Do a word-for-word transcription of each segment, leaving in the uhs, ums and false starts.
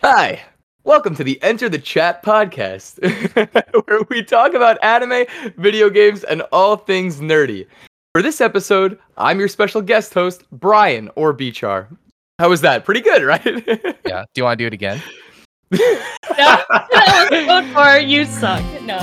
Hi, welcome to the Enter the Chat podcast, where we talk about anime, video games, and all things nerdy. For this episode, I'm your special guest host, Brian, or B-Char. How was that? Pretty good, right? Yeah. Do you want to do it again? No, that was before. You suck. No.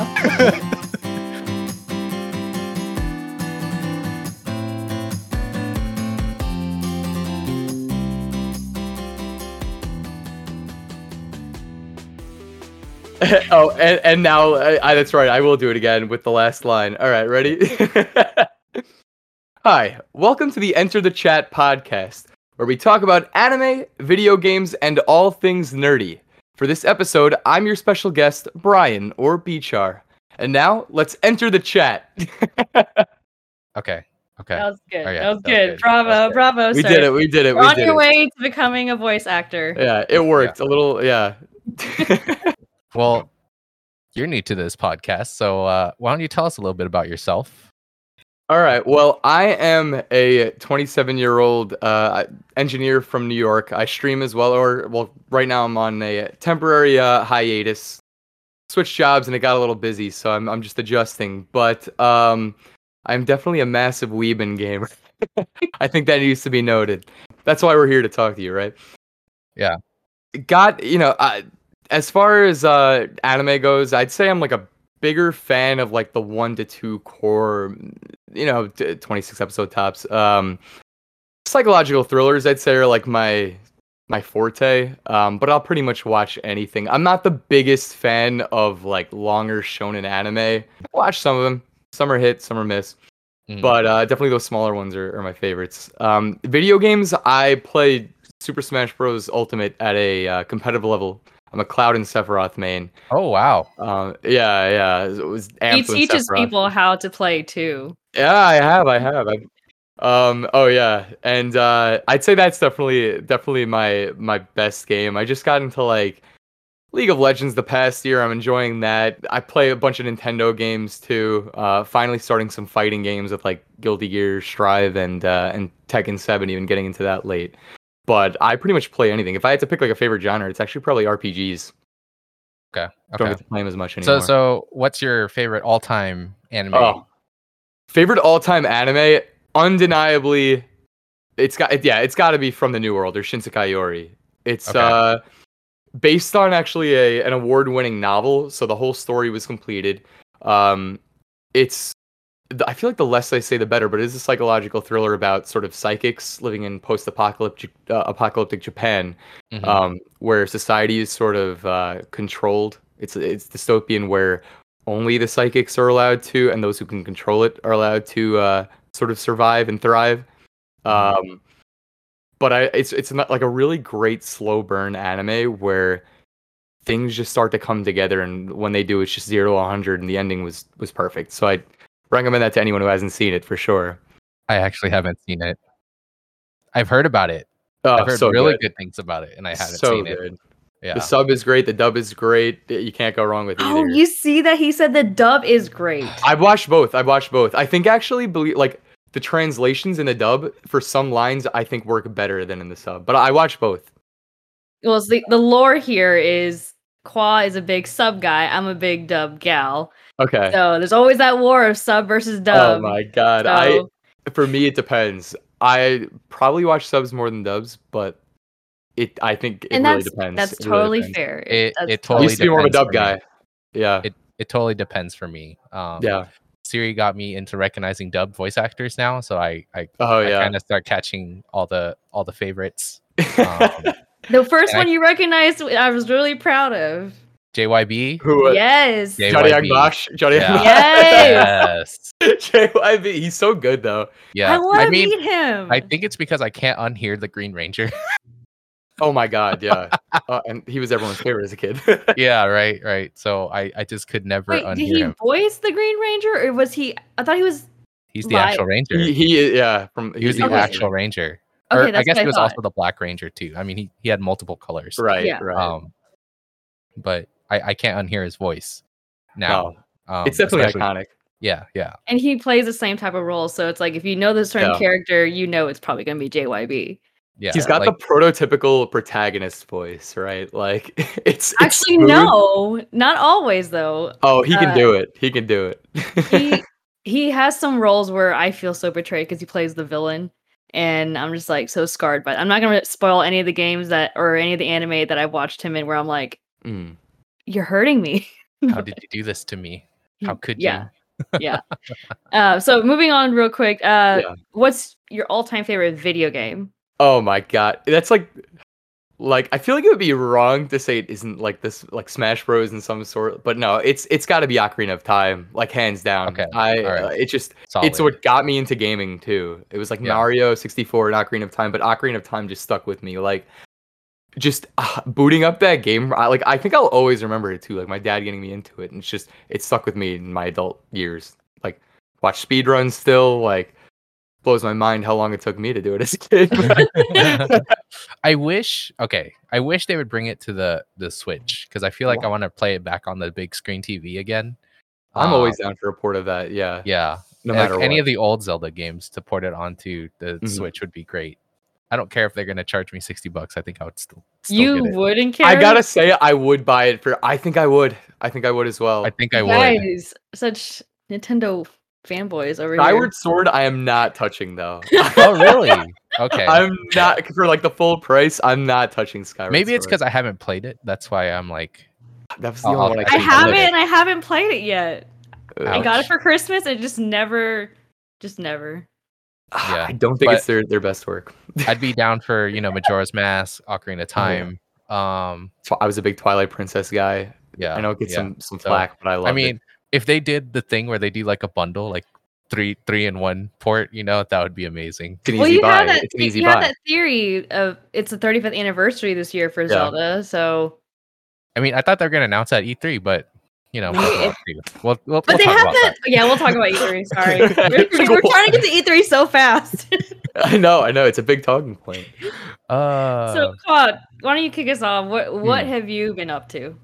Oh, and, and now, I, I, that's right, I will do it again with the last line. All right, ready? Hi, welcome to the Enter the Chat podcast, where we talk about anime, video games, and all things nerdy. For this episode, I'm your special guest, Brian, or B-Char. And now, let's enter the chat. Okay. Okay. That was good. Oh, yeah. That was that good. good. Bravo, was good. bravo, sir. We did it, we did it, We're we did it. On your way to becoming a voice actor. Yeah, it worked. Yeah. A little, yeah. Well, you're new to this podcast, so uh, why don't you tell us a little bit about yourself? All right. Well, I am a twenty-seven-year-old uh, engineer from New York. I stream as well, or well, right now I'm on a temporary uh, hiatus. Switched jobs, and it got a little busy, so I'm I'm just adjusting. But um, I'm definitely a massive Weebin gamer. I think that needs to be noted. That's why we're here to talk to you, right? Yeah. God, you know, I. As far as uh, anime goes, I'd say I'm like a bigger fan of like the one to two core, you know, twenty-six episode tops. Um, psychological thrillers, I'd say, are like my my forte. Um, but I'll pretty much watch anything. I'm not the biggest fan of like longer shonen anime. I watch some of them. Some are hit, some are miss. Mm. But uh, definitely those smaller ones are, are my favorites. Um, video games, I played Super Smash Bros Ultimate at a uh, competitive level. I'm a Cloud and Sephiroth main. Oh, wow. Uh, yeah, yeah. It was he teaches people how to play, too. Yeah, I have, I have. I, um, oh, yeah. And uh, I'd say that's definitely definitely my, my best game. I just got into, like, League of Legends the past year. I'm enjoying that. I play a bunch of Nintendo games, too. Uh, finally starting some fighting games with, like, Guilty Gear Strive and, uh, and Tekken seven, even getting into that late. But I pretty much play anything. If I had to pick like a favorite genre, it's actually probably R P Gs. Okay. okay. Don't get to play them as much anymore. So, so what's your favorite all-time anime? Oh, favorite all-time anime, undeniably, it's got yeah, it's got to be From the New World or Shinsekai Yori. It's okay. uh, based on actually a an award-winning novel, so the whole story was completed. Um, it's I feel like the less I say, the better, but it is a psychological thriller about sort of psychics living in post-apocalyptic uh, apocalyptic Japan, mm-hmm. um, where society is sort of uh, controlled. It's it's dystopian where only the psychics are allowed to, and those who can control it are allowed to uh, sort of survive and thrive. Mm-hmm. Um, but I, it's it's not like a really great slow burn anime where things just start to come together, and when they do, it's just zero to a hundred, and the ending was was perfect. So I. Recommend that to anyone who hasn't seen it for sure. I actually haven't seen it. I've heard about it. Oh, I've heard so really good. good things about it, and I haven't so seen good. it. Yeah. The sub is great. The dub is great. You can't go wrong with either. Oh, you see that he said the dub is great. I've watched both. I've watched both. I think actually, believe like the translations in the dub for some lines, I think work better than in the sub. But I watched both. Well, so the the lore here is Qua is a big sub guy. I'm a big dub gal. Okay. So there's always that war of sub versus dub. Oh my god. So. I for me it depends. I probably watch subs more than dubs, but it I think it and really that's, depends. That's it totally really depends. fair. It that's it totally I used to be more of a dub guy. Me. Yeah. It it totally depends for me. Um yeah. Siri got me into recognizing dub voice actors now, so I I, oh, I yeah. kind of start catching all the all the favorites. Um, the first one I, you recognized I was really proud of. J Y B? Who, uh, yes. Johnny Agbash. Johnny yeah. Yes. J Y B. He's so good, though. Yeah. I want to meet him. I think it's because I can't unhear the Green Ranger. Oh, my God. Yeah. uh, and he was everyone's favorite as a kid. Yeah, right, right. So I, I just could never Wait, unhear him. Did he him. voice the Green Ranger, or was he... I thought he was... He's the live. actual Ranger. He, he yeah. From, he, he was the okay. actual Ranger. Or, okay, that's I guess what he was thought. also the Black Ranger, too. I mean, he, he had multiple colors. Right, yeah. right. Um, but... I, I can't unhear his voice now. No. Um, it's definitely iconic. Yeah, yeah. And he plays the same type of role, so it's like if you know this certain yeah. character, you know it's probably going to be J Y B. Yeah, he's got like, the prototypical protagonist voice, right? Like it's, it's actually smooth. No, not always though. Oh, he can uh, do it. He can do it. he he has some roles where I feel so betrayed because he plays the villain, and I'm just like so scarred. But I'm not gonna spoil any of the games that or any of the anime that I've watched him in, where I'm like, mm. you're hurting me. How did you do this to me? How could yeah. you? yeah. Uh, so moving on real quick. Uh, yeah. What's your all-time favorite video game? Oh my god, that's like, like I feel like it would be wrong to say it isn't like this, like Smash Bros in some sort, but no, it's it's got to be Ocarina of Time, like hands down. Okay, I right. uh, it just Solid. It's what got me into gaming too. It was like yeah. Mario sixty-four and Ocarina of Time, but Ocarina of Time just stuck with me. Like, just uh, booting up that game, I, like I think I'll always remember it too. Like my dad getting me into it, and it's just it stuck with me in my adult years. Like watch speedruns still, like. Blows my mind how long it took me to do it as a kid. I wish, okay, I wish they would bring it to the the Switch because I feel like wow. I want to play it back on the big screen T V again. I'm um, always down for a port of that. Yeah, yeah. No and matter like what. Any of the old Zelda games to port it onto the mm-hmm. Switch would be great. I don't care if they're going to charge me sixty bucks. I think I would still. still you get it. Wouldn't care. I gotta say, I would buy it for. I think I would. I think I would as well. I think I Guys, would. Such Nintendo. Fanboys over Skyward here. Skyward Sword, I am not touching though. Oh, really? Okay. I'm not for like the full price. I'm not touching Skyward. Maybe Sword. It's because I haven't played it. That's why I'm like. That's the only one I, I haven't. It. I haven't played it yet. Ouch. I got it for Christmas. It just never, just never. Yeah, I don't think it's their, their best work. I'd be down for you know Majora's Mask, Ocarina of Time. Mm-hmm. Um, I was a big Twilight Princess guy. Yeah, I know it gets yeah. some some so, flack, but I love it. I mean. It. If they did the thing where they do like a bundle, like three three in one port, you know, that would be amazing. It's an well, easy you buy. Have that, it's an easy you buy. Have that theory of it's the thirty-fifth anniversary this year for yeah. Zelda. So, I mean, I thought they were going to announce at E three, but you know, we'll, we'll, we'll but they talk have about that. that. Yeah, we'll talk about E three. Sorry, we're, we're trying to get to E three so fast. I know, I know, it's a big talking point. Uh, so, Claude, why don't you kick us off? What what hmm. have you been up to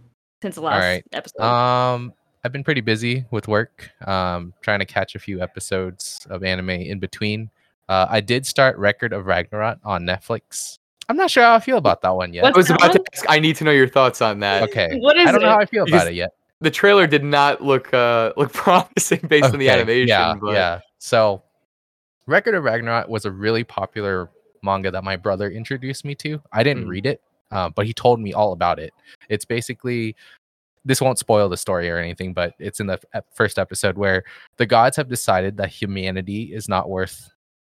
since the last All right. episode? Um. I've been pretty busy with work, um, trying to catch a few episodes of anime in between. Uh, I did start Record of Ragnarok on Netflix. I'm not sure how I feel about that one yet. What's I was about one? to ask. I need to know your thoughts on that. Okay. What is I don't it? know how I feel because about it yet. The trailer did not look uh, look promising based okay, on the animation. Yeah, but... yeah. So, Record of Ragnarok was a really popular manga that my brother introduced me to. I didn't mm. read it, uh, but he told me all about it. It's basically... This won't spoil the story or anything, but it's in the f- first episode where the gods have decided that humanity is not worth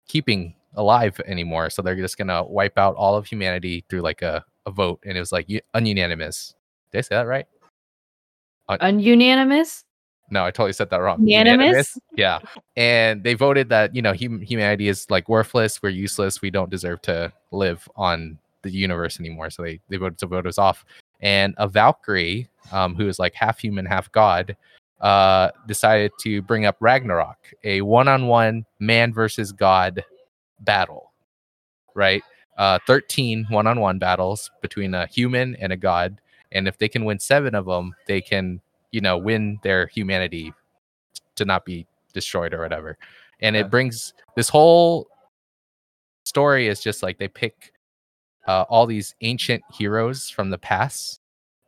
keeping alive anymore. So they're just going to wipe out all of humanity through like a, a vote. And it was like u- ununanimous. Did I say that right? Un- ununanimous? No, I totally said that wrong. Unanimous? Yeah. And they voted that, you know, hum- humanity is like worthless. We're useless. We don't deserve to live on the universe anymore. So they, they voted to vote us off. And a Valkyrie, um, who is like half human, half god, uh, decided to bring up Ragnarok, a one-on-one man versus god battle, right? Uh, thirteen one-on-one battles between a human and a god. And if they can win seven of them, they can, you know, win their humanity to not be destroyed or whatever. And yeah. it brings this whole story is just like they pick... Uh, all these ancient heroes from the past,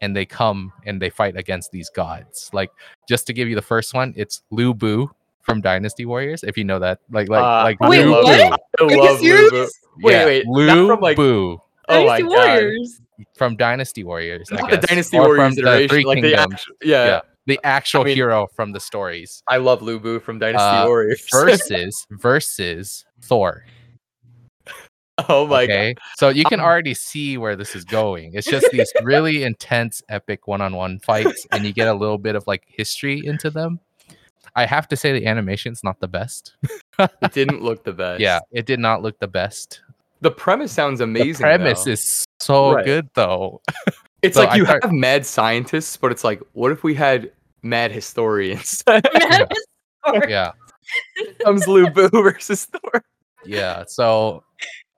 and they come and they fight against these gods. Like, just to give you the first one, it's Lu Bu from Dynasty Warriors. If you know that, like, like, uh, like. Wait, Lu what? Bu. I love Lu Bu. Wait, yeah. wait, Lu from, like, Bu. Oh Dynasty my Warriors. God. From Dynasty Warriors. Not the Dynasty or Warriors from the Three like Kingdoms. Actual, yeah. yeah, the actual I mean, hero from the stories. I love Lu Bu from Dynasty uh, Warriors. versus versus Thor. Oh my okay. god. So you can um, already see where this is going. It's just these really intense, epic one-on-one fights, and you get a little bit of like history into them. I have to say the animation's not the best. It didn't look the best. Yeah, it did not look the best. The premise sounds amazing. The premise though. is so right. good though. It's so like you I have heard... mad scientists, but it's like, what if we had mad historians? Mad yeah. historians. Yeah. Comes Lu Bu versus Thor. Yeah, so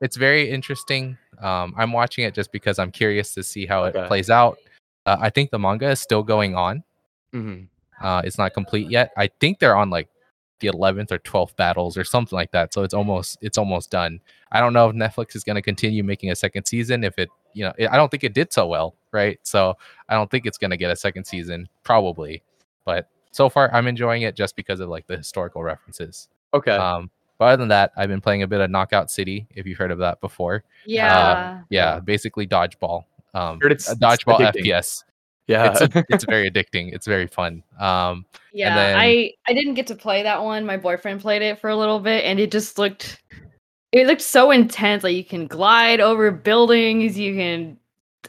it's very interesting. Um, I'm watching it just because I'm curious to see how okay. it plays out. Uh, I think the manga is still going on. Mm-hmm. Uh, it's not complete yet. I think they're on like the eleventh or twelfth battles or something like that. So it's almost it's almost done. I don't know if Netflix is going to continue making a second season. If it, you know, it, I don't think it did so well, right? So I don't think it's going to get a second season, probably. But so far, I'm enjoying it just because of like the historical references. Okay. Um, but other than that, I've been playing a bit of Knockout City, if you've heard of that before. Yeah. Um, yeah, basically dodgeball. Um, it's a dodgeball addicting. F P S. Yeah, it's, a, it's very addicting. It's very fun. Um, yeah, and then, I, I didn't get to play that one. My boyfriend played it for a little bit, and it just looked it looked so intense. Like you can glide over buildings, you can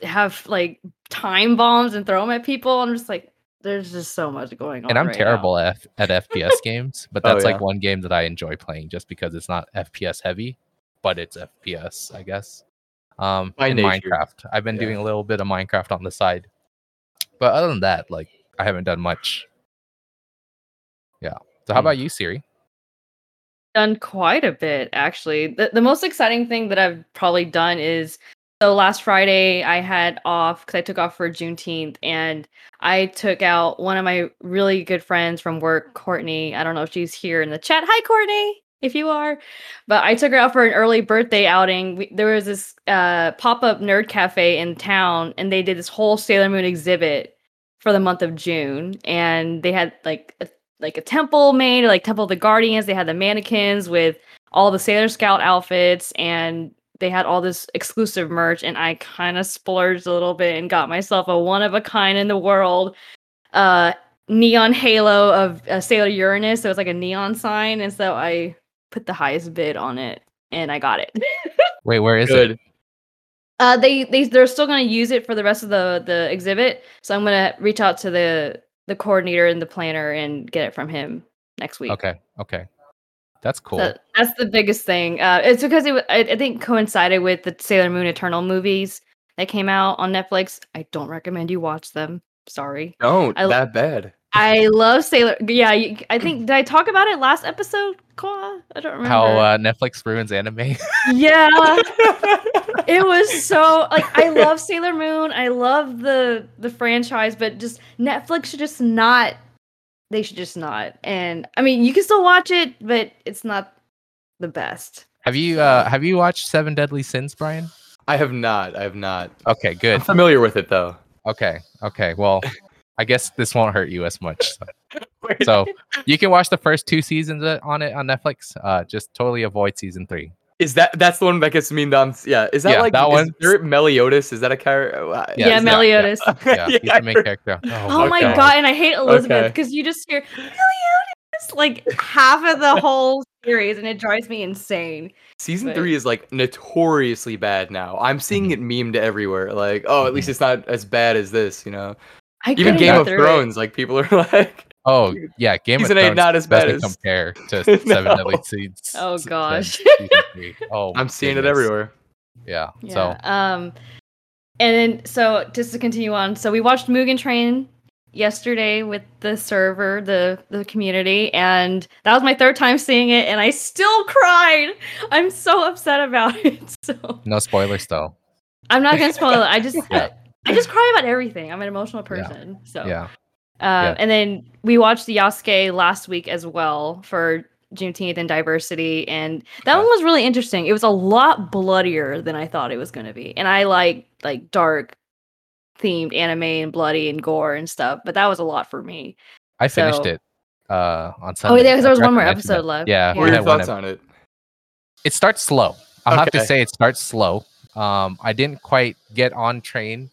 have like time bombs and throw them at people. I'm just like, there's just so much going on. And I'm right terrible now. at at F P S games, but that's oh, yeah. like one game that I enjoy playing just because it's not F P S heavy, but it's F P S, I guess. Um, and Minecraft. I've been yeah. doing a little bit of Minecraft on the side. But other than that, like, I haven't done much. Yeah. So how about you, Siri? Done quite a bit, actually. The, the most exciting thing that I've probably done is, so last Friday I had off, because I took off for Juneteenth, and I took out one of my really good friends from work, Courtney. I don't know if she's here in the chat. Hi, Courtney, if you are. But I took her out for an early birthday outing. We, there was this uh, pop-up nerd cafe in town, and they did this whole Sailor Moon exhibit for the month of June. And they had like a, like a temple made, like Temple of the Guardians. They had the mannequins with all the Sailor Scout outfits, and they had all this exclusive merch. And I kind of splurged a little bit and got myself a one-of-a-kind in the world uh, neon halo of uh, Sailor Uranus. So it's like a neon sign. And so I put the highest bid on it, and I got it. Wait, where is Good. it? Uh, they they they're still going to use it for the rest of the, the exhibit, so I'm going to reach out to the the coordinator and the planner and get it from him next week. Okay, okay, that's cool. So that's the biggest thing. Uh, it's because it I, I think coincided with the Sailor Moon Eternal movies that came out on Netflix. I don't recommend you watch them. Sorry. Don't I, that bad. I love Sailor. Yeah, I think did I talk about it last episode, Qua? I don't remember. How uh, Netflix ruins anime. Yeah, it was so like I love Sailor Moon. I love the the franchise, but just Netflix should just not. They should just not. And I mean, you can still watch it, but it's not the best. Have you uh, have you watched Seven Deadly Sins, Brian? I have not. I have not. Okay, good. I'm familiar with it though. Okay. Okay. Well. I guess this won't hurt you as much. So, so you can watch the first two seasons on it on Netflix. Uh, just totally avoid season three. Is that that's the one that gets me down? Yeah. Is that yeah, like that one? Meliodas? Is that a character? Uh, yeah, yeah Meliodas. Yeah, yeah. yeah, yeah he's the main character. Oh, oh my god. god! And I hate Elizabeth because okay. you just hear Meliodas like half of the whole series, and it drives me insane. Season but. three is like notoriously bad now. I'm seeing mm-hmm. it memed everywhere. Like, oh, at mm-hmm. least it's not as bad as this, you know. I Even Game of Thrones, it. like people are like, oh yeah, Game of Thrones not as bad doesn't as... compare to no. Seven Deadly Sins. Oh gosh, oh, I'm seeing goodness. it everywhere. Yeah, yeah. So um, and then so just to continue on, so we watched Mugen Train yesterday with the server, the the community, and that was my third time seeing it, and I still cried. I'm so upset about it. So no spoilers though. I'm not gonna spoil it. I just. yeah. I just cry about everything. I'm an emotional person. Yeah. So, yeah. Um, yeah. And then we watched the Yasuke last week as well for Juneteenth and diversity. And that yeah. one was really interesting. It was a lot bloodier than I thought it was going to be. And I like, like dark themed anime and bloody and gore and stuff. But that was a lot for me. I finished so, it uh, on Sunday. Oh, yeah, because there was one more episode that. left. Yeah. yeah. What are your thoughts on it? It starts slow. I'll okay. have to say it starts slow. Um, I didn't quite get on train.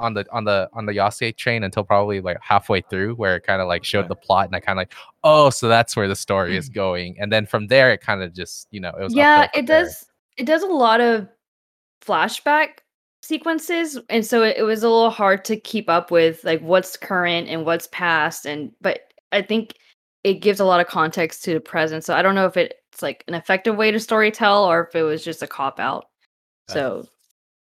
on the on the on the Yasuke train until probably like halfway through, where it kind of like showed the plot, and I kind of like, oh, so that's where the story is going. And then from there, it kind of just, you know, it was yeah, it does there. it does a lot of flashback sequences, and so it, it was a little hard to keep up with like what's current and what's past, and but I think it gives a lot of context to the present. So I don't know if it's like an effective way to storytell or if it was just a cop out. Okay. So.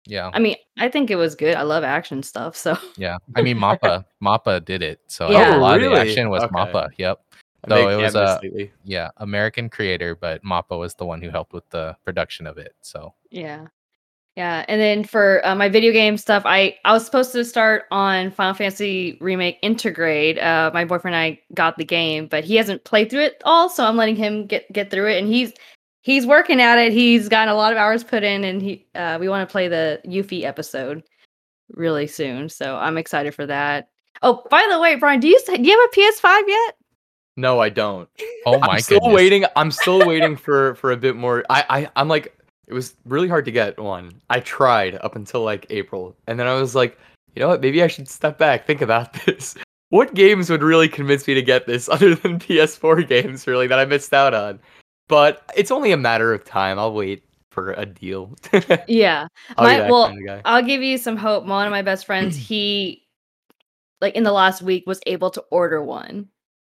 Yeah, I mean, I think it was good. I love action stuff, so yeah. I mean, Mappa, Mappa did it, so yeah. a lot oh, really? of the action was okay. Mappa. Yep. So it was a uh, yeah American creator, but Mappa was the one who helped with the production of it. So yeah, yeah. And then for uh, my video game stuff, I I was supposed to start on Final Fantasy Remake Integrate. Uh, my boyfriend and I got the game, but he hasn't played through it all, so I'm letting him get get through it, and he's. he's working at it. He's gotten a lot of hours put in, and he uh, we want to play the Yuffie episode really soon. So I'm excited for that. Oh, by the way, Brian, do you do you have a P S five yet? No, I don't. Oh my! I'm still goodness. waiting. I'm still waiting for, for a bit more. I, I I'm like, it was really hard to get one. I tried up until like April, and then I was like, you know what? Maybe I should step back, think about this. What games would really convince me to get this other than P S four games, really, that I missed out on? But it's only a matter of time. I'll wait for a deal. Yeah. My, well, kind of I'll give you some hope. One of my best friends, he, like, in the last week was able to order one.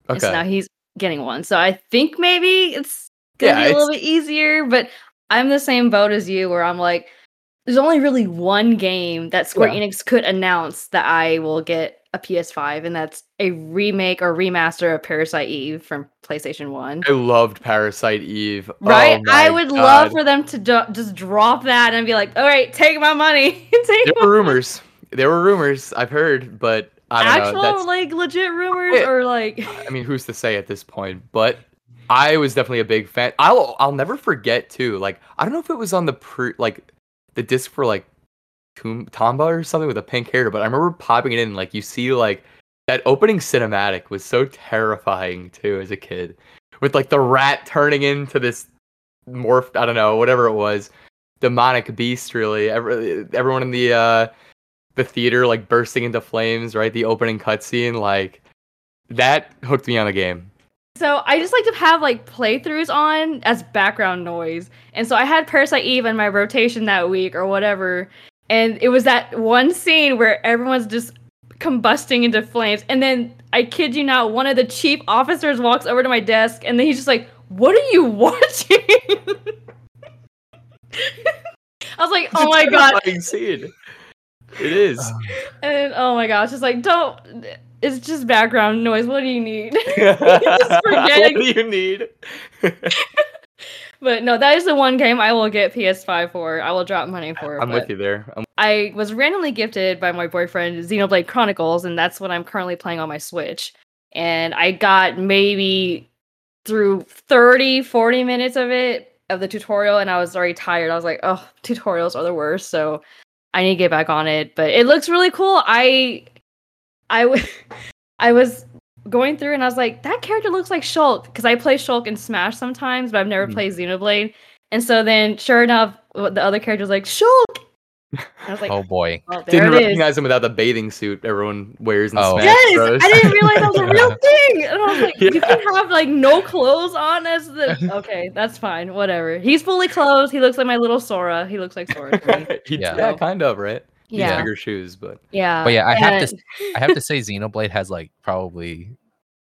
Okay. And so now he's getting one. So I think maybe it's going to yeah, be a little bit easier. But I'm the same boat as you where I'm like, there's only really one game that Square yeah. Enix could announce that I will get a P S five, and that's a remake or remaster of Parasite Eve from PlayStation one. I loved Parasite Eve. Right? Oh I would God. love for them to do- just drop that and be like, all right, take my money. take there my were rumors. There were rumors, I've heard, but I don't Actual, know. Actual, like, legit rumors? It, or like? I mean, who's to say at this point, but I was definitely a big fan. I'll I'll never forget, too. Like, I don't know if it was on the pre- like the disc for, like, Tomba or something with a pink hair, but I remember popping it in, like, you see, like, that opening cinematic was so terrifying too as a kid, with like the rat turning into this morphed, I don't know, whatever it was, demonic beast, really. Every, everyone in the uh the theater like bursting into flames, right? The opening cutscene, like, that hooked me on the game. So I just like to have like playthroughs on as background noise, and so I had Parasite Eve in my rotation that week or whatever. And it was that one scene where everyone's just combusting into flames. And then, I kid you not, one of the chief officers walks over to my desk. And then he's just like, what are you watching? I was like, oh my God. It's a terrifying scene. It is. And oh my gosh, it's like, don't. It's just background noise. What do you need? Just forgetting. What do you need? But no, that is the one game I will get P S five for. I will drop money for. I'm with you there. I'm- I was randomly gifted by my boyfriend Xenoblade Chronicles, and that's what I'm currently playing on my Switch. And I got maybe through thirty, forty minutes of it, of the tutorial, and I was already tired. I was like, oh, tutorials are the worst, so I need to get back on it. But it looks really cool. I, I, w- I was... going through, and I was like, that character looks like Shulk, because I play Shulk in Smash sometimes, but I've never mm. played Xenoblade. And so then, sure enough, the other character was like, Shulk! And I was like, oh boy. Oh, didn't recognize is. him without the bathing suit everyone wears in oh. Smash Yes! Bros. I didn't realize that was a real thing! And I was like, yeah. you can have, like, no clothes on as the... Okay, that's fine, whatever. He's fully clothed, he looks like my little Sora. He looks like Sora to me. yeah. So. yeah, kind of, right? Yeah, bigger shoes, but yeah, but yeah, I have and... to, I have to say, Xenoblade has like probably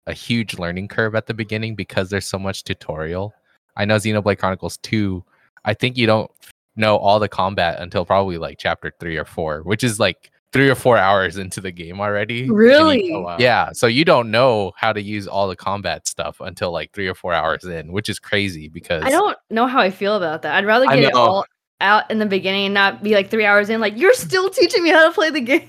a huge learning curve at the beginning because there's so much tutorial. I know Xenoblade Chronicles two. I think you don't know all the combat until probably like chapter three or four, which is like three or four hours into the game already. Really? You, oh, wow. Yeah. So you don't know how to use all the combat stuff until like three or four hours in, which is crazy because I don't know how I feel about that. I'd rather get it all out in the beginning and not be like three hours in like you're still teaching me how to play the game.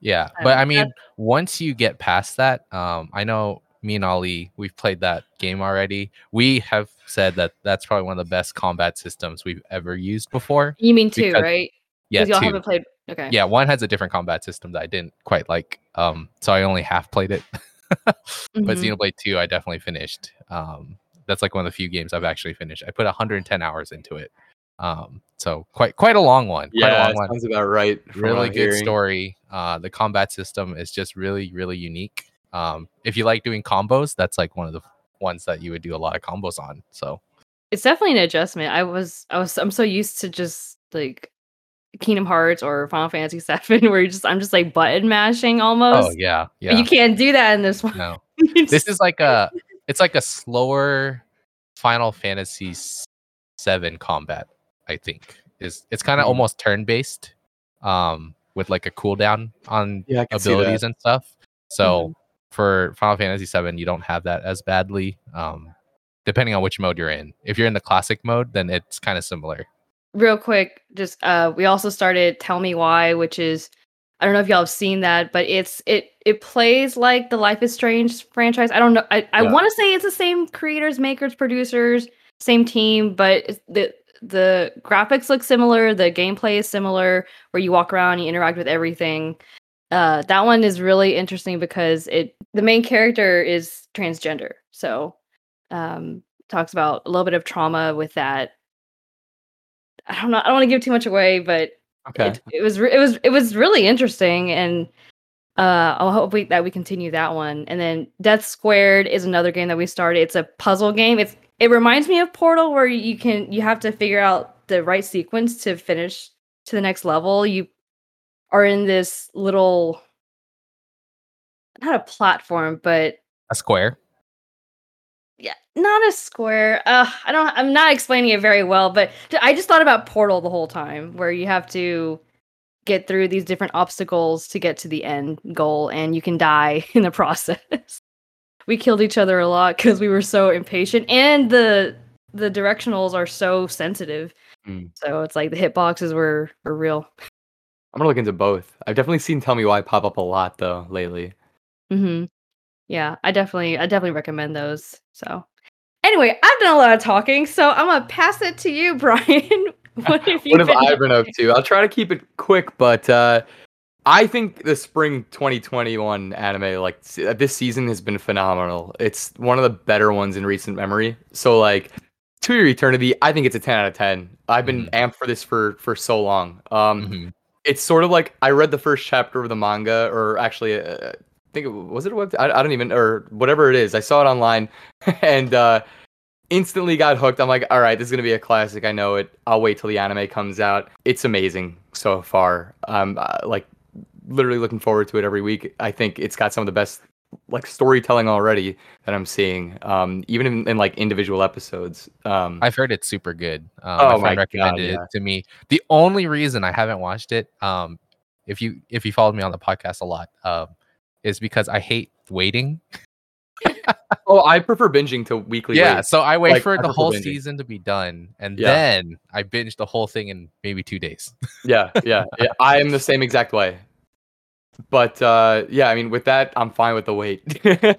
Yeah, but I mean, once you get past that, um I know me and Ali, we've played that game already. We have said that that's probably one of the best combat systems we've ever used before. You mean two, because, right? Yeah, y'all haven't played. Okay. Yeah, one has a different combat system that I didn't quite like, um so I only half played it. But mm-hmm. Xenoblade two, I definitely finished. Um that's like one of the few games I've actually finished. I put one hundred ten hours into it. Um, so quite quite a long one. Quite yeah, a long one. Sounds about right. Really good hearing. story. Uh, the combat system is just really, really unique. Um, if you like doing combos, that's like one of the ones that you would do a lot of combos on. So it's definitely an adjustment. I was, I was, I'm so used to just like Kingdom Hearts or Final Fantasy seven, where you just, I'm just like button mashing almost. Oh yeah, yeah. But you can't do that in this one. No, just... this is like a, it's like a slower Final Fantasy seven combat. I think is it's kind of mm-hmm. almost turn based, um, with like a cooldown on yeah, abilities and stuff. So mm-hmm. for Final Fantasy seven, you don't have that as badly, um, depending on which mode you're in. If you're in the classic mode, then it's kind of similar. Real quick, just uh, we also started Tell Me Why, which is I don't know if y'all have seen that, but it's it it plays like the Life is Strange franchise. I don't know. I, I yeah. want to say it's the same creators, makers, producers. same team, but the the graphics look similar, the gameplay is similar, where you walk around, you interact with everything. Uh, that one is really interesting because it the main character is transgender, so um, talks about a little bit of trauma with that. I don't know. I don't want to give too much away, but okay. it, it was re- it was it was really interesting, and uh, I'll hope we, that we continue that one. And then Death Squared is another game that we started. It's a puzzle game. It's it reminds me of Portal, where you can you have to figure out the right sequence to finish to the next level. You are in this little, not a platform, but a square. Yeah, not a square. Uh, I don't. I'm not explaining it very well, but I just thought about Portal the whole time, where you have to get through these different obstacles to get to the end goal, and you can die in the process. We killed each other a lot because we were so impatient, and the the directionals are so sensitive. Mm. So it's like the hitboxes were were real. I'm gonna look into both. I've definitely seen Tell Me Why pop up a lot though lately. Mm-hmm. Yeah, I definitely, I definitely recommend those. So, anyway, I've done a lot of talking, so I'm gonna pass it to you, Brian. What have you? What have I been up to? I'll try to keep it quick, but uh, I think the spring twenty twenty-one anime, like this season, has been phenomenal. It's one of the better ones in recent memory. So, like, To Your Eternity, I think it's a ten out of ten. I've been mm-hmm. amped for this for for so long. Um, mm-hmm. It's sort of like I read the first chapter of the manga, or actually. Uh, I think it was it a web. I, I don't even, or whatever it is. I saw it online, and uh, instantly got hooked. I'm like, all right, this is gonna be a classic. I know it. I'll wait till the anime comes out. It's amazing so far. Um, like literally looking forward to it every week. I think it's got some of the best like storytelling already that I'm seeing. Um, even in, in like individual episodes. Um, I've heard it's super good. Um, oh my, my friend recommended God, yeah. it to me. The only reason I haven't watched it, um, if you if you followed me on the podcast a lot, um. is because I hate waiting. Oh, I prefer binging to weekly. Yeah, wait. So I wait like, for I the whole binging. season to be done, and yeah. then I binge the whole thing in maybe two days. yeah, yeah, yeah. I am the same exact way. But uh, yeah, I mean, with that, I'm fine with the wait. okay,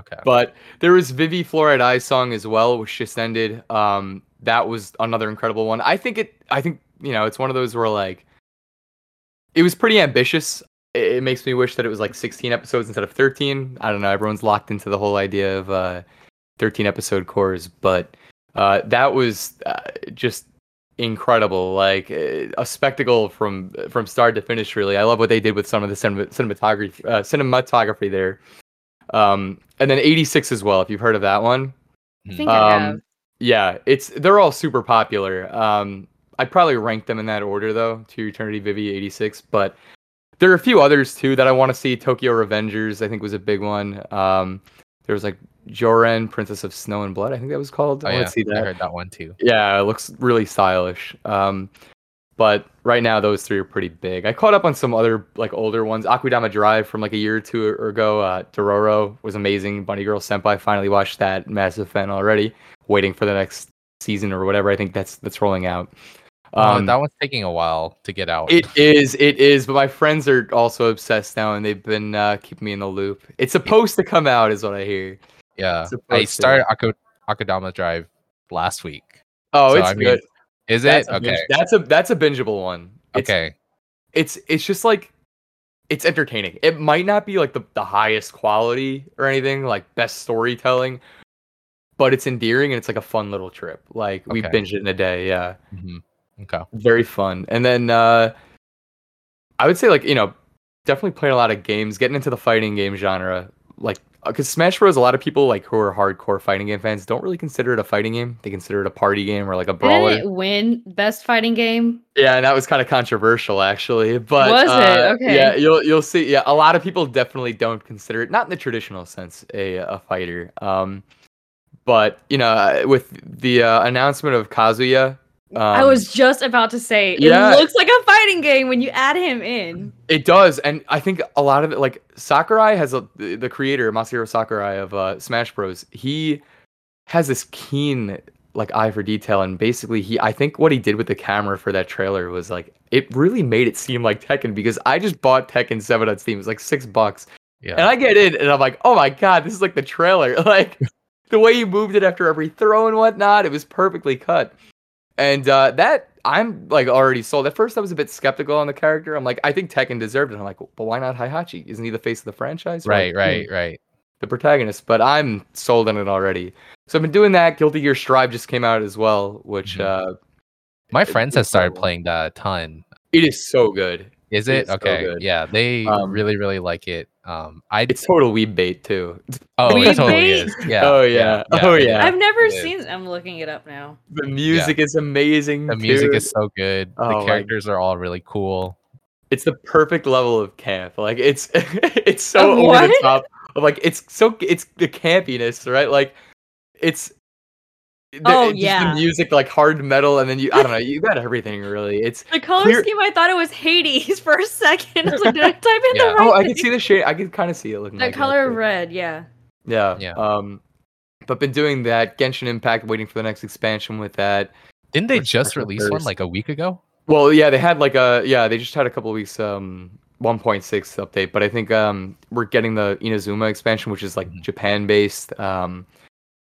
okay. But there was Vivi Fluoride Eye song as well, which just ended. Um, that was another incredible one. I think it. I think you know, it's one of those where like, it was pretty ambitious. It makes me wish that it was like sixteen episodes instead of thirteen. I don't know. Everyone's locked into the whole idea of uh, thirteen episode cores, but uh, that was uh, just incredible. Like a spectacle from from start to finish. Really, I love what they did with some of the cinema, cinematography, uh, cinematography there. Um, and then eighty-six as well. If you've heard of that one, I think um, I have. Yeah, it's they're all super popular. Um, I'd probably rank them in that order though: To Eternity, Vivi, eighty-six, but. There are a few others, too, that I want to see. Tokyo Revengers, I think, was a big one. Um, there was, like, Joran, Princess of Snow and Blood, I think that was called. Oh, I yeah. want to see that. I heard that one, too. Yeah, it looks really stylish. Um, but right now, those three are pretty big. I caught up on some other, like, older ones. Akudama Drive from, like, a year or two ago. Uh, Dororo was amazing. Bunny Girl Senpai, finally watched that. Massive fan already. Waiting for the next season or whatever. I think that's that's rolling out. Um, oh, that one's taking a while to get out. It is, it is. But my friends are also obsessed now, and they've been uh, keeping me in the loop. It's supposed to come out, is what I hear. Yeah, I started Ak- Akudama Drive last week. Oh, so, it's I mean, good. Is it that's okay? A binge- that's a that's a bingeable one. It's, okay, it's it's just like it's entertaining. It might not be like the, the highest quality or anything, like best storytelling, but it's endearing and it's like a fun little trip. Like we okay. binged it in a day. Yeah. Mm-hmm. Okay. Very fun. And then uh, I would say, like, you know, definitely playing a lot of games, getting into the fighting game genre. Like, because Smash Bros, a lot of people, like, who are hardcore fighting game fans don't really consider it a fighting game. They consider it a party game or, like, a brawler. Didn't it win Best Fighting Game? Yeah, and that was kind of controversial, actually. But, was uh, it? Okay. Yeah, you'll, you'll see. Yeah, a lot of people definitely don't consider it, not in the traditional sense, a, a fighter. Um, but, you know, with the uh, announcement of Kazuya... Um, I was just about to say, it yeah. looks like a fighting game when you add him in. It does, and I think a lot of it, like, Sakurai has, a, the creator, Masahiro Sakurai of uh, Smash Bros, he has this keen, like, eye for detail, and basically, he, I think what he did with the camera for that trailer was, like, it really made it seem like Tekken, because I just bought Tekken seven on Steam, it was, like, six bucks, yeah. and I get in, and I'm like, oh my god, this is, like, the trailer, like... The way you moved it after every throw and whatnot, it was perfectly cut. And uh, that, I'm like already sold. At first I was a bit skeptical on the character. I'm like, I think Tekken deserved it. I'm like, but why not Heihachi? Isn't he the face of the franchise? Right, right, right. right. The protagonist. But I'm sold on it already. So I've been doing that. Guilty Gear Strive just came out as well, which... Mm-hmm. Uh, My friends have started playing that a ton. It is so good. Is it? it is okay. So yeah, they um, really, really like it. Um, I It's total weeb bait, too. Oh, weeb it totally bait? is. Yeah. Oh, yeah. yeah. Oh, yeah. I've never it seen is. I'm looking it up now. The music yeah. is amazing, The music too. is so good. Oh, the characters are all really cool. It's the perfect level of camp. Like, it's it's so over the top. Like, it's so... It's the campiness, right? Like, it's... The, oh yeah, the music, like hard metal, and then you I don't know, you got everything really. It's the color clear. scheme. I thought it was Hades for a second. I was like, did I type in yeah. the right? Oh, I can see the shade. I can kind of see it looking. The like color of red, yeah. Yeah, yeah. Um, but been doing that Genshin Impact, waiting for the next expansion with that. Didn't they just release one like a week ago? Well, yeah, they had like a yeah, they just had a couple of weeks um one point six update, but I think um we're getting the Inazuma expansion, which is like mm-hmm. Japan based. Um.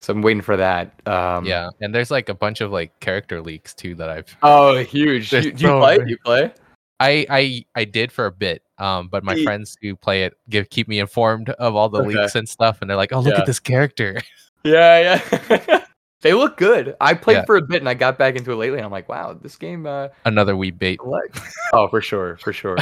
So I'm waiting for that. Um, yeah, and there's like a bunch of like character leaks too that I've. Oh, huge! Do you, you play? Do you play? I, I I did for a bit, um, but my e- friends who play it give keep me informed of all the okay. leaks and stuff, and they're like, "Oh, look yeah. at this character." Yeah, yeah. They look good. I played yeah. for a bit, and I got back into it lately, and I'm like, "Wow, this game." Uh, Another wee bait. Oh, for sure, for sure.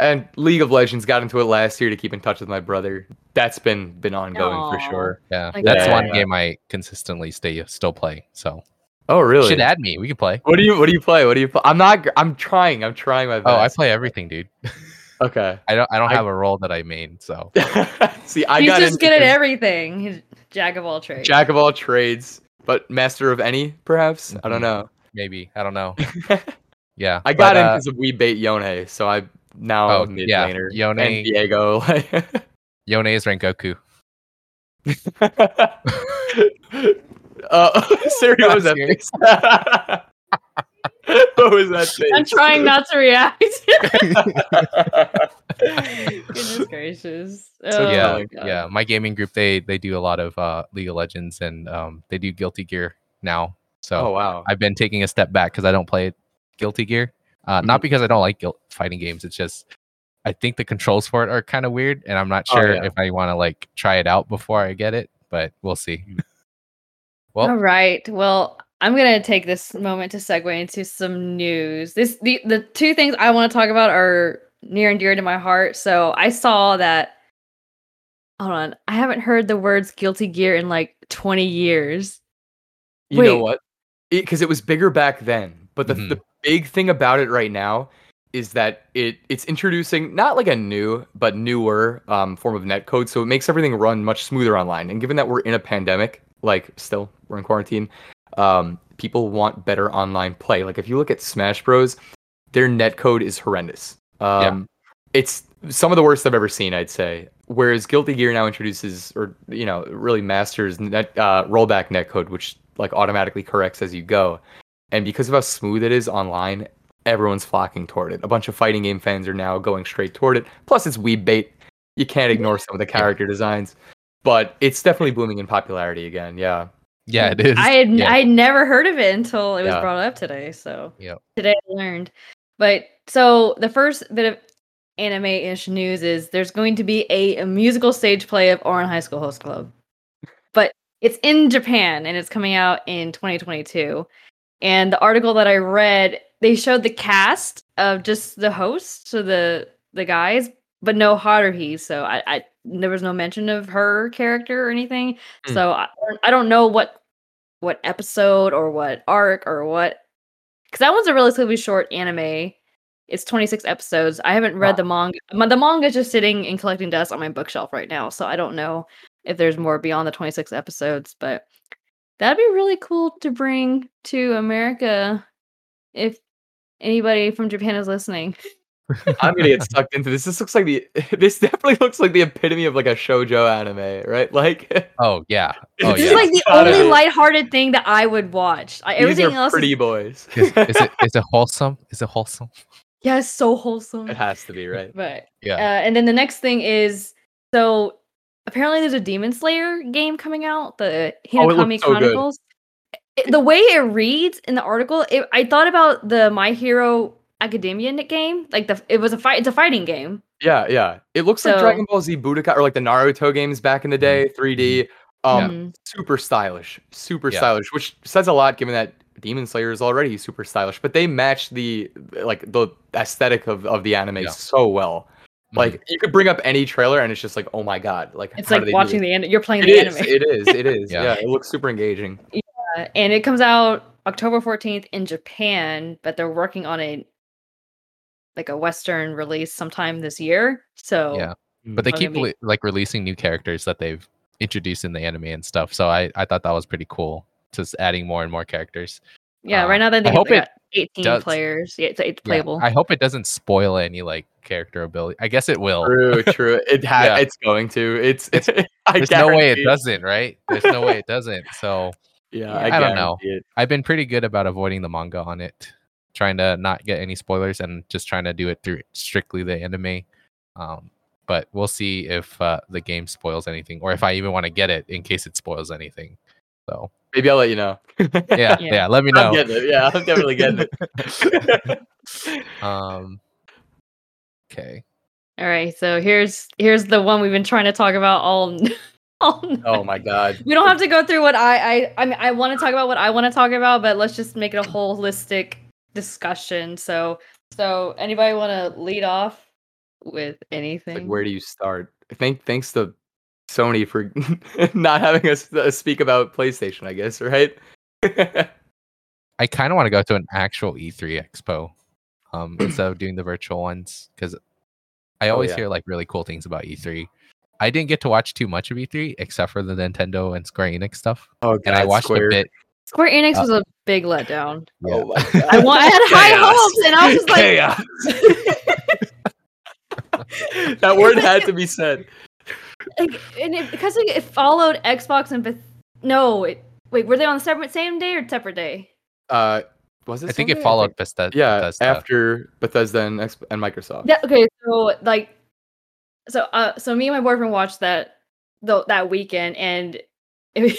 And League of Legends, got into it last year to keep in touch with my brother. That's been been ongoing Aww. for sure. Yeah, like that's yeah, one yeah. game I consistently stay still play. So, oh really? You should add me. We can play. What do you What do you play? What do you play? I'm not. I'm trying. I'm trying my best. Oh, I play everything, dude. Okay. I don't. I don't I, have a role that I main. So, see, I he's got just good at everything. He's jack of all trades. Jack of all trades, but master of any, perhaps. Mm-hmm. I don't know. Maybe I don't know. yeah, I got but, in because uh, of we bait Yone, so I. Now oh, mid laner yeah. Yone and Diego. Yone is Rengoku. uh, Siri, what was that face? What was that face? I'm trying not to react. Goodness gracious. Oh, so, yeah, my yeah. My gaming group, they they do a lot of uh, League of Legends, and um, they do Guilty Gear now. So oh, wow. I've been taking a step back because I don't play Guilty Gear. Uh, not because I don't like fighting games. It's just I think the controls for it are kind of weird, and I'm not sure oh, yeah. if I want to like try it out before I get it. But we'll see. Well, all right. Well, I'm gonna take this moment to segue into some news. This the the two things I want to talk about are near and dear to my heart. So I saw that. Hold on, I haven't heard the words Guilty Gear in like twenty years. You Wait. know what? Because it, it was bigger back then, but the. Mm-hmm. the big thing about it right now is that it it's introducing not like a new but newer um, form of netcode, so it makes everything run much smoother online. And given that we're in a pandemic, like still we're in quarantine, um, people want better online play. Like if you look at Smash Bros, their netcode is horrendous. Um, yeah. It's some of the worst I've ever seen, I'd say. Whereas Guilty Gear now introduces, or you know, really masters net uh, rollback netcode, which like automatically corrects as you go. And because of how smooth it is online, everyone's flocking toward it. A bunch of fighting game fans are now going straight toward it. Plus, it's weeb bait. You can't ignore some of the character designs. But it's definitely booming in popularity again, yeah. Yeah, it is. I had yeah. I had never heard of it until it was yeah. brought up today. So yep. today I learned. But so the first bit of anime-ish news is there's going to be a, a musical stage play of Oran High School Host Club. But it's in Japan, and it's coming out in twenty twenty-two. And the article that I read, they showed the cast of just the host, so the the guys, but no Haruhi. So I, I there was no mention of her character or anything. Mm. So I, I don't know what what episode or what arc or what, because that one's a relatively short anime. It's twenty-six episodes. I haven't read wow. the manga. The manga is just sitting and collecting dust on my bookshelf right now. So I don't know if there's more beyond the twenty-six episodes, but. That'd be really cool to bring to America if anybody from Japan is listening. I'm going to get sucked into this. This looks like the this definitely looks like the epitome of like a shoujo anime, right? Like Oh yeah. Oh, this yeah. is like the anime. Only lighthearted thing that I would watch. These Everything are else pretty is... boys. is, is it is it wholesome? Is it wholesome? Yeah, it's so wholesome. It has to be, right? But yeah. Uh, and then the next thing is so Apparently there's a Demon Slayer game coming out, the Hinokami oh, Chronicles. So it, the way it reads in the article, it, I thought about the My Hero Academia game. Like the it was a fight it's a fighting game. Yeah, yeah. It looks so, like Dragon Ball Z Budokai or like the Naruto games back in the day, three D. Um yeah. super stylish. Super yeah. stylish, which says a lot given that Demon Slayer is already super stylish, but they match the like the aesthetic of, of the anime yeah. so well. Like you could bring up any trailer and it's just like, oh my god! Like it's like watching the anime. You're playing the anime. It is. It is. yeah. yeah. It looks super engaging. Yeah, and it comes out October fourteenth in Japan, but they're working on a like a Western release sometime this year. So yeah, but they keep be- like releasing new characters that they've introduced in the anime and stuff. So I, I thought that was pretty cool. Just adding more and more characters. Yeah, um, right now they I hope it eighteen does. Players. Yeah, it's, it's playable. Yeah, I hope it doesn't spoil any like character ability. I guess it will. True, true. It ha- yeah. It's going to. It's. it's I there's no way it doesn't, right? There's no way it doesn't. So yeah, I, I don't know. It. I've been pretty good about avoiding the manga on it, trying to not get any spoilers and just trying to do it through strictly the anime. Um, but we'll see if uh, the game spoils anything, or if I even want to get it in case it spoils anything. So. Maybe I'll let you know. yeah, yeah, yeah. Let me know. I'm getting it. Yeah, I'm definitely getting it. um. Okay. All right. So here's here's the one we've been trying to talk about all. all night. Oh my god. We don't have to go through what I I I mean. I want to talk about what I want to talk about, but let's just make it a holistic discussion. So so anybody want to lead off with anything? Like, where do you start? Thank thanks to. Sony for not having us speak about PlayStation, I guess, right? I kind of want to go to an actual E three expo um, instead of doing the virtual ones, because I always oh, yeah. hear like really cool things about E three. I didn't get to watch too much of E three except for the Nintendo and Square Enix stuff. Oh, God, and I watched Square. a bit. Square Enix uh, was a big letdown. Yeah. Oh my God. I, want, I had high Chaos. hopes, and I was just like, Chaos. That word had to be said. Like, and it, because it followed Xbox and Beth- no, it, wait, were they on the separate same day or separate day? Uh, was it? I think it followed Bethesda. Yeah, Bethesda. After Bethesda and, X- and Microsoft. Yeah. Okay, so like, so uh, so me and my boyfriend watched that the, that weekend, and it,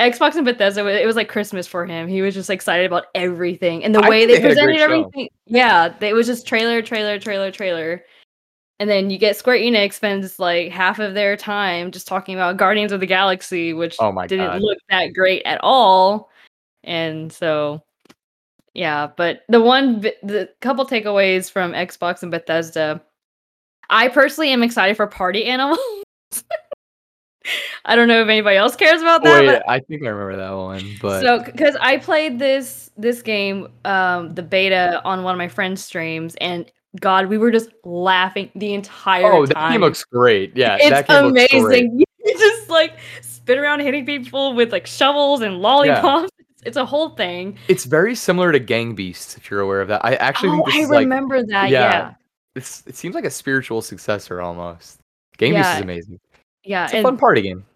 Xbox and Bethesda, it was like Christmas for him. He was just excited about everything and the I way they, they presented everything. Show. Yeah, it was just trailer, trailer, trailer, trailer. And then you get Square Enix spends like half of their time just talking about Guardians of the Galaxy, which oh my didn't God. look that great at all. And so, yeah. But the one, the couple takeaways from Xbox and Bethesda, I personally am excited for Party Animals. I don't know if anybody else cares about that. Wait, but... I think I remember that one. But so, because I played this this game, um, the beta on one of my friends' streams, and God, we were just laughing the entire oh, time. Oh, that game looks great. Yeah, it's that game amazing. Looks great. You just like spin around hitting people with like shovels and lollipops. Yeah. It's a whole thing. It's very similar to Gang Beasts, if you're aware of that. I actually oh, think this I is remember like, that. Yeah, yeah. It's, it seems like a spiritual successor almost. Gang yeah. Beasts is amazing. Yeah, it's a fun party game.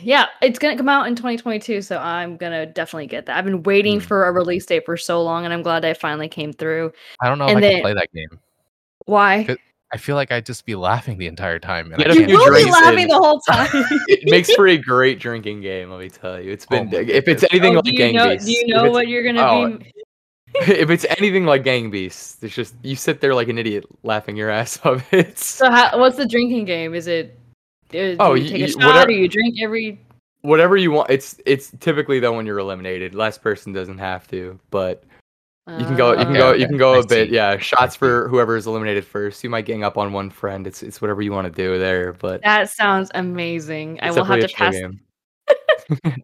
Yeah, it's gonna come out in twenty twenty-two, so I'm gonna definitely get that. I've been waiting mm. for a release date for so long, and I'm glad I finally came through. I don't know and if then, I can play that game. Why? I feel like I'd just be laughing the entire time. And you will be laughing in. the whole time. It makes for a great drinking game, let me tell you. It's been oh if it's anything oh, like Gang know, Beasts. Do you know what you're gonna oh, be? If it's anything like Gang Beasts, it's just you sit there like an idiot laughing your ass off. It. So how, what's the drinking game? Is it? Do oh, you take you, a shot whatever, or you drink every? Whatever you want. It's it's typically though when you're eliminated, last person doesn't have to, but. You can go. You can okay, go. Okay. You can go a I bit. See. Yeah, shots for whoever is eliminated first. You might gang up on one friend. It's it's whatever you want to do there. But that sounds amazing. I will have to pass.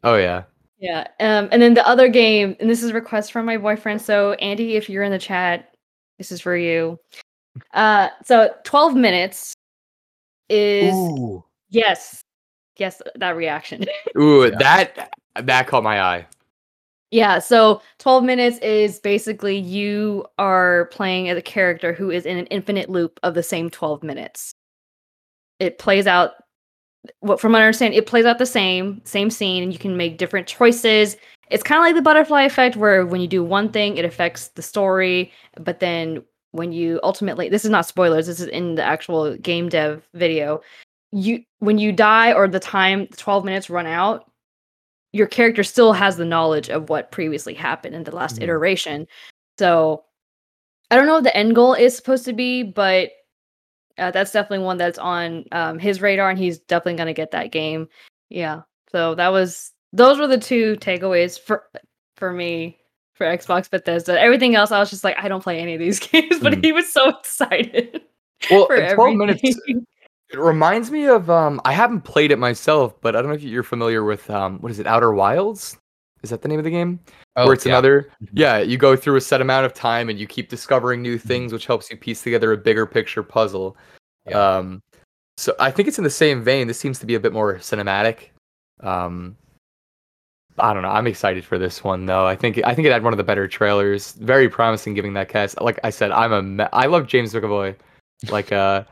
oh yeah. Yeah. Um. And then the other game, and this is a request from my boyfriend. So Andy, if you're in the chat, this is for you. Uh. So twelve minutes is Ooh. yes, yes. That reaction. Ooh, yeah. that that caught my eye. Yeah, so twelve minutes is basically you are playing as a character who is in an infinite loop of the same twelve minutes. It plays out, what from my understanding, it plays out the same, same scene, and you can make different choices. It's kind of like the butterfly effect, where when you do one thing, it affects the story, but then when you ultimately, this is not spoilers, this is in the actual game dev video, you when you die or the time the twelve minutes run out, your character still has the knowledge of what previously happened in the last mm-hmm. iteration. So I don't know what the end goal is supposed to be, but uh, that's definitely one that's on um, his radar, and he's definitely going to get that game. Yeah. So that was those were the two takeaways for for me for Xbox Bethesda. Everything else, I was just like, I don't play any of these games, but mm. he was so excited. Well, for twelve everything. minutes. It reminds me of um, I haven't played it myself, but I don't know if you're familiar with um, what is it, Outer Wilds? Is that the name of the game? Oh, Where it's yeah. another, yeah, you go through a set amount of time and you keep discovering new things, which helps you piece together a bigger picture puzzle. Yeah. Um, so I think it's in the same vein. This seems to be a bit more cinematic. Um, I don't know. I'm excited for this one though. I think I think it had one of the better trailers. Very promising, giving that cast. Like I said, I'm a me- I love James McAvoy. Like uh,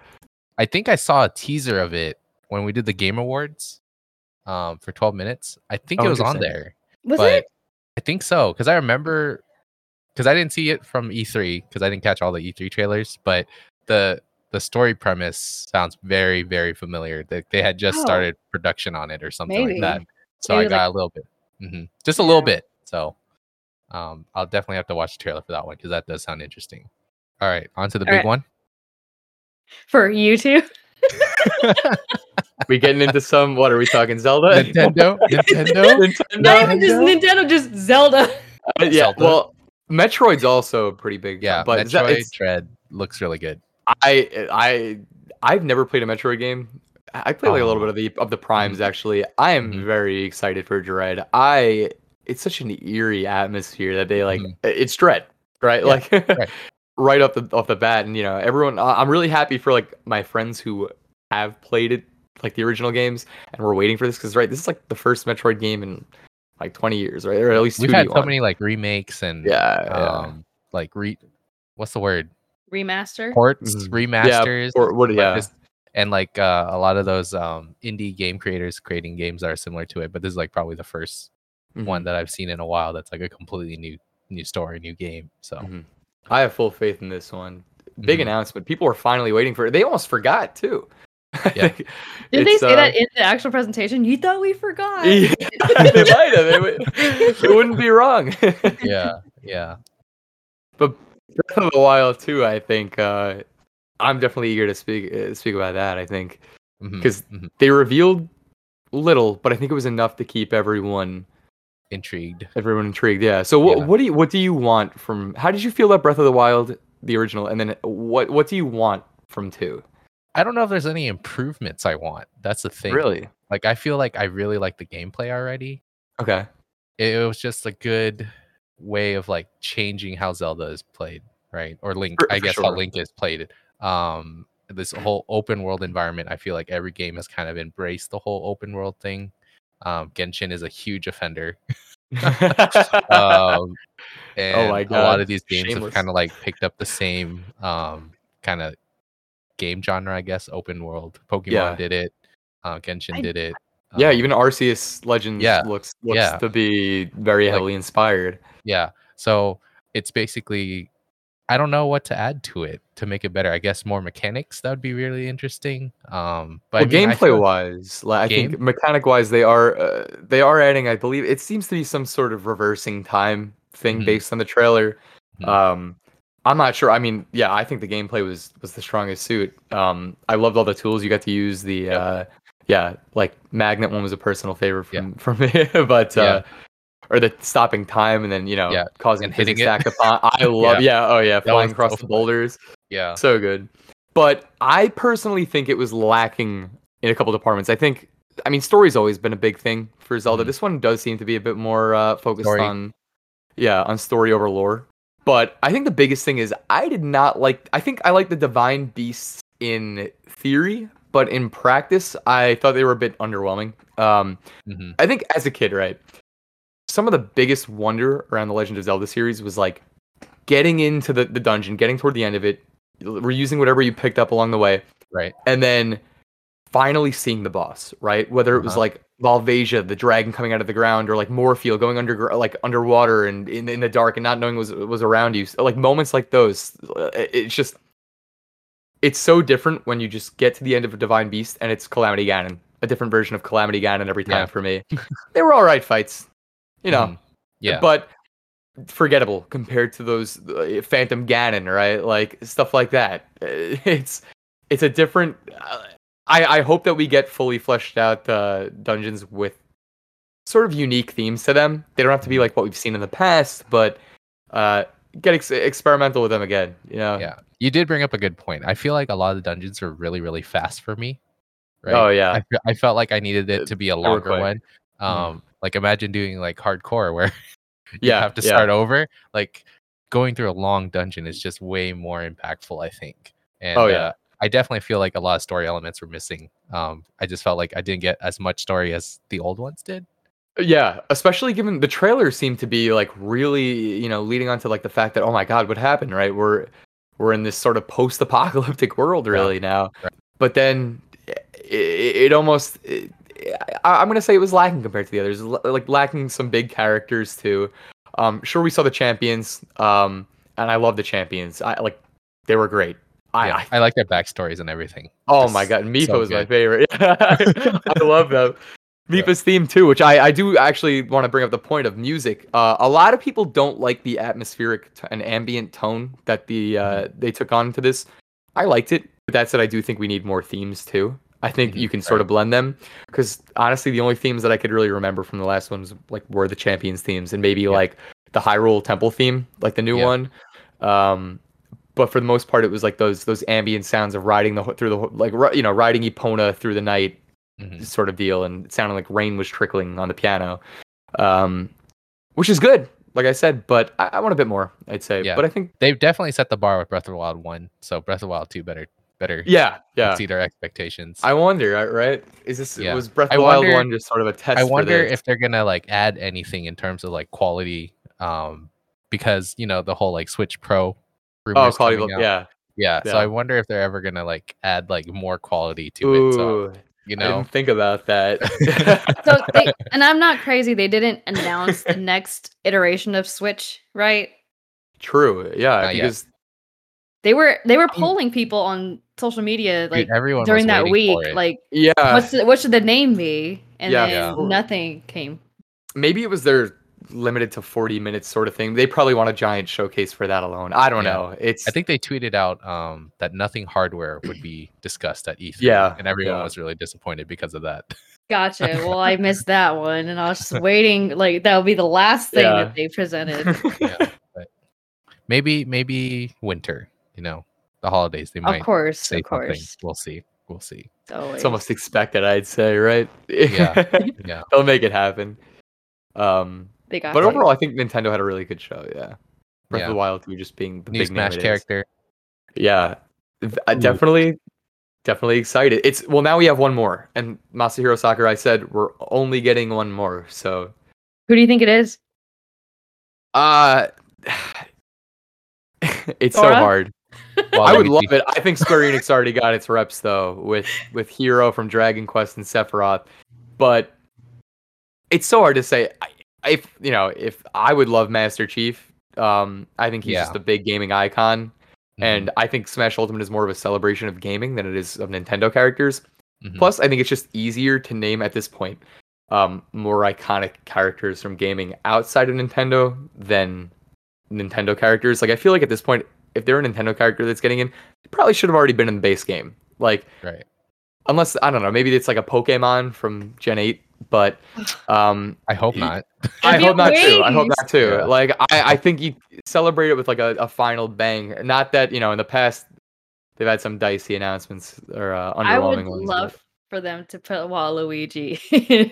I think I saw a teaser of it when we did the Game Awards um, for twelve minutes. I think oh, it was on there. Was but it? I think so, because I remember, because I didn't see it from E three, because I didn't catch all the E three trailers, but the the story premise sounds very, very familiar. They, they had just oh. started production on it or something Maybe. like that. So Maybe I got like... a little bit. Mm-hmm. Just a yeah. little bit. So um, I'll definitely have to watch the trailer for that one, because that does sound interesting. All right, on to the all big right. one. For you two. We getting into some, what are we talking, Zelda? Nintendo? Nintendo? Nintendo? Not even just Nintendo, just Zelda. Uh, yeah, Zelda. Well, Metroid's also pretty big. Yeah, but Metroid Dread looks really good. I, I, I've never played a Metroid game. I played like oh. a little bit of the of the Primes, mm-hmm. actually. I am mm-hmm. very excited for Dread. I, it's such an eerie atmosphere that they, like, mm-hmm. it's Dread, right? Yeah, like, right. right off the off the bat. And, you know, everyone, I'm really happy for, like, my friends who have played it, like the original games, and we're waiting for this because, right, this is like the first Metroid game in like twenty years, right? Or at least we've had so many like remakes and yeah, um, yeah. like re what's the word remaster ports, mm-hmm. remasters, yeah, or what, yeah, just, and like uh, a lot of those um, indie game creators creating games that are similar to it. But this is like probably the first mm-hmm. one that I've seen in a while that's like a completely new new story, new game. So mm-hmm. I have full faith in this one. Big mm-hmm. announcement. People were finally waiting for it. They almost forgot too. Yeah. Did they say uh, that in the actual presentation? You thought we forgot. Yeah, they might have. It, would, it wouldn't be wrong. yeah, yeah. But Breath of the Wild too, I think. Uh, I'm definitely eager to speak uh, speak about that, I think. Because mm-hmm. mm-hmm. they revealed little, but I think it was enough to keep everyone intrigued. Everyone intrigued, yeah. So what yeah. what do you what do you want from how did you feel about Breath of the Wild, the original, and then what what do you want from two? I don't know if there's any improvements I want. That's the thing. Really? Like, I feel like I really like the gameplay already. Okay. It was just a good way of, like, changing how Zelda is played, right? Or Link, for, I for guess sure. how Link is played. Um, this whole open world environment, I feel like every game has kind of embraced the whole open world thing. Um, Genshin is a huge offender. um, and oh my God. A lot of these games Shameless. have kind of, like, picked up the same um, kind of game genre, I guess. Open world. Pokemon yeah. did it. Uh, Genshin I, did it. Um, yeah, even Arceus Legends yeah, looks looks yeah. to be very like, heavily inspired. Yeah, so it's basically, I don't know what to add to it to make it better. I guess more mechanics, that would be really interesting. Um, but well, I mean, gameplay I wise, like, game? I think mechanic wise, they are uh, they are adding. I believe it seems to be some sort of reversing time thing mm-hmm. based on the trailer. Mm-hmm. Um, I'm not sure. I mean, yeah, I think the gameplay was was the strongest suit. Um, I loved all the tools you got to use. The yep. uh, yeah, like magnet one was a personal favorite from yep. from me, but yeah. uh, or the stopping time and then you know yeah. causing and hitting physics it. I love yeah. yeah oh yeah flying across awesome. the boulders. Yeah, so good. But I personally think it was lacking in a couple departments. I think I mean story's always been a big thing for Zelda. Mm-hmm. This one does seem to be a bit more uh, focused story. on yeah on story over lore. But I think the biggest thing is I did not like... I think I like the Divine Beasts in theory, but in practice, I thought they were a bit underwhelming. Um, mm-hmm. I think as a kid, right, some of the biggest wonder around the Legend of Zelda series was like getting into the, the dungeon, getting toward the end of it, reusing whatever you picked up along the way, right, and then finally seeing the boss, right? Whether it was uh-huh. like Valvasia, the dragon coming out of the ground, or like Morpheal going under like underwater and in, in the dark and not knowing was was around you. So, like moments like those, it's just it's so different when you just get to the end of a Divine Beast and it's Calamity Ganon, a different version of Calamity Ganon every time yeah. for me. They were all right fights, you know. Mm, yeah. But forgettable compared to those uh, Phantom Ganon, right? Like stuff like that. It's it's a different. Uh, I I hope that we get fully fleshed out uh, dungeons with sort of unique themes to them. They don't have to be like what we've seen in the past, but uh, get ex- experimental with them again. You know. Yeah. You did bring up a good point. I feel like a lot of the dungeons are really, really fast for me. Right? Oh, yeah. I, I felt like I needed it to be a longer one. Um, mm-hmm. Like, imagine doing, like, hardcore where you yeah, have to yeah. start over. Like, going through a long dungeon is just way more impactful, I think. And oh, yeah. uh, I definitely feel like a lot of story elements were missing. Um, I just felt like I didn't get as much story as the old ones did. Yeah, especially given the trailer seemed to be, like, really, you know, leading on to, like, the fact that, oh, my God, what happened, right? We're... We're in this sort of post-apocalyptic world, really yeah, now. Right. But then it, it almost, it, I, I'm gonna say it was lacking compared to the others, L- like lacking some big characters too. Um, sure, we saw the champions, um, and I love the champions. I like they were great. I yeah, I, I like their backstories and everything. Oh it's my god, Mippa so was good. My favorite. I love them. Mippa's theme too, which I, I do actually want to bring up the point of music. Uh, a lot of people don't like the atmospheric t- and ambient tone that the uh, they took on to this. I liked it, but that said, I do think we need more themes too. I think mm-hmm, you can right. sort of blend them, because honestly, the only themes that I could really remember from the last ones like were the Champions themes and maybe yeah. like the Hyrule Temple theme, like the new yeah. one. Um, but for the most part, it was like those those ambient sounds of riding the through the like you know riding Epona through the night. Mm-hmm. sort of deal, and it sounded like rain was trickling on the piano, um which is good, like I said, but I, I want a bit more, I'd say. Yeah. But I think they've definitely set the bar with Breath of the Wild one, so Breath of the Wild two better better yeah yeah exceed our expectations. I wonder, right? Is this yeah. was Breath of the Wild one just sort of a test? I wonder for this? If they're gonna like add anything in terms of like quality, um because you know the whole like Switch Pro rumors oh quality yeah. yeah yeah so I wonder if they're ever gonna like add like more quality to Ooh. It so You know? I didn't think about that. So, they, and I'm not crazy. They didn't announce the next iteration of Switch, right? True. Yeah, not because yet. they were they were polling people on social media, like Dude, everyone during that week, like yeah, what's the, what should the name be? And yeah, then yeah. nothing came. Maybe it was their limited to forty minutes sort of thing. They probably want a giant showcase for that alone. I don't yeah. know. It's I think they tweeted out um that nothing hardware would be discussed at E three. Yeah. And everyone yeah. was really disappointed because of that. Gotcha. Well, I missed that one and I was just waiting, like that would be the last thing yeah. that they presented. Yeah, but maybe maybe winter, you know, the holidays they might of course, say of course. Something. We'll see. We'll see. Always. It's almost expected, I'd say, right? Yeah. Yeah. They'll make it happen. Um They got but it. Overall, I think Nintendo had a really good show. Yeah, Breath yeah. of the Wild two just being the new big Smash name character. Is. Yeah, I definitely, definitely excited. It's well now we have one more, and Masahiro Sakurai said we're only getting one more. So, who do you think it is? Uh it's Sora? So hard. Well, I would love see. It. I think Square Enix already got its reps though with with Hero from Dragon Quest and Sephiroth, but it's so hard to say. I, If you know, if I would love Master Chief, um, I think he's yeah. just a big gaming icon, mm-hmm. and I think Smash Ultimate is more of a celebration of gaming than it is of Nintendo characters. Mm-hmm. Plus, I think it's just easier to name at this point um, more iconic characters from gaming outside of Nintendo than Nintendo characters. Like, I feel like at this point, if they're a Nintendo character that's getting in, they probably should have already been in the base game. Like, right. Unless I don't know, maybe it's like a Pokemon from Gen eight. But um, I hope not. I hope not too. I hope not too. Yeah. Like I, I think you celebrate it with like a, a final bang. Not that you know in the past they've had some dicey announcements or uh, underwhelming ones. I would ones, love but... for them to put Waluigi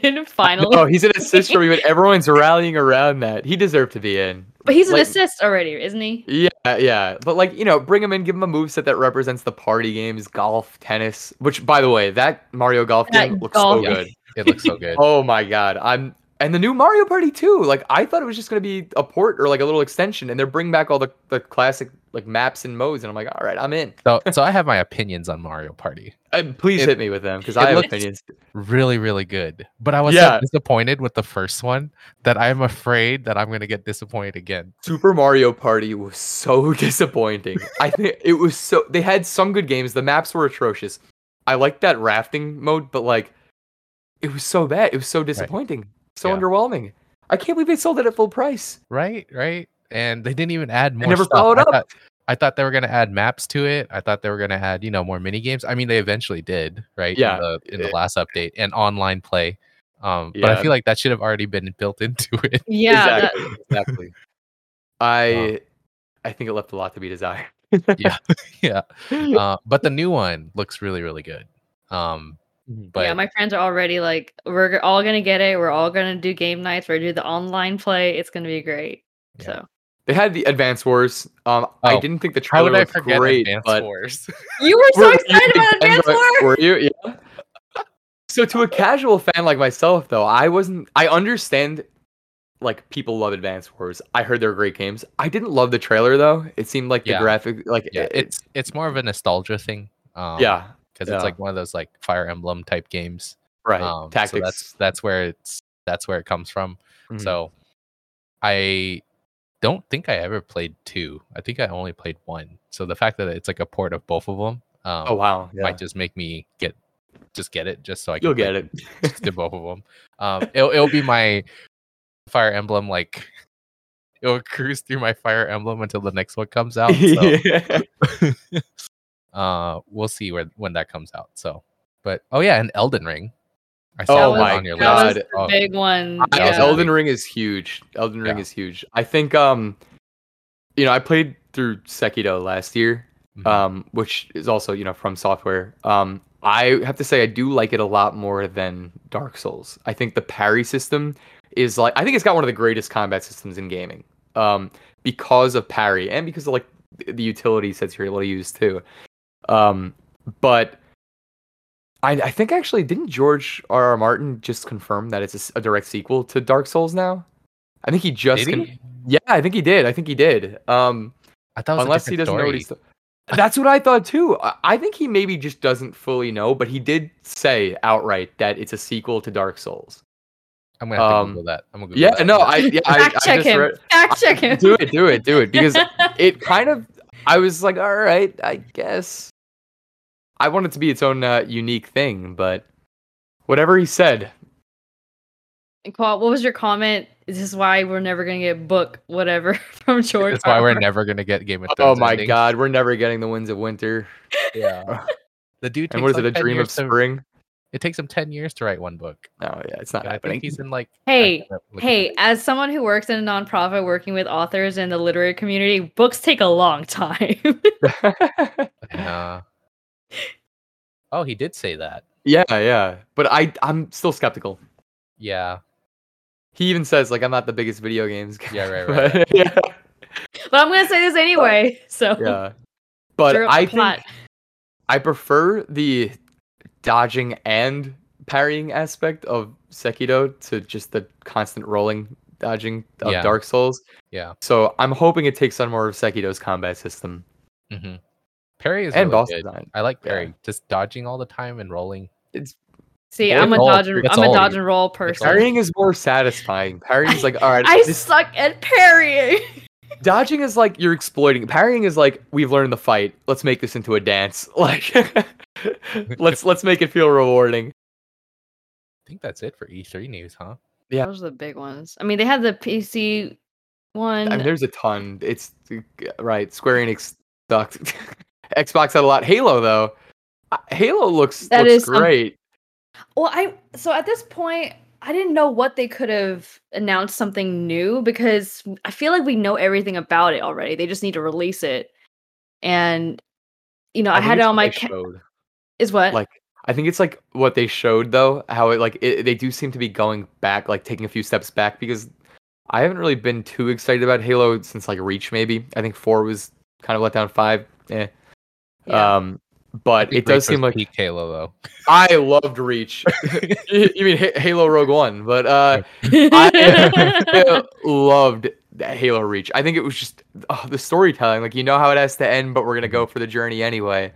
in final. Oh, he's an assist for me, but everyone's rallying around that. He deserved to be in. But he's like, an assist already, isn't he? Yeah, yeah. But like you know, bring him in, give him a moveset that represents the party games, golf, tennis. Which, by the way, that Mario Golf that game looks golf. So good. It looks so good. Oh my god. I'm And the new Mario Party two, like, I thought it was just going to be a port or, like, a little extension, and they're bringing back all the, the classic, like, maps and modes, and I'm like, all right, I'm in. So, so I have my opinions on Mario Party. And please it, hit me with them, because I have opinions. Really, really good. But I was yeah. so disappointed with the first one that I'm afraid that I'm going to get disappointed again. Super Mario Party was so disappointing. I think it was so... They had some good games. The maps were atrocious. I liked that rafting mode, but, like, it was so bad. It was so disappointing. Right. So yeah. underwhelming. I can't believe they sold it at full price. Right, right. And they didn't even add more. They never stuff. followed I up. Thought, I thought they were going to add maps to it. I thought they were going to add, you know, more mini games. I mean, they eventually did, right? Yeah. In the, in the last update and online play. Um, yeah. But I feel like that should have already been built into it. Yeah. Exactly. That... exactly. I, um, I think it left a lot to be desired. yeah. Yeah. Uh, but the new one looks really, really good. Um, But yeah, my friends are already like, we're all gonna get it. We're all gonna do game nights. We're gonna do the online play. It's gonna be great. Yeah. So they had the Advance Wars. Um, oh, I didn't think the trailer was great. Advance but Wars. You were so excited about Advance Wars. Were you? Yeah. So to a casual fan like myself, though, I wasn't. I understand, like, people love Advance Wars. I heard they're great games. I didn't love the trailer though. It seemed like yeah. the graphic, like yeah. it, it's it's more of a nostalgia thing. Um, yeah. Because yeah. it's like one of those like Fire Emblem type games, right? Um, Tactics. So that's that's where it's that's where it comes from. Mm-hmm. So I don't think I ever played two. I think I only played one. So the fact that it's like a port of both of them, um, oh wow, yeah. might just make me get just get it just so I can you'll get it. Just do both of them. Um, it'll it'll be my Fire Emblem like. It'll cruise through my Fire Emblem until the next one comes out. So. yeah. Uh, we'll see where when that comes out. So, but oh yeah, and Elden Ring. I saw oh that my on your god, list. That was the oh. big one. Yeah. Elden Ring is huge. Elden Ring yeah. is huge. I think um, you know, I played through Sekiro last year, mm-hmm. um, which is also you know from software. Um, I have to say I do like it a lot more than Dark Souls. I think the parry system is like I think it's got one of the greatest combat systems in gaming. Um, because of parry and because of like the utility sets you're able to use too. Um, but I, I think actually didn't George R. R. Martin just confirm that it's a, a direct sequel to Dark Souls now? I think he just did he? Con- yeah, I think he did. I think he did. Um, I thought it was unless a different he doesn't story. know what he's. Th- That's what I thought too. I, I think he maybe just doesn't fully know, but he did say outright that it's a sequel to Dark Souls. I'm gonna have um, to Google that. I'm gonna Google yeah, that. no, I yeah, fact I, check I him. Read, fact I, check him. Do it, do it, do it, because it kind of. I was like, all right, I guess. I want it to be its own uh, unique thing, but whatever he said. Qua, what was your comment? This is why we're never going to get book whatever from George. That's why we're never going to get Game of Thrones. Oh my endings. God, we're never getting the Winds of Winter. Yeah. The dude. Takes and what is like it, a dream of spring? To, it takes him ten years to write one book. Oh yeah, it's not I happening. Think he's in like. Hey, hey, as someone who works in a nonprofit working with authors in the literary community, books take a long time. Yeah. Oh, he did say that. Yeah, yeah. But I, I'm still skeptical. Yeah. He even says, like, I'm not the biggest video games guy. Yeah, right, right. right. yeah. But I'm going to say this anyway, so. Yeah. But I think I prefer the dodging and parrying aspect of Sekiro to just the constant rolling dodging of yeah. Dark Souls. Yeah. So I'm hoping it takes on more of Sekiro's combat system. Mm-hmm. Parry is and really boss good. Design. I like parry. Yeah. Just dodging all the time and rolling. It's see, I'm a dodge and I'm a dodge and roll person. Parrying is more satisfying. Parrying is like all right. I this... suck at parrying. Dodging is like you're exploiting. Parrying is like we've learned the fight. Let's make this into a dance. Like let's let's make it feel rewarding. I think that's it for E three news, huh? Yeah, those are the big ones. I mean, they had the P C one. I mean, there's a ton. It's right. Square Enix sucked. Xbox had a lot. Halo though, Halo looks that looks is great. Um, well, I so at this point I didn't know what they could have announced something new because I feel like we know everything about it already. They just need to release it, and you know I, I had it on my ca- is what like I think it's like what they showed though how it like it, they do seem to be going back like taking a few steps back because I haven't really been too excited about Halo since like Reach maybe I think four was kind of let down five. Eh. Yeah. Um, But it does seem like peak Halo though. I loved Reach. You mean Halo Rogue One? But uh, I loved Halo Reach. I think it was just oh, the storytelling. Like you know how it has to end, but we're gonna go for the journey anyway.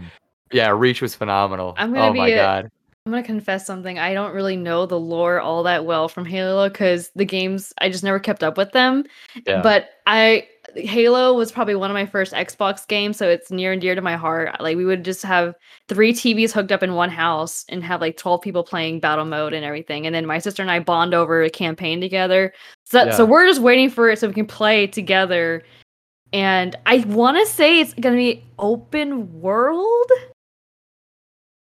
Yeah, Reach was phenomenal. I'm gonna oh be my a, god. I'm gonna confess something. I don't really know the lore all that well from Halo because the games I just never kept up with them. Yeah. But I. Halo was probably one of my first Xbox games, so it's near and dear to my heart. Like we would just have three T Vs hooked up in one house and have like twelve people playing battle mode and everything. And then my sister and I bond over a campaign together. So, that, yeah. so we're just waiting for it so we can play together. And I want to say it's going to be open world.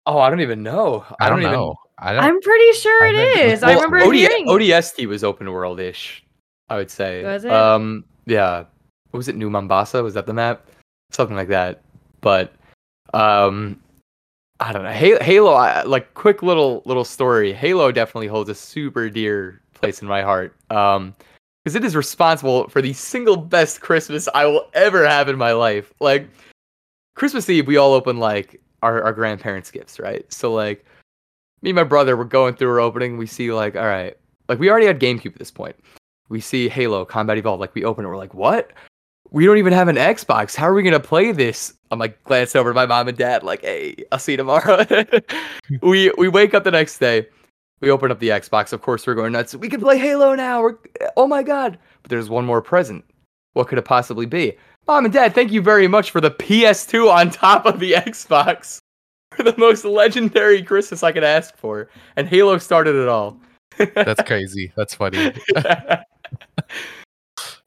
Oh, I don't even know. I, I don't, don't know. Even... I don't... I'm pretty sure I it is. Well, I remember O D- hearing O D S T was open world ish. I would say. Was it? Um, yeah. What was it? New Mombasa? Was that the map? Something like that. But um, I don't know. Halo, I, like quick little little story. Halo definitely holds a super dear place in my heart because um, it is responsible for the single best Christmas I will ever have in my life. Like Christmas Eve, we all open like our, our grandparents' gifts, right? So like me and my brother were going through our opening. We see like, all right, like we already had GameCube at this point. We see Halo Combat Evolved. Like we open it, we're like, what? We don't even have an Xbox. How are we going to play this? I'm like, glanced over to my mom and dad, like, hey, I'll see you tomorrow. we we wake up the next day. We open up the Xbox. Of course, we're going nuts. We can play Halo now. We're, oh, my God. But there's one more present. What could it possibly be? Mom and dad, thank you very much for the P S two on top of the Xbox. For the most legendary Christmas I could ask for. And Halo started it all. That's crazy. That's funny. Yeah.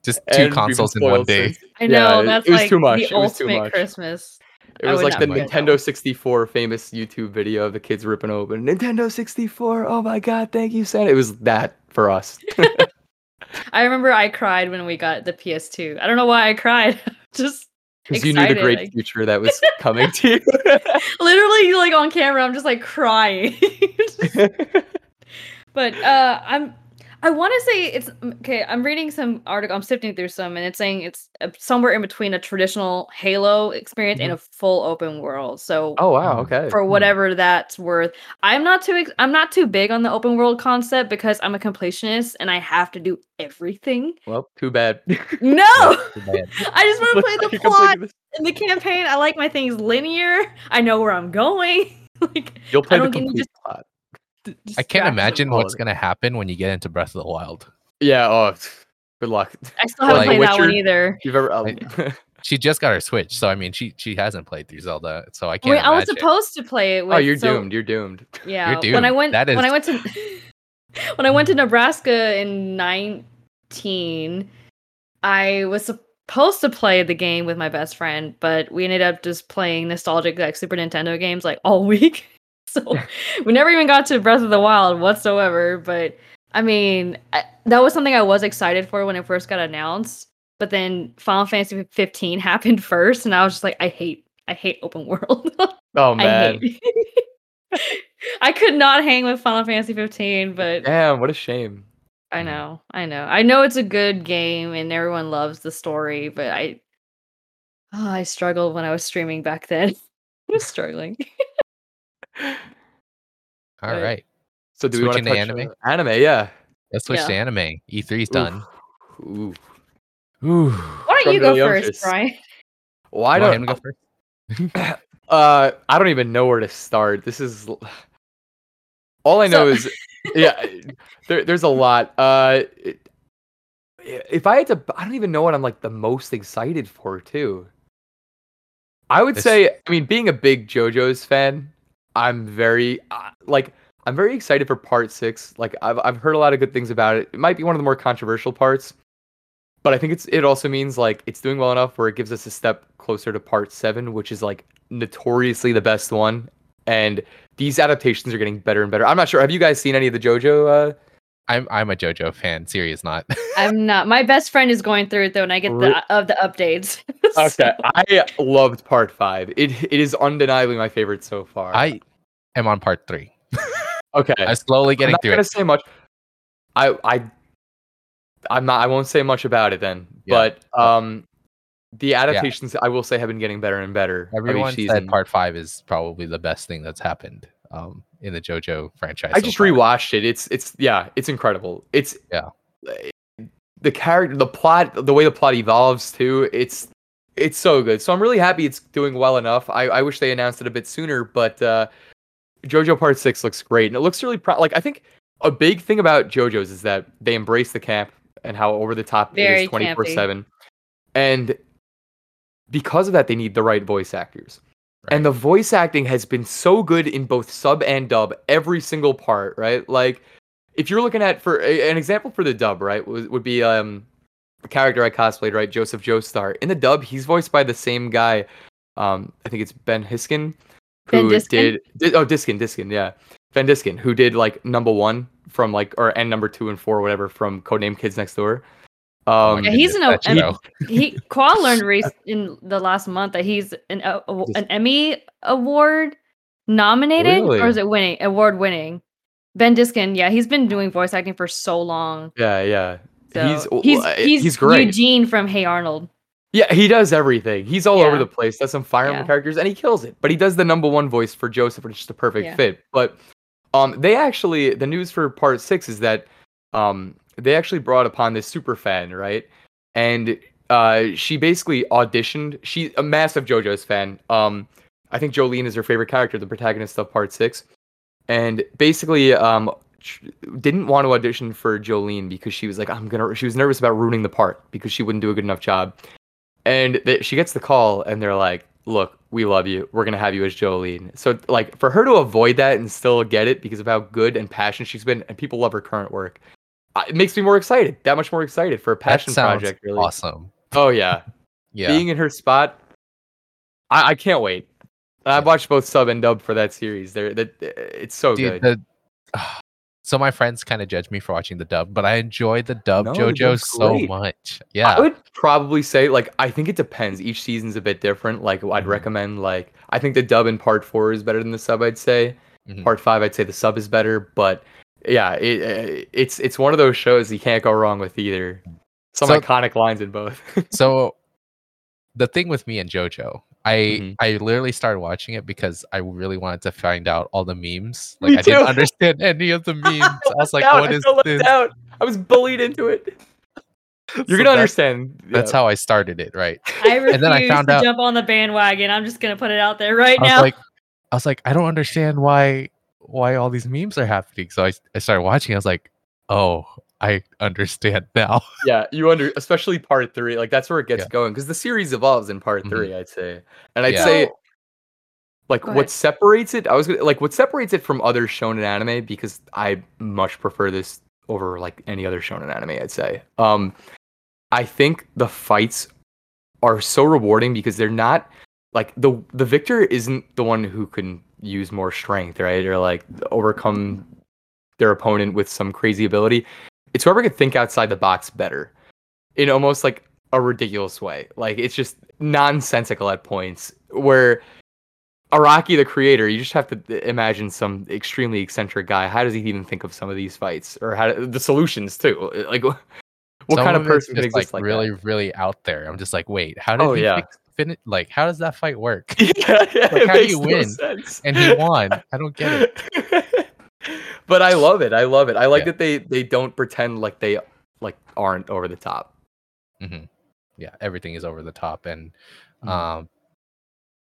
Just two and consoles in one day. I know, yeah, that's it was like too much. The it was ultimate too much. Christmas. It was like the Nintendo sixty-four famous YouTube video of the kids ripping open. Nintendo sixty-four, oh my God, thank you, Santa. It was that for us. I remember I cried when we got the P S two. I don't know why I cried. Just because you knew the great future that was coming to you. Literally, like on camera, I'm just like crying. just... But uh, I'm... I want to say it's okay. I'm reading some article. I'm sifting through some, and it's saying it's somewhere in between a traditional Halo experience mm-hmm. and a full open world. So, oh wow, okay. For whatever that's worth, I'm not too. I'm not too big on the open world concept because I'm a completionist and I have to do everything. Well, too bad. No, too bad. I just want to play the plot and the campaign. I like my things linear. I know where I'm going. like you'll play I don't the complete just, plot. Just I can't imagine what's going to happen when you get into Breath of the Wild. Yeah, oh, good luck. I still haven't like, played that Witcher, one either. You've ever, um, she just got her Switch, so I mean, she she hasn't played through Zelda, so I can't Wait, imagine. I was supposed to play it with... Oh, you're so, doomed, you're doomed. Yeah, you're doomed. When I went, that is... when I went to when I went to Nebraska in nineteen, I was supposed to play the game with my best friend, but we ended up just playing nostalgic like Super Nintendo games like all week. So we never even got to Breath of the Wild whatsoever. But I mean, I, that was something I was excited for when it first got announced. But then Final Fantasy fifteen happened first. And I was just like, I hate, I hate open world. Oh, man. I, hate I could not hang with Final Fantasy fifteen. But damn, what a shame. I know. I know. I know it's a good game and everyone loves the story. But I, oh, I struggled when I was streaming back then. I was struggling. All right. right. So do we want to touch anime? Uh, anime, yeah. Let's switch yeah. to anime. E three's done. Ooh. Ooh. Why don't From you go first, Brian? Why well, don't I go first? uh, I don't even know where to start. This is all I know so... is yeah. There, there's a lot. Uh, it, if I had to, I don't even know what I'm like the most excited for too. I would this... say, I mean, being a big JoJo's fan. I'm very uh, like I'm very excited for part six. Like I've I've heard a lot of good things about it. It might be one of the more controversial parts, but I think it's it also means like it's doing well enough where it gives us a step closer to part seven, which is like notoriously the best one. And these adaptations are getting better and better. I'm not sure. Have you guys seen any of the JoJo? Uh... I'm I'm a JoJo fan. Siri is not. I'm not. My best friend is going through it though, and I get the of the updates. so. Okay, I loved part five. It it is undeniably my favorite so far. I am on part three. Okay, I'm slowly getting I'm not through. I'm not gonna say much. I I I'm not. I won't say much about it then. Yeah. But um, The adaptations, yeah. I will say, have been getting better and better. Everyone every said part five is probably the best thing that's happened um, in the JoJo franchise. I so just far. rewatched it. It's it's yeah, it's incredible. It's yeah, the character, the plot, the way the plot evolves too. It's it's so good. So I'm really happy it's doing well enough. I, I wish they announced it a bit sooner, but uh, JoJo Part Six looks great, and it looks really pro- like I think a big thing about JoJo's is that they embrace the camp and how over the top Very it is twenty-four seven, and because of that, they need the right voice actors. Right. And the voice acting has been so good in both sub and dub, every single part, right? Like, if you're looking at, for an example for the dub, right, would, would be um, a character I cosplayed, right, Joseph Joestar. In the dub, he's voiced by the same guy, um, I think it's Ben Hiskin, who ben did, did, oh, Diskin, Diskin, yeah. Ben Diskin, who did, like, number one from, like, or, and number two and four, whatever, from Codename Kids Next Door. Um, yeah, he's an he, know. he Qua learned re- in the last month that he's an a, a, an Emmy Award nominated really? or is it winning award winning? Ben Diskin, yeah, he's been doing voice acting for so long. Yeah, yeah, so he's, he's he's he's great. Eugene from Hey Arnold. Yeah, he does everything. He's all yeah. over the place. Does some Fire Emblem yeah. characters and he kills it. But he does the number one voice for Joseph, which is just a perfect yeah. fit. But um, they actually the news for part six is that um. they actually brought upon this super fan, right? And uh, she basically auditioned. She's a massive JoJo's fan. Um, I think Jolene is her favorite character, the protagonist of Part six. And basically um, didn't want to audition for Jolene because she was like, I'm gonna. She was nervous about ruining the part because she wouldn't do a good enough job. And th- she gets the call and they're like, look, we love you. We're going to have you as Jolene. So like for her to avoid that and still get it because of how good and passionate she's been, and people love her current work. It makes me more excited, that much more excited for a passion project. Really awesome. Oh yeah, yeah. Being in her spot, I, I can't wait. Yeah. I watched both sub and dub for that series. There, that it's so Dude, good. The, uh, so my friends kind of judge me for watching the dub, but I enjoy the dub no, JoJo so much. Yeah, I would probably say like I think it depends. Each season's a bit different. Like I'd mm-hmm. recommend like I think the dub in part four is better than the sub. I'd say mm-hmm. part five. I'd say the sub is better, but. Yeah, it, it's it's one of those shows you can't go wrong with either. Some so, iconic lines in both. So the thing with me and JoJo, I mm-hmm. I literally started watching it because I really wanted to find out all the memes. Like me I too. didn't understand any of the memes. I, I was like, out. what I is this? Out. I was bullied into it. You're so gonna that's, understand. Yeah. That's how I started it, right? I refuse and then I found to out, jump on the bandwagon. I'm just gonna put it out there right I now. Was like, I was like, I don't understand why. why all these memes are happening. So I, I started watching. I was like, oh, I understand now. Yeah, you under, especially part three. Like that's where it gets yeah. going because the series evolves in part three, mm-hmm. I'd say. And I'd yeah. say, like, what separates it? I was gonna, like, what separates it from other shonen anime because I much prefer this over like any other shonen anime. I'd say. Um, I think the fights are so rewarding because they're not like the the victor isn't the one who can use more strength, right? Or like overcome their opponent with some crazy ability. It's whoever could think outside the box better in almost like a ridiculous way. Like it's just nonsensical at points where Araki, the creator, you just have to imagine some extremely eccentric guy. How does he even think of some of these fights or how do, the solutions too? Like what some kind of person could exist like, like really, that? really out there. I'm just like, wait, how did oh, he yeah. fix- Fin- like how does that fight work? Yeah, yeah, like, how do you win? Sense. And he won. I don't get it. But I love it. I love it. I like yeah. that they they don't pretend like they like aren't over the top. Mm-hmm. Yeah, everything is over the top, and mm-hmm. um,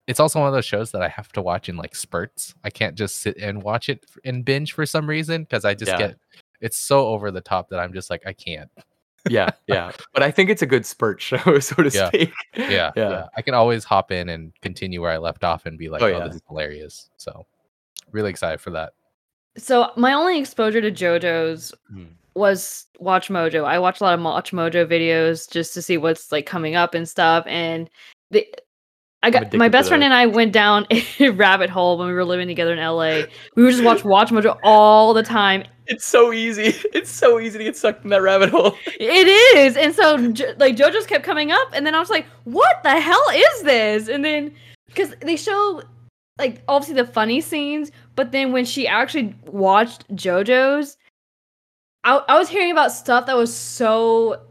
it's also one of those shows that I have to watch in like spurts. I can't just sit and watch it and binge for some reason because I just yeah. get it's so over the top that I'm just like I can't. yeah yeah but I think it's a good spurt show, so to yeah. speak. yeah, yeah yeah I can always hop in and continue where I left off and be like oh, oh yeah. this is hilarious. So really excited for that. So my only exposure to JoJo's mm. was Watch Mojo. I watch a lot of Watch Mojo videos just to see what's like coming up and stuff, and the I got my best friend and I went down a rabbit hole when we were living together in L A. We would just watch Watch Mojo all the time. It's so easy. It's so easy to get sucked in that rabbit hole. It is. And so like JoJo's kept coming up and then I was like, what the hell is this? And then because they show like obviously the funny scenes, but then when she actually watched JoJo's, I, I was hearing about stuff that was so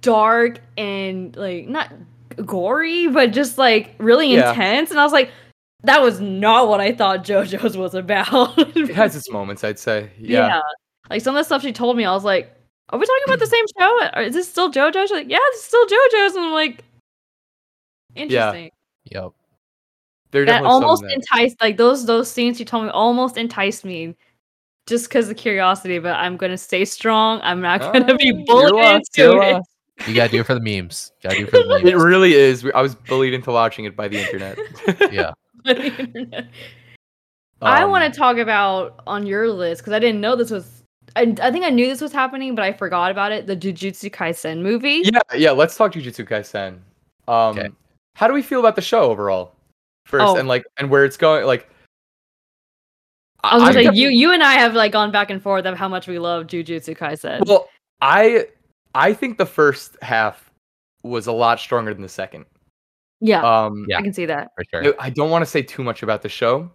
dark and like not gory, but just like really yeah. intense. And I was like, that was not what I thought JoJo's was about. It has its moments, I'd say. Yeah. yeah. Like some of the stuff she told me, I was like, are we talking about the same show? Is this still JoJo's? She's like, yeah, this is still JoJo's. And I'm like, interesting. Yeah. Yep. They're that almost that. enticed, like those those scenes you told me almost enticed me just because of curiosity, but I'm going to stay strong. I'm not going to oh, be bullied into you're it. Off. You got to do it for the memes. Got to do it for the memes. It really is. I was bullied into watching it by the internet. yeah. By the internet. Um, I want to talk about on your list because I didn't know this was. I, I think I knew this was happening, but I forgot about it. The Jujutsu Kaisen movie. Yeah, yeah. Let's talk Jujutsu Kaisen. Um, okay. How do we feel about the show overall? First oh. and like and where it's going, like. I was gonna say you you and I have like gone back and forth of how much we love Jujutsu Kaisen. Well, I I think the first half was a lot stronger than the second. Yeah, um, yeah. I can see that for sure. I don't want to say too much about the show,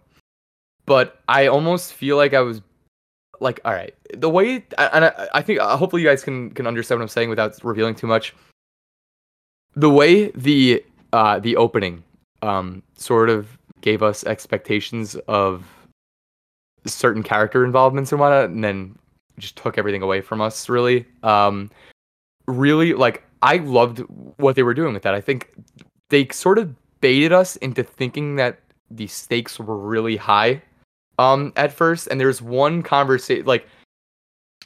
but I almost feel like I was like, all right, the way, and I, I think uh, hopefully you guys can can understand what I'm saying without revealing too much. The way the uh, the opening um, sort of gave us expectations of certain character involvements and whatnot, and then just took everything away from us, really. Um, really, like, I loved what they were doing with that. I think they sort of baited us into thinking that the stakes were really high um, at first, and there's one conversation, like,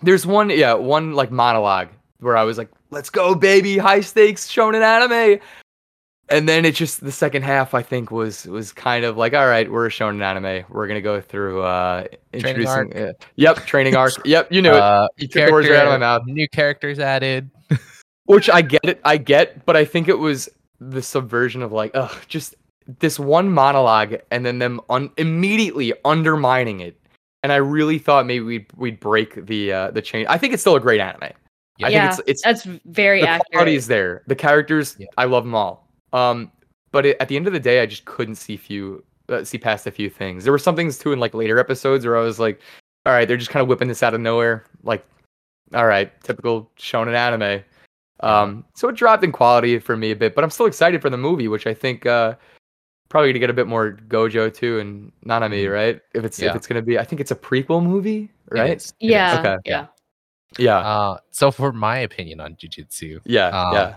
there's one, yeah, one, like, monologue where I was like, let's go, baby, high stakes, shonen anime! And then it just, the second half, I think, was was kind of like, all right, we're a shonen anime. We're going to go through uh, introducing. Training arc. Uh, yep, training arc. Yep, you knew uh, it. You took the words right out of my mouth. New characters added. Which I get it. I get, but I think it was the subversion of like, ugh, just this one monologue and then them un- immediately undermining it. And I really thought maybe we'd, we'd break the uh, the chain. I think it's still a great anime. Yeah, I think yeah it's, it's, that's very the accurate. The quality is there. The characters, yeah. I love them all. Um, but it, at the end of the day, I just couldn't see few uh, see past a few things. There were some things too in like later episodes where I was like, "All right, they're just kind of whipping this out of nowhere." Like, all right, typical shonen anime. Um, so it dropped in quality for me a bit, but I'm still excited for the movie, which I think uh, probably gonna get a bit more Gojo too and Nanami, right? If it's yeah. if it's gonna be, I think it's a prequel movie, right? It it yeah. Okay. Yeah. Yeah. Uh, so for my opinion on Jujutsu, yeah, uh, yeah.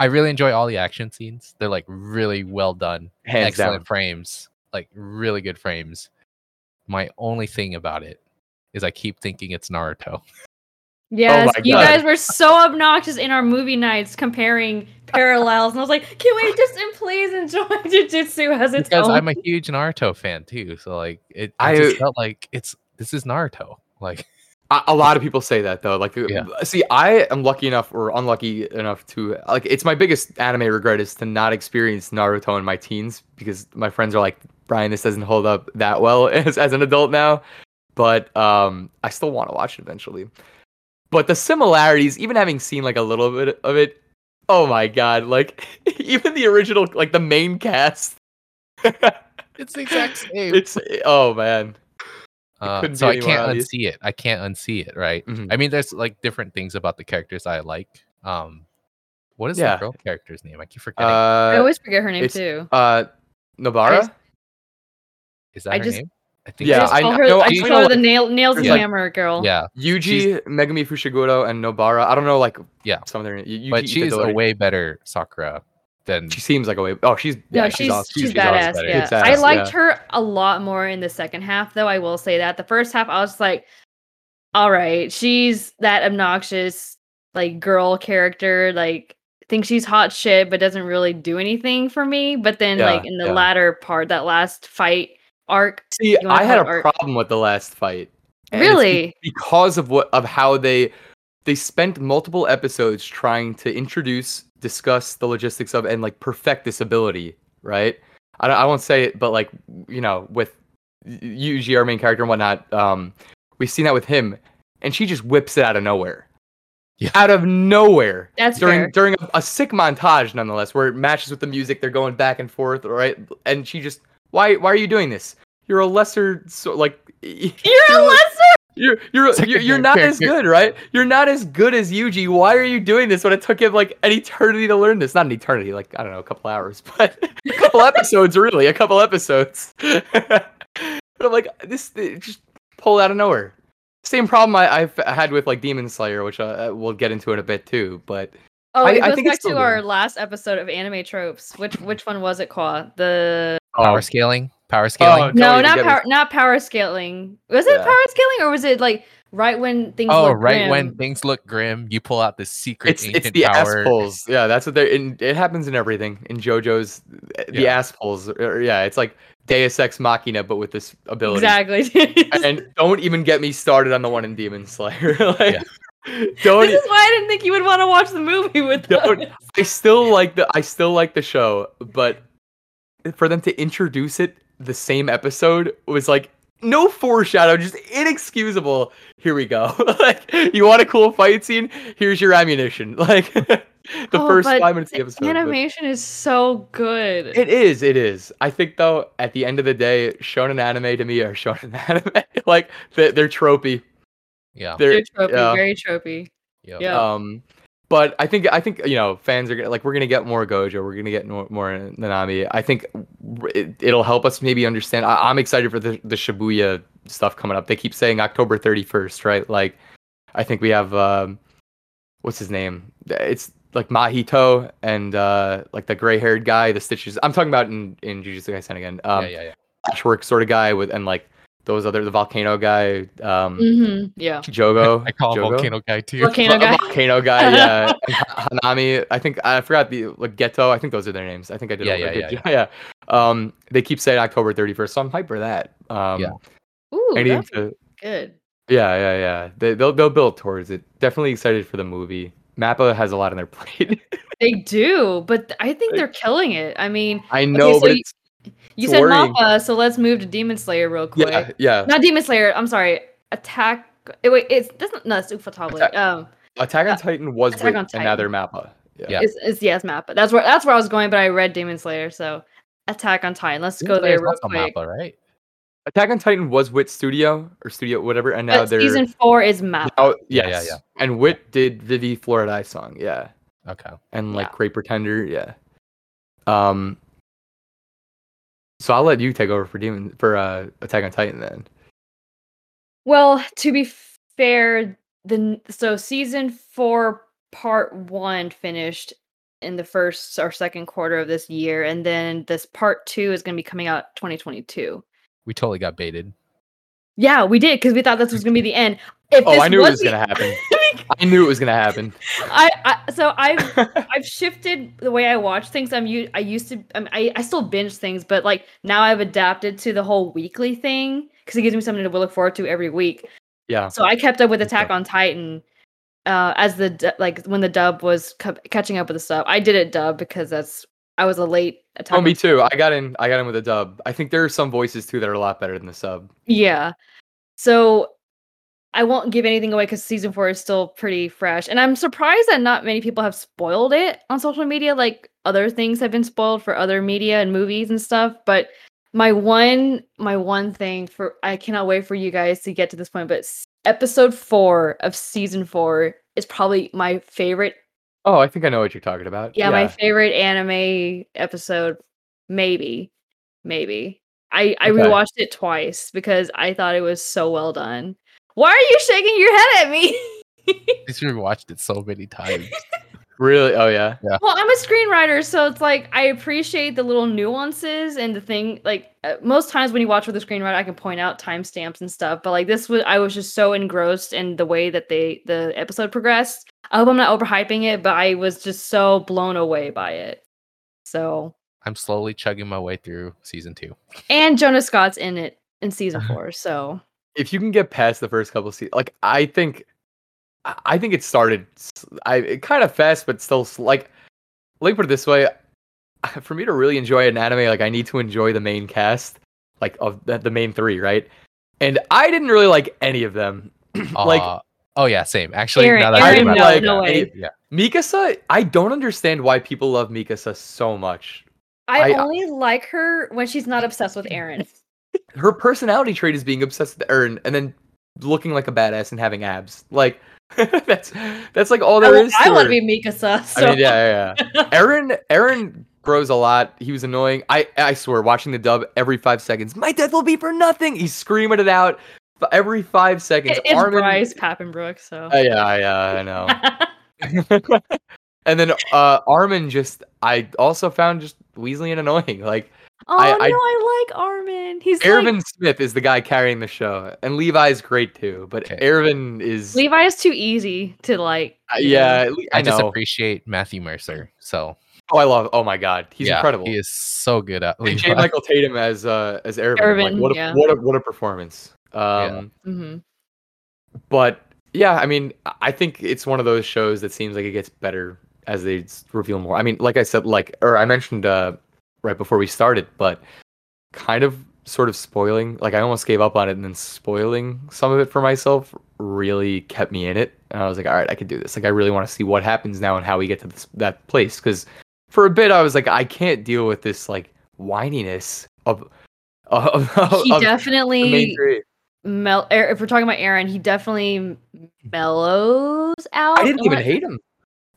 I really enjoy all the action scenes. They're like really well done. Hands Excellent down. Frames. Like really good frames. My only thing about it is I keep thinking it's Naruto. Yes, oh you God. guys were so obnoxious in our movie nights comparing parallels. And I was like, can we just please enjoy Jujutsu as its because own? Because I'm a huge Naruto fan too. So like it I, I just felt like it's this is Naruto. Like a lot of people say that though. Like, yeah. see, I am lucky enough or unlucky enough to like. It's my biggest anime regret is to not experience Naruto in my teens because my friends are like, Brian, this doesn't hold up that well as, as an adult now. But um, I still want to watch it eventually. But the similarities, even having seen like a little bit of it, oh my god! Like even the original, like the main cast, it's the exact same. It's oh man. Uh, so I can't obvious. unsee it. I can't unsee it, right? Mm-hmm. I mean, there's like different things about the characters I like. Um, what is yeah. the girl character's name? I keep forgetting. Uh, I always forget her name too. Uh, Nobara. Just, is that I her just, name? I think. Yeah, I, I, her, no, I just call her the like, nail, nails and like, hammer girl. Yeah, Yuji, she's, Megumi Fushiguro, and Nobara. I don't know, like yeah, some of their names. But she's a way better Sakura. Then she seems like a way. Oh, she's yeah, no, she's she's, awesome. she's, she's badass. Yeah, she's badass, I liked yeah. her a lot more in the second half, though. I will say that the first half, I was like, all right, she's that obnoxious like girl character, like thinks she's hot shit, but doesn't really do anything for me. But then, yeah, like in the yeah. latter part, that last fight arc, see, I had a arc? problem with the last fight, and really because of what of how they they spent multiple episodes trying to introduce. discuss the logistics of and like perfect this ability, right? I, I won't say it, but like, you know, with Yuji, our main character and whatnot, um, we've seen that with him, and she just whips it out of nowhere, yeah. out of nowhere. That's during fair. during a, a sick montage, nonetheless, where it matches with the music. They're going back and forth, right? And she just, why why are you doing this? You're a lesser, so like you're, you're a lesser. You're you're you're, you're not as good, right? You're not as good as Yuji. Why are you doing this when it took him like an eternity to learn this? Not an eternity, like I don't know, a couple hours, but a couple episodes, really, a couple episodes. But I'm like, this it just pulled out of nowhere. Same problem I I've had with like Demon Slayer, which uh, we'll get into in a bit too. But oh, I, it goes I think back it's to our good. last episode of Anime Tropes. Which which one was it, Qua? The oh. power scaling. Power scaling? Oh, no, not power, not power scaling. Was it yeah. power scaling, or was it like right when things? Oh, look right grim? when things look grim, you pull out the secret. It's, ancient it's the power. ass pulls. Yeah, that's what they're. In, it happens in everything. In JoJo's, the yeah. ass pulls. Yeah, it's like Deus Ex Machina, but with this ability. Exactly. and, and don't even get me started on the one in Demon Slayer. like, yeah. Don't, this is why I didn't think you would want to watch the movie with. Don't, I still like the. I still like the show, but for them to introduce it. The same episode was like no foreshadow, just inexcusable. Here we go. Like, you want a cool fight scene? Here's your ammunition. Like the oh, first five minutes of the episode. Animation but... is so good. It is. It is. I think though, at the end of the day, shonen anime to me are shonen anime. like they're, they're tropey. Yeah, they're, they're tropey. Uh, very tropey. Yeah. Yep. Um, but I think I think you know fans are gonna like we're gonna get more Gojo, we're gonna get more, more Nanami. I think it, it'll help us maybe understand. I, I'm excited for the, the Shibuya stuff coming up. They keep saying October thirty-first, right? Like, I think we have um, what's his name? It's like Mahito and uh, like the gray-haired guy, the stitches. I'm talking about in in Jujutsu Kaisen again. Um, yeah, yeah, yeah. Ashwork sort of guy with and like. Those other, the volcano guy, um, mm-hmm. yeah, Jogo. I call him Jogo? volcano guy too. Volcano guy, volcano guy. Yeah, Hanami. I think I forgot the like Ghetto. I think those are their names. I think I did. Yeah, a yeah, yeah, yeah. yeah. Um, they keep saying October thirty-first, so I'm hyped for that. Um, yeah. Ooh, that's to, good. Yeah, yeah, yeah. They, they'll they'll build towards it. Definitely excited for the movie. Mappa has a lot on their plate. they do, but I think they're killing it. I mean, I know, okay, so but you- it's. You it's said worrying. Mappa, so let's move to Demon Slayer real quick. Yeah, yeah. Not Demon Slayer. I'm sorry. Attack. Wait, it's that's not. No, it's Ufotable. Attack, um, Attack on Titan was with on Titan. another Mappa. Yeah, yeah. It's, it's yes, Mappa. That's where that's where I was going, but I read Demon Slayer, so Attack on Titan. Let's Demon go Slayer's there real quick. Mappa, right? Attack on Titan was Wit Studio or Studio whatever, and now but they're season four is Mappa. Oh yes. yeah, yeah, yeah. And Wit did Vivi Florida song, yeah. Okay. And like yeah. Great Pretender, yeah. Um. So I'll let you take over for Demon for uh, Attack on Titan then. Well, to be fair, the so season four part one finished in the first or second quarter of this year, and then this part two is going to be coming out twenty twenty-two. We totally got baited. Yeah, we did because we thought this was going to be the end. If oh, I knew it was the- going to happen. I knew it was going to happen. I, I so I've I've shifted the way I watch things. I'm u- I used to I'm, I I still binge things, but like now I've adapted to the whole weekly thing because it gives me something to look forward to every week. Yeah. So I kept up with Attack yeah. on Titan uh, as the du- like when the dub was cu- catching up with the sub. I did it dub because that's I was a late Attack. Oh, me too. I got in. I got in with a dub. I think there are some voices too that are a lot better than the sub. Yeah. So. I won't give anything away because season four is still pretty fresh. And I'm surprised that not many people have spoiled it on social media. Like other things have been spoiled for other media and movies and stuff. But my one, my one thing for, I cannot wait for you guys to get to this point, but episode four of season four is probably my favorite. Oh, I think I know what you're talking about. Yeah. yeah. My favorite anime episode. Maybe, maybe I, I okay. rewatched it twice because I thought it was so well done. Why are you shaking your head at me? Because you've watched it so many times. Really? Oh, yeah. yeah. Well, I'm a screenwriter, so it's like I appreciate the little nuances and the thing. Like uh, most times when you watch with a screenwriter, I can point out timestamps and stuff. But like this, was I was just so engrossed in the way that they the episode progressed. I hope I'm not overhyping it, but I was just so blown away by it. So I'm slowly chugging my way through season two. And Jonah Scott's in it in season four, so. If you can get past the first couple of seasons, like I think, I think it started, I it kind of fast, but still like, like put it this way, for me to really enjoy an anime, like I need to enjoy the main cast, like of the, the main three, right? And I didn't really like any of them. like, uh, oh yeah, same. Actually, Aaron, that Aaron, no, like, no way. Yeah. Mikasa, I don't understand why people love Mikasa so much. I, I only I, like her when she's not obsessed with Aaron. Her personality trait is being obsessed with Eren, and then looking like a badass and having abs. Like that's that's like all there I, is. I want to be Mikasa. So. I mean, yeah, yeah. yeah. Eren Eren grows a lot. He was annoying. I I swear, watching the dub every five seconds, my death will be for nothing. He's screaming it out every five seconds. It, it's Armin, Bryce Papenbrook. So uh, yeah, yeah, I know. And then uh, Armin just, I also found just Weasley and annoying. Like, oh I, no, I, I like Armin. He's Ervin like... Smith is the guy carrying the show, and Levi's great too. But okay. Ervin is Levi is too easy to like. Uh, yeah, I, I just know. appreciate Matthew Mercer. So oh, I love. Oh my God, he's yeah, incredible. He is so good at Levi. And J. Michael Tatum as uh, as Ervin. Ervin like, what a, yeah. what a what a performance. Um, yeah. Mm-hmm. But yeah, I mean, I think it's one of those shows that seems like it gets better as they reveal more. I mean, like I said, like, or I mentioned uh, right before we started, but kind of sort of spoiling, like I almost gave up on it, and then spoiling some of it for myself really kept me in it. And I was like, all right, I can do this. Like, I really want to see what happens now and how we get to this, that place. Because for a bit, I was like, I can't deal with this like whininess of, of, he of definitely the main three. Mel- if we're talking about Eren, he definitely mellows out. I didn't even hate him.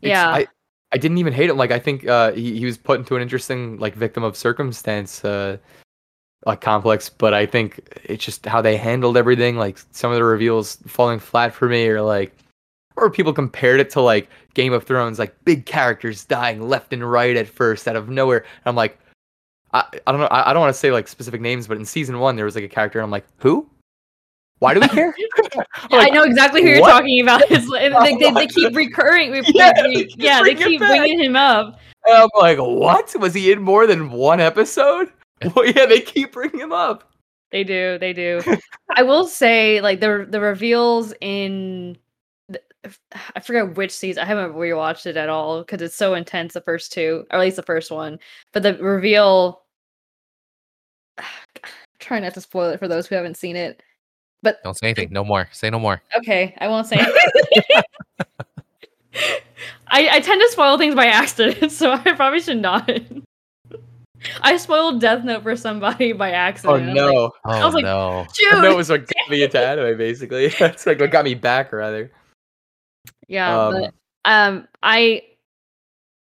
It's, yeah, I, I didn't even hate him. Like I think uh, he he was put into an interesting like victim of circumstance uh, like complex. But I think it's just how they handled everything. Like some of the reveals falling flat for me, or like, or people compared it to like Game of Thrones, like big characters dying left and right at first out of nowhere. And I'm like, I I don't know. I, I don't want to say like specific names, but in season one there was like a character, and I'm like, who? Why do we care? Like, I know exactly who you're what? talking about. It's, they, they, they keep recurring. We, yeah, we, they yeah, they keep bringing him up. And I'm like, what? Was he in more than one episode? Well, yeah, they keep bringing him up. They do. They do. I will say, like, the the reveals in... The, I forget which season. I haven't rewatched it at all because it's so intense, the first two, or at least the first one. But the reveal... I'm trying not to spoil it for those who haven't seen it. But don't say anything. No more. Say no more. Okay, I won't say anything. I, I tend to spoil things by accident, so I probably should not. I spoiled Death Note for somebody by accident. Oh no! I was like, oh, I was like no! Dude, that was what got me into anime. Basically, that's like what got me back, rather. Yeah, um, but um, I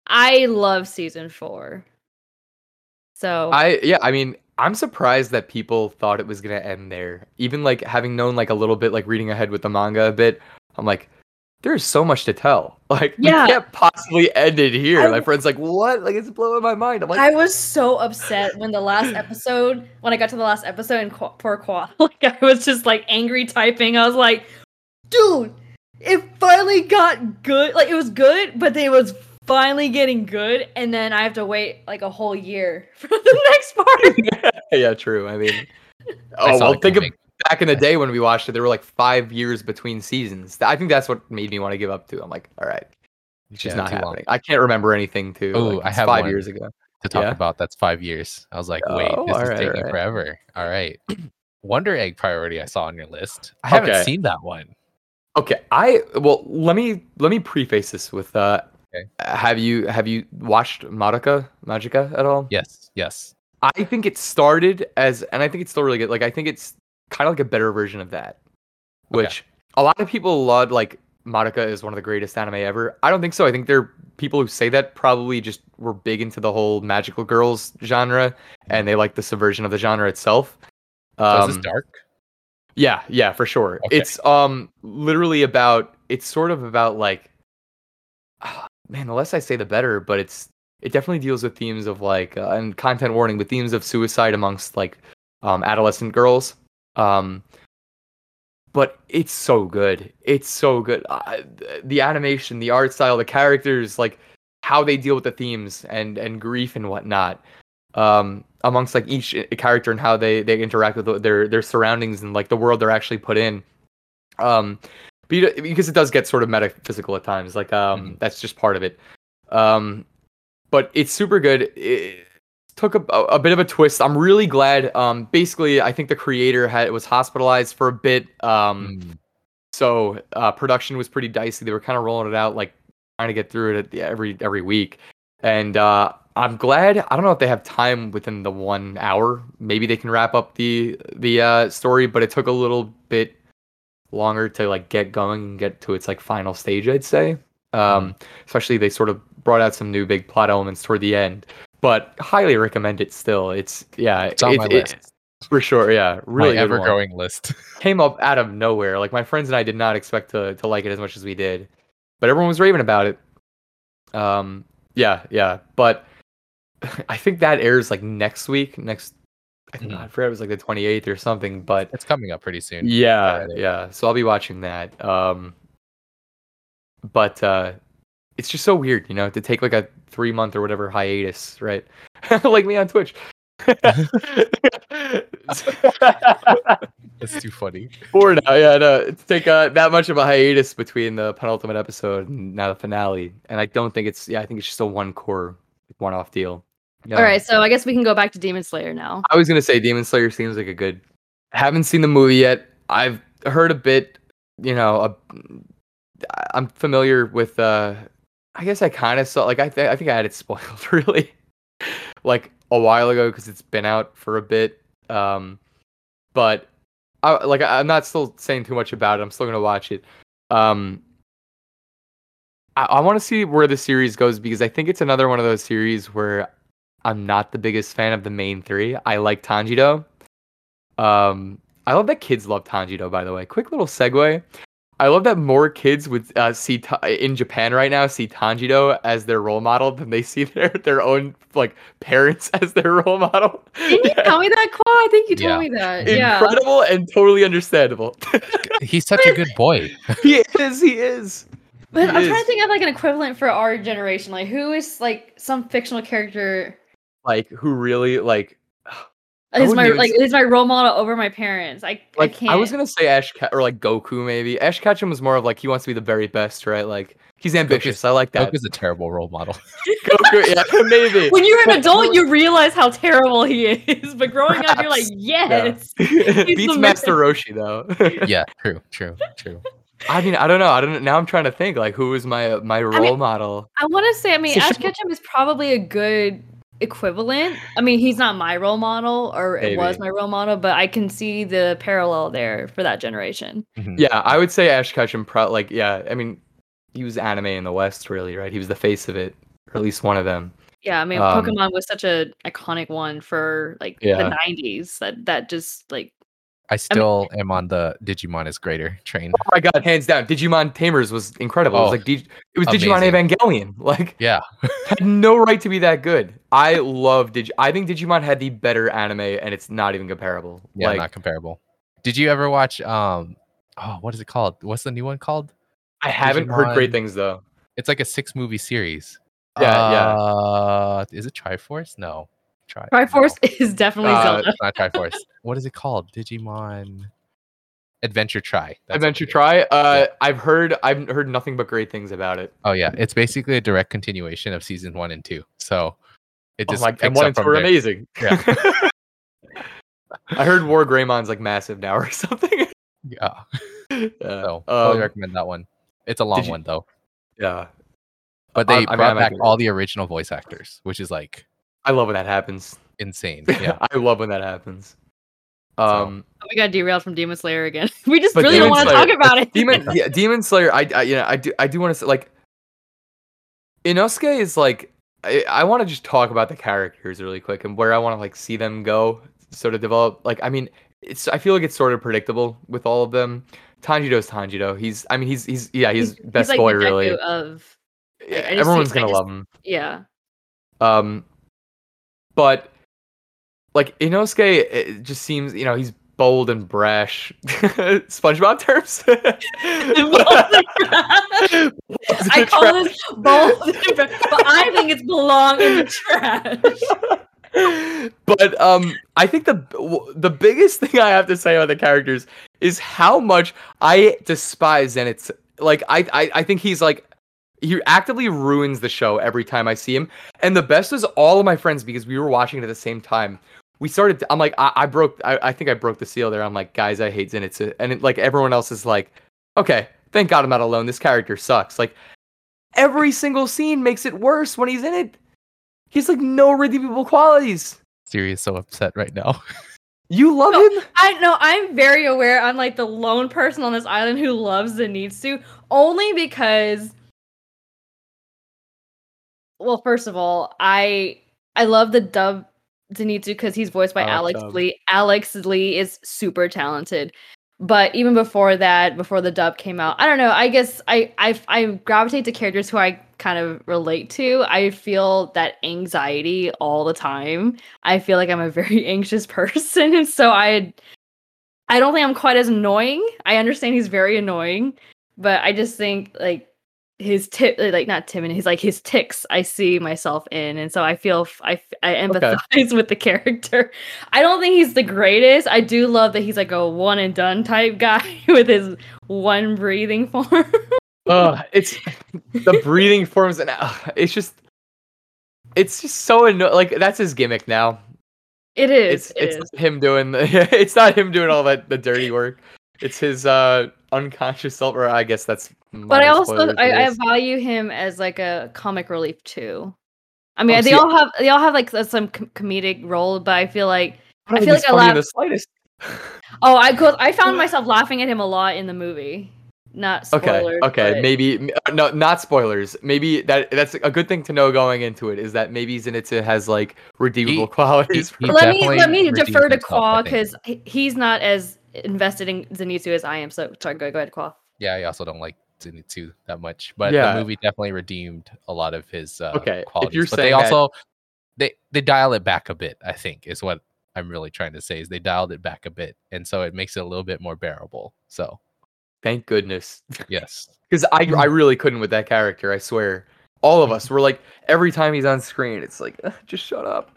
I love season four. So I yeah, I mean. I'm surprised that people thought it was going to end there. Even like having known like a little bit, like reading ahead with the manga a bit, I'm like, there's so much to tell. Like, yeah. We can't possibly end it here. I, my friend's like, what? Like, it's blowing my mind. I'm like, I was so upset when the last episode, when I got to the last episode and Qua, poor Qua, like I was just like angry typing. I was like, dude, it finally got good. Like it was good, but it was finally getting good, and then I have to wait like a whole year for the next part. yeah, yeah, true. I mean, oh, I well, think of back in the day when we watched it, there were like five years between seasons. I think that's what made me want to give up too. I'm like, all right, it's just yeah, not happening. Long. I can't remember anything too. Oh, like, I have five years ago to talk yeah. about. That's five years. I was like, wait, oh, this is right, taking right. forever. All right, Wonder Egg priority. I saw on your list. I okay. haven't seen that one. Okay, I well, let me let me preface this with uh. Okay. Have you have you watched Madoka Magica at all? Yes, yes. I think it started as, and I think it's still really good. Like I think it's kind of like a better version of that, which okay. a lot of people laud. Like Madoka is one of the greatest anime ever. I don't think so. I think there are people who say that probably just were big into the whole magical girls genre, and they like the subversion of the genre itself. Um, so is this dark? Yeah, yeah, for sure. Okay. It's um literally about. It's sort of about like. Uh, Man, the less I say, the better. But it's it definitely deals with themes of like uh, and content warning with themes of suicide amongst like um, adolescent girls. Um, but it's so good. It's so good. Uh, the animation, the art style, the characters, like how they deal with the themes and and grief and whatnot um, amongst like each character and how they they interact with their their surroundings and like the world they're actually put in. Um, But you, because it does get sort of metaphysical at times, like um, mm-hmm. that's just part of it. Um, but it's super good. It took a, a bit of a twist. I'm really glad. Um, basically, I think the creator had was hospitalized for a bit, um, mm. so uh, production was pretty dicey. They were kind of rolling it out, like trying to get through it every every week. And uh, I'm glad. I don't know if they have time within the one hour. Maybe they can wrap up the the uh, story, but it took a little bit. longer to like get going and get to its like final stage, I'd say. Um, especially they sort of brought out some new big plot elements toward the end, but highly recommend it still. It's yeah, it's on it, my list. It, For sure, yeah. Really ever-growing list. Came up out of nowhere. Like, my friends and I did not expect to to like it as much as we did. But everyone was raving about it. Um, yeah, yeah. But I think that airs, like, next week. Next, I, don't mm. know, I forgot it was, like, the twenty-eighth or something. But it's coming up pretty soon. Yeah, Friday. yeah. So I'll be watching that. Um, but uh, it's just so weird, you know, to take, like, a three-month or whatever hiatus, right? Like me on Twitch. That's too funny. For now, yeah, no, take uh, that much of a hiatus between the penultimate episode and now the finale, and I don't think it's. Yeah, I think it's just a one core, one-off deal. Yeah. All right, so I guess we can go back to Demon Slayer now. I was gonna say Demon Slayer seems like a good. Haven't seen the movie yet. I've heard a bit. You know, a, I'm familiar with. Uh, I guess I kind of saw. Like I, th- I think I had it spoiled. Really, like a while ago because it's been out for a bit. Um, but I, like I'm not still saying too much about it. I'm still gonna watch it. Um, I, I want to see where the series goes because I think it's another one of those series where I'm not the biggest fan of the main three. I like Tanjiro. Um, I love that kids love Tanjiro. By the way, quick little segue. I love that more kids would uh, see ta- in Japan right now see Tanjiro as their role model than they see their, their own like parents as their role model. Didn't you yeah. tell me that, Qua? I think you told yeah. me that. Yeah. Incredible and totally understandable. He's such a good boy. He is. He is. But he I'm is. trying to think of like an equivalent for our generation. Like who is like some fictional character? Like who really like. Is my like say, is my role model over my parents? I, like, I can't. I was gonna say Ash Ka- or like Goku maybe. Ash Ketchum was more of like he wants to be the very best, right? Like he's ambitious. Goku's, I like that. Goku's a terrible role model. Goku, yeah, maybe. When you're an adult, you realize how terrible he is. But growing Perhaps. up, you're like, yes. Yeah. Beats Master Roshi though. yeah, true, true, true. I mean, I don't know. I don't. Now I'm trying to think like who is my my role I mean, model. I want to say. I mean, so Ash she- Ketchum is probably a good. Equivalent. I mean, he's not my role model, or Maybe. it was my role model, but I can see the parallel there for that generation. Mm-hmm. Yeah, I would say Ash Ketchum. Pro- like, yeah, I mean, he was anime in the West, really, right? He was the face of it, or at least one of them. Yeah, I mean, um, Pokemon was such an iconic one for like yeah. the nineties that that just like. I still I mean, am on the Digimon is greater train. Oh my god, hands down. Digimon Tamers was incredible. Oh, it was like D- it was amazing. Digimon Evangelion. Like yeah. had no right to be that good. I love Dig I think Digimon had the better anime and it's not even comparable. Yeah, like, not comparable. Did you ever watch um oh what is it called? What's the new one called? I haven't Digimon... heard great things though. It's like a six movie series. Yeah, uh, yeah. Is it Triforce? No. Tri- Triforce no. is definitely uh, Zelda. It's not Triforce. What is it called? Digimon Adventure Tri. That's Adventure Tri. Uh, yeah. I've heard. I've heard nothing but great things about it. Oh yeah, it's basically a direct continuation of season one and two. So it just oh, like, and one and two are there. amazing. Yeah. I heard War Greymon's like massive now or something. yeah. yeah. So I um, recommend that one. It's a long you, one though. Yeah. But they I, brought I mean, back all it. the original voice actors, which is like. I love when that happens. Insane. Yeah. I love when that happens. Um, so. We got derailed from Demon Slayer again. We just really Demon don't want to talk about it. Demon, yeah, Demon Slayer. I, I, you know, I do. I do want to say, like, Inosuke is like. I, I want to just talk about the characters really quick and where I want to like see them go, sort of develop. Like, I mean, it's. I feel like it's sort of predictable with all of them. Tanjiro's Tanjiro. He's. I mean, he's. He's. Yeah, he's, he's best he's boy like really. Of, like, yeah, everyone's gonna just, love him. Yeah. Um. But, like, Inosuke it just seems, you know, he's bold and brash. SpongeBob terms? I call trash. this bold and brash, but I think it's belong in the trash. But um, I think the the biggest thing I have to say about the characters is how much I despise Zenitsu. Like, I, I, I think he's, like... He actively ruins the show every time I see him. And the best is all of my friends, because we were watching it at the same time. We started, I'm like, I, I broke, I, I think I broke the seal there. I'm like, guys, I hate Zenitsu. And it, like, everyone else is like, okay, thank God I'm not alone. This character sucks. Like, every single scene makes it worse when he's in it. He's like, no redeemable qualities. Siri is so upset right now. You love no, him? I know. I'm very aware. I'm like the lone person on this island who loves Zenitsu only because, well, first of all, I I love the dub Zenitsu because he's voiced by oh, Alex dub. Lee. Alex Lee is super talented. But even before that, before the dub came out, I don't know. I guess I I, I gravitate to characters who I kind of relate to. I feel that anxiety all the time. I feel like I'm a very anxious person, and so I I don't think I'm quite as annoying. I understand he's very annoying, but I just think like his tip, like not timid, he's like his tics. I see myself in, and so I feel I I empathize okay. with the character. I don't think he's the greatest. I do love that he's like a one and done type guy with his one breathing form. Oh, it's the breathing forms, and uh, it's just, it's just so annoying. Like that's his gimmick now. It is. It's, it it's is. Not him doing. The, it's not him doing all that the dirty work. It's his uh, unconscious self, or I guess that's. But I also I, I value him as like a comic relief too. I mean, oh, they see, all have they all have like some com- comedic role, but I feel like I, I feel like I laugh. oh, I go. I found myself laughing at him a lot in the movie. Not spoilers. Okay, okay, but... maybe no, not spoilers. Maybe that that's a good thing to know going into it is that maybe Zenitsu has like redeemable he, qualities. He, he let me let me defer to Qua because he's not as invested in Zenitsu as I am. So sorry, go go ahead, Qua. Yeah, I also don't like Zenitsu that much, but yeah. the movie definitely redeemed a lot of his uh, okay. qualities. If you're but they that... also they they dial it back a bit. I think is what I'm really trying to say is they dialed it back a bit, and so it makes it a little bit more bearable. So. Thank goodness. Yes. Because I I really couldn't with that character, I swear. All of us were like, every time he's on screen, it's like, uh, just shut up.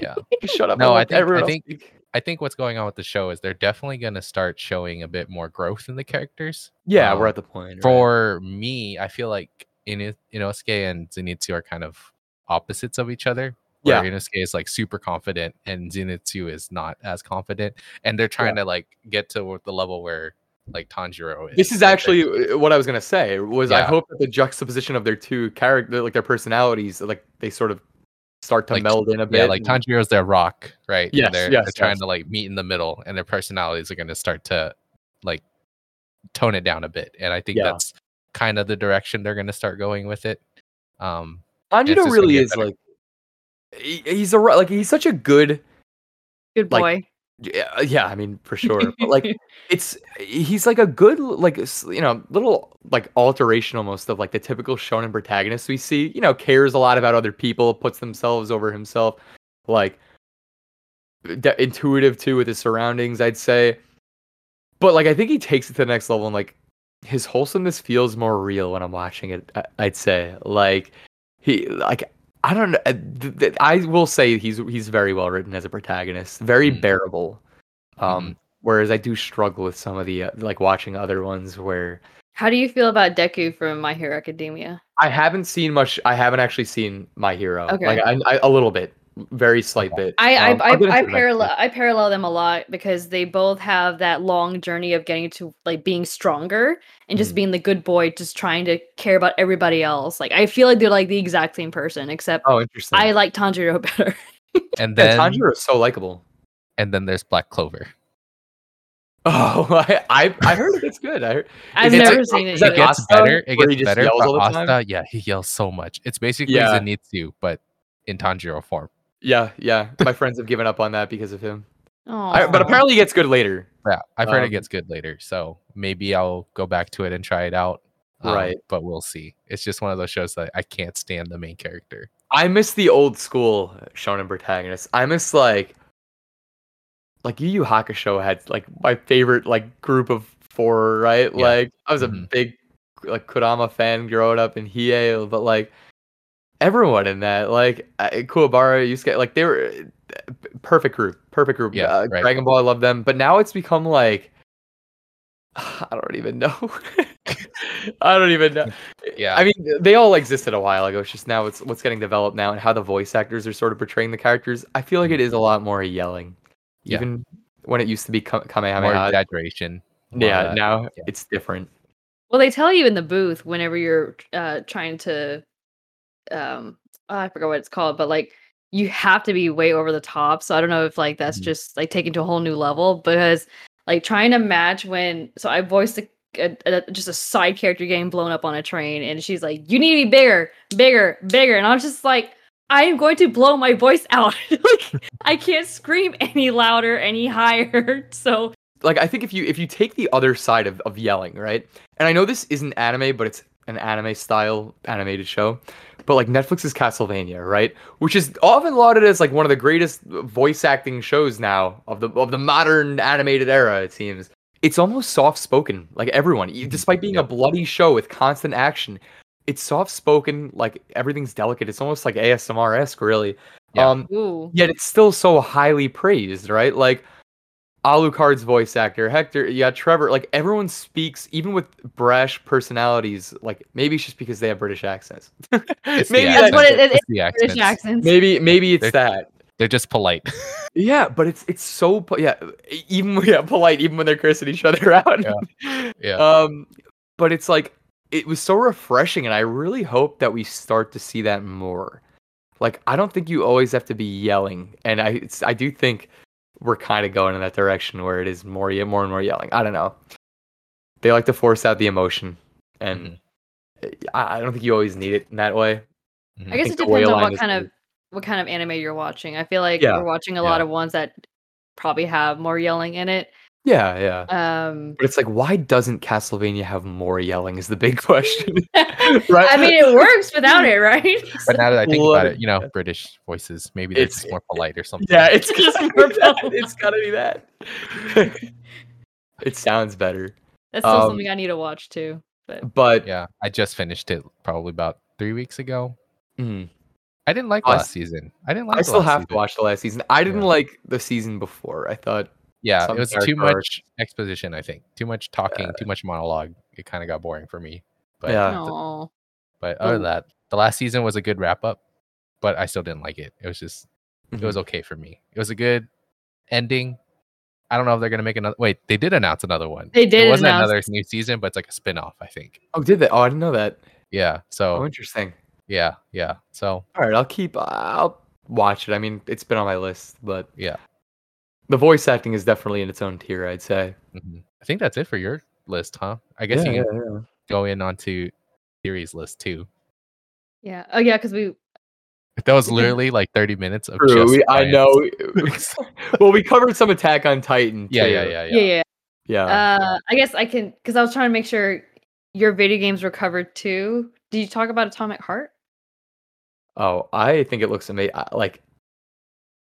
Yeah. Just shut up. No, I think, I, think, I think what's going on with the show is they're definitely going to start showing a bit more growth in the characters. Yeah, um, we're at the point. Right? For me, I feel like Inu- Inosuke and Zenitsu are kind of opposites of each other. Where yeah. Inosuke is like super confident and Zenitsu is not as confident. And they're trying yeah. to like get to the level where like Tanjiro is. This is actually what I was gonna say was yeah. I hope that the juxtaposition of their two character, like their personalities, like they sort of start to like, meld in a bit. Yeah, like Tanjiro's their rock, right? Yeah, they're, yes, they're trying yes. to like meet in the middle, and their personalities are gonna start to like tone it down a bit. And I think yeah. that's kind of the direction they're gonna start going with it. Um, Tanjiro really is better. Like he's a like he's such a good, good boy. Like, Yeah, yeah, I mean for sure. But like, it's he's like a good like you know little like alteration almost of like the typical shonen protagonist we see. You know, cares a lot about other people, puts themselves over himself, like de- intuitive too with his surroundings. I'd say, but like I think he takes it to the next level, and like his wholesomeness feels more real when I'm watching it. I- I'd say like he like. I don't know. I will say he's he's very well written as a protagonist, very mm. bearable. Um, mm-hmm. Whereas I do struggle with some of the uh, like watching other ones where. How do you feel about Deku from My Hero Academia? I haven't seen much. I haven't actually seen My Hero. Okay, like I, I, a little bit, very slight okay. bit. I um, I I, I parallel I parallel them a lot because they both have that long journey of getting to like being stronger and just mm. being the good boy, just trying to care about everybody else. Like I feel like they're like the exact same person, except oh, interesting. I like Tanjiro better. And then yeah, Tanjiro is so likable. And then there's Black Clover. Oh, I I, I heard it's good. I heard, I've never it, seen it. It gets Asta, better. It gets better. Yells all the Asta, time? Yeah, he yells so much. It's basically yeah. Zenitsu, but in Tanjiro form. Yeah, yeah. My friends have given up on that because of him. I, but apparently it gets good later. Yeah, I've heard um, it gets good later. So maybe I'll go back to it and try it out. Um, right. But we'll see. It's just one of those shows that I can't stand the main character. I miss the old school shonen protagonists. I miss like... Like Yu Yu Hakusho had like my favorite like group of four, right? Yeah. Like I was mm-hmm. a big like Kurama fan growing up in Hiei, but like... Everyone in that, like Kuwabara, Yusuke, like they were perfect group, perfect group. Yeah, uh, right. Dragon Ball, I love them, but now it's become like I don't even know. I don't even know. Yeah, I mean, they all existed a while ago. It's just now it's what's getting developed now and how the voice actors are sort of portraying the characters. I feel like it is a lot more yelling, yeah. even when it used to be Kamehameha. More exaggeration. Yeah, uh, now yeah. it's different. Well, they tell you in the booth whenever you're uh, trying to. um oh, I forgot what it's called, but like you have to be way over the top. So I don't know if like that's just like taken to a whole new level, because like trying to match when, so I voiced a, a, a, just a side character getting blown up on a train, and she's like, you need to be bigger, bigger, bigger. And I was just like, I am going to blow my voice out. Like I can't scream any louder, any higher. So like, I think if you, if you take the other side of, of yelling, right? And I know this isn't anime, but it's an anime style animated show, but like Netflix's Castlevania, right? Which is often lauded as like one of the greatest voice acting shows now of the, of the modern animated era. It seems it's almost soft spoken. Like everyone, despite being a bloody show with constant action, it's soft spoken. Like everything's delicate. It's almost like A S M R-esque really. Yeah. Um, Ooh. Yet it's still so highly praised, right? Like, Alucard's voice actor, Hector, yeah, Trevor, like everyone speaks, even with brash personalities, like maybe it's just because they have British accents. Maybe that's what it is. It's the accents. British accents. Maybe, maybe it's they're, that. They're just polite. Yeah, but it's it's so yeah, even yeah, polite, even when they're cursing each other out. Yeah. Yeah. Um, but it's like it was so refreshing, and I really hope that we start to see that more. Like, I don't think you always have to be yelling, and I it's, I do think we're kind of going in that direction where it is more, more and more yelling. I don't know. They like to force out the emotion, and mm-hmm. I, I don't think you always need it in that way. Mm-hmm. I guess I it depends on what kind of good. what kind of anime you're watching. I feel like yeah. we're watching a yeah. lot of ones that probably have more yelling in it. Yeah, yeah. Um, but it's like, why doesn't Castlevania have more yelling? Is the big question, right? I mean, it works without it, right? But now that I think well, about it, you know, yeah. British voices, maybe it's more polite or something. Yeah, it's just more polite. It's gotta be that. It sounds better. That's still um, something I need to watch too. But. but yeah, I just finished it probably about three weeks ago. Mm. I didn't like last, last season. I didn't like. I still have season. to watch the last season. I didn't yeah. like the season before. I thought. Yeah, Some it was too much exposition, I think. Too much talking, yeah. too much monologue. It kind of got boring for me. But yeah. the, but other than that, the last season was a good wrap-up, but I still didn't like it. It was just, mm-hmm. it was okay for me. It was a good ending. I don't know if they're going to make another... Wait, they did announce another one. They did It wasn't announce- another new season, but it's like a spin-off, I think. Oh, did they? Oh, I didn't know that. Yeah, so... Oh, interesting. Yeah, yeah, so... All right, I'll keep... I'll watch it. I mean, it's been on my list, but... Yeah. The voice acting is definitely in its own tier, I'd say. Mm-hmm. I think that's it for your list, huh? I guess yeah, you can yeah, yeah. go in onto Siri's list too. Yeah. Oh, yeah, because we... That was literally like thirty minutes of True, just... We, I know. Well, we covered some Attack on Titan too. Yeah, yeah, yeah. Yeah, yeah. yeah. yeah. Uh, I guess I can... Because I was trying to make sure your video games were covered too. Did you talk about Atomic Heart? Oh, I think it looks amazing. Like...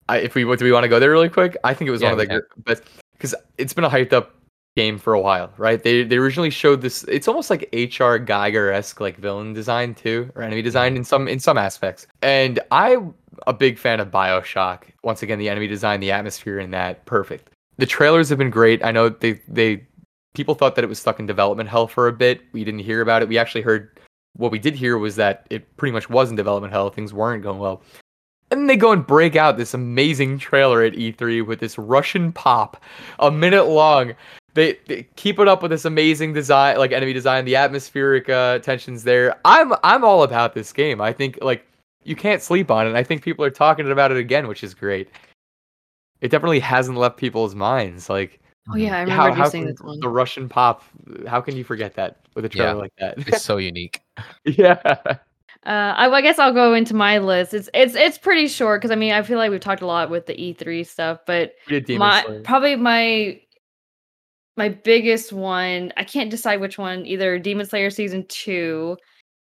I, if we do we want to go there really quick? I think it was yeah, one of the yeah. best, because it's been a hyped up game for a while, right? They they originally showed this. It's almost like H R Geiger-esque like villain design too, or enemy design in some in some aspects. And I'm a big fan of BioShock. Once again, the enemy design, the atmosphere in that, perfect. The trailers have been great. I know they they people thought that it was stuck in development hell for a bit. We didn't hear about it. We actually heard what we did hear was that it pretty much was in development hell. Things weren't going well. And then they go and break out this amazing trailer at E three with this Russian pop, a minute long. They, they keep it up with this amazing design, like enemy design, the atmospheric uh, tensions there. I'm I'm all about this game. I think like you can't sleep on it. I think people are talking about it again, which is great. It definitely hasn't left people's minds. Like, oh yeah, I remember how, how can this one. The Russian pop. How can you forget that with a trailer yeah, like that? It's so unique. Yeah. Uh, I, I guess I'll go into my list. It's it's it's pretty short because I mean I feel like we've talked a lot with the E three stuff, but my, probably my my biggest one. I can't decide which one. Either Demon Slayer season two,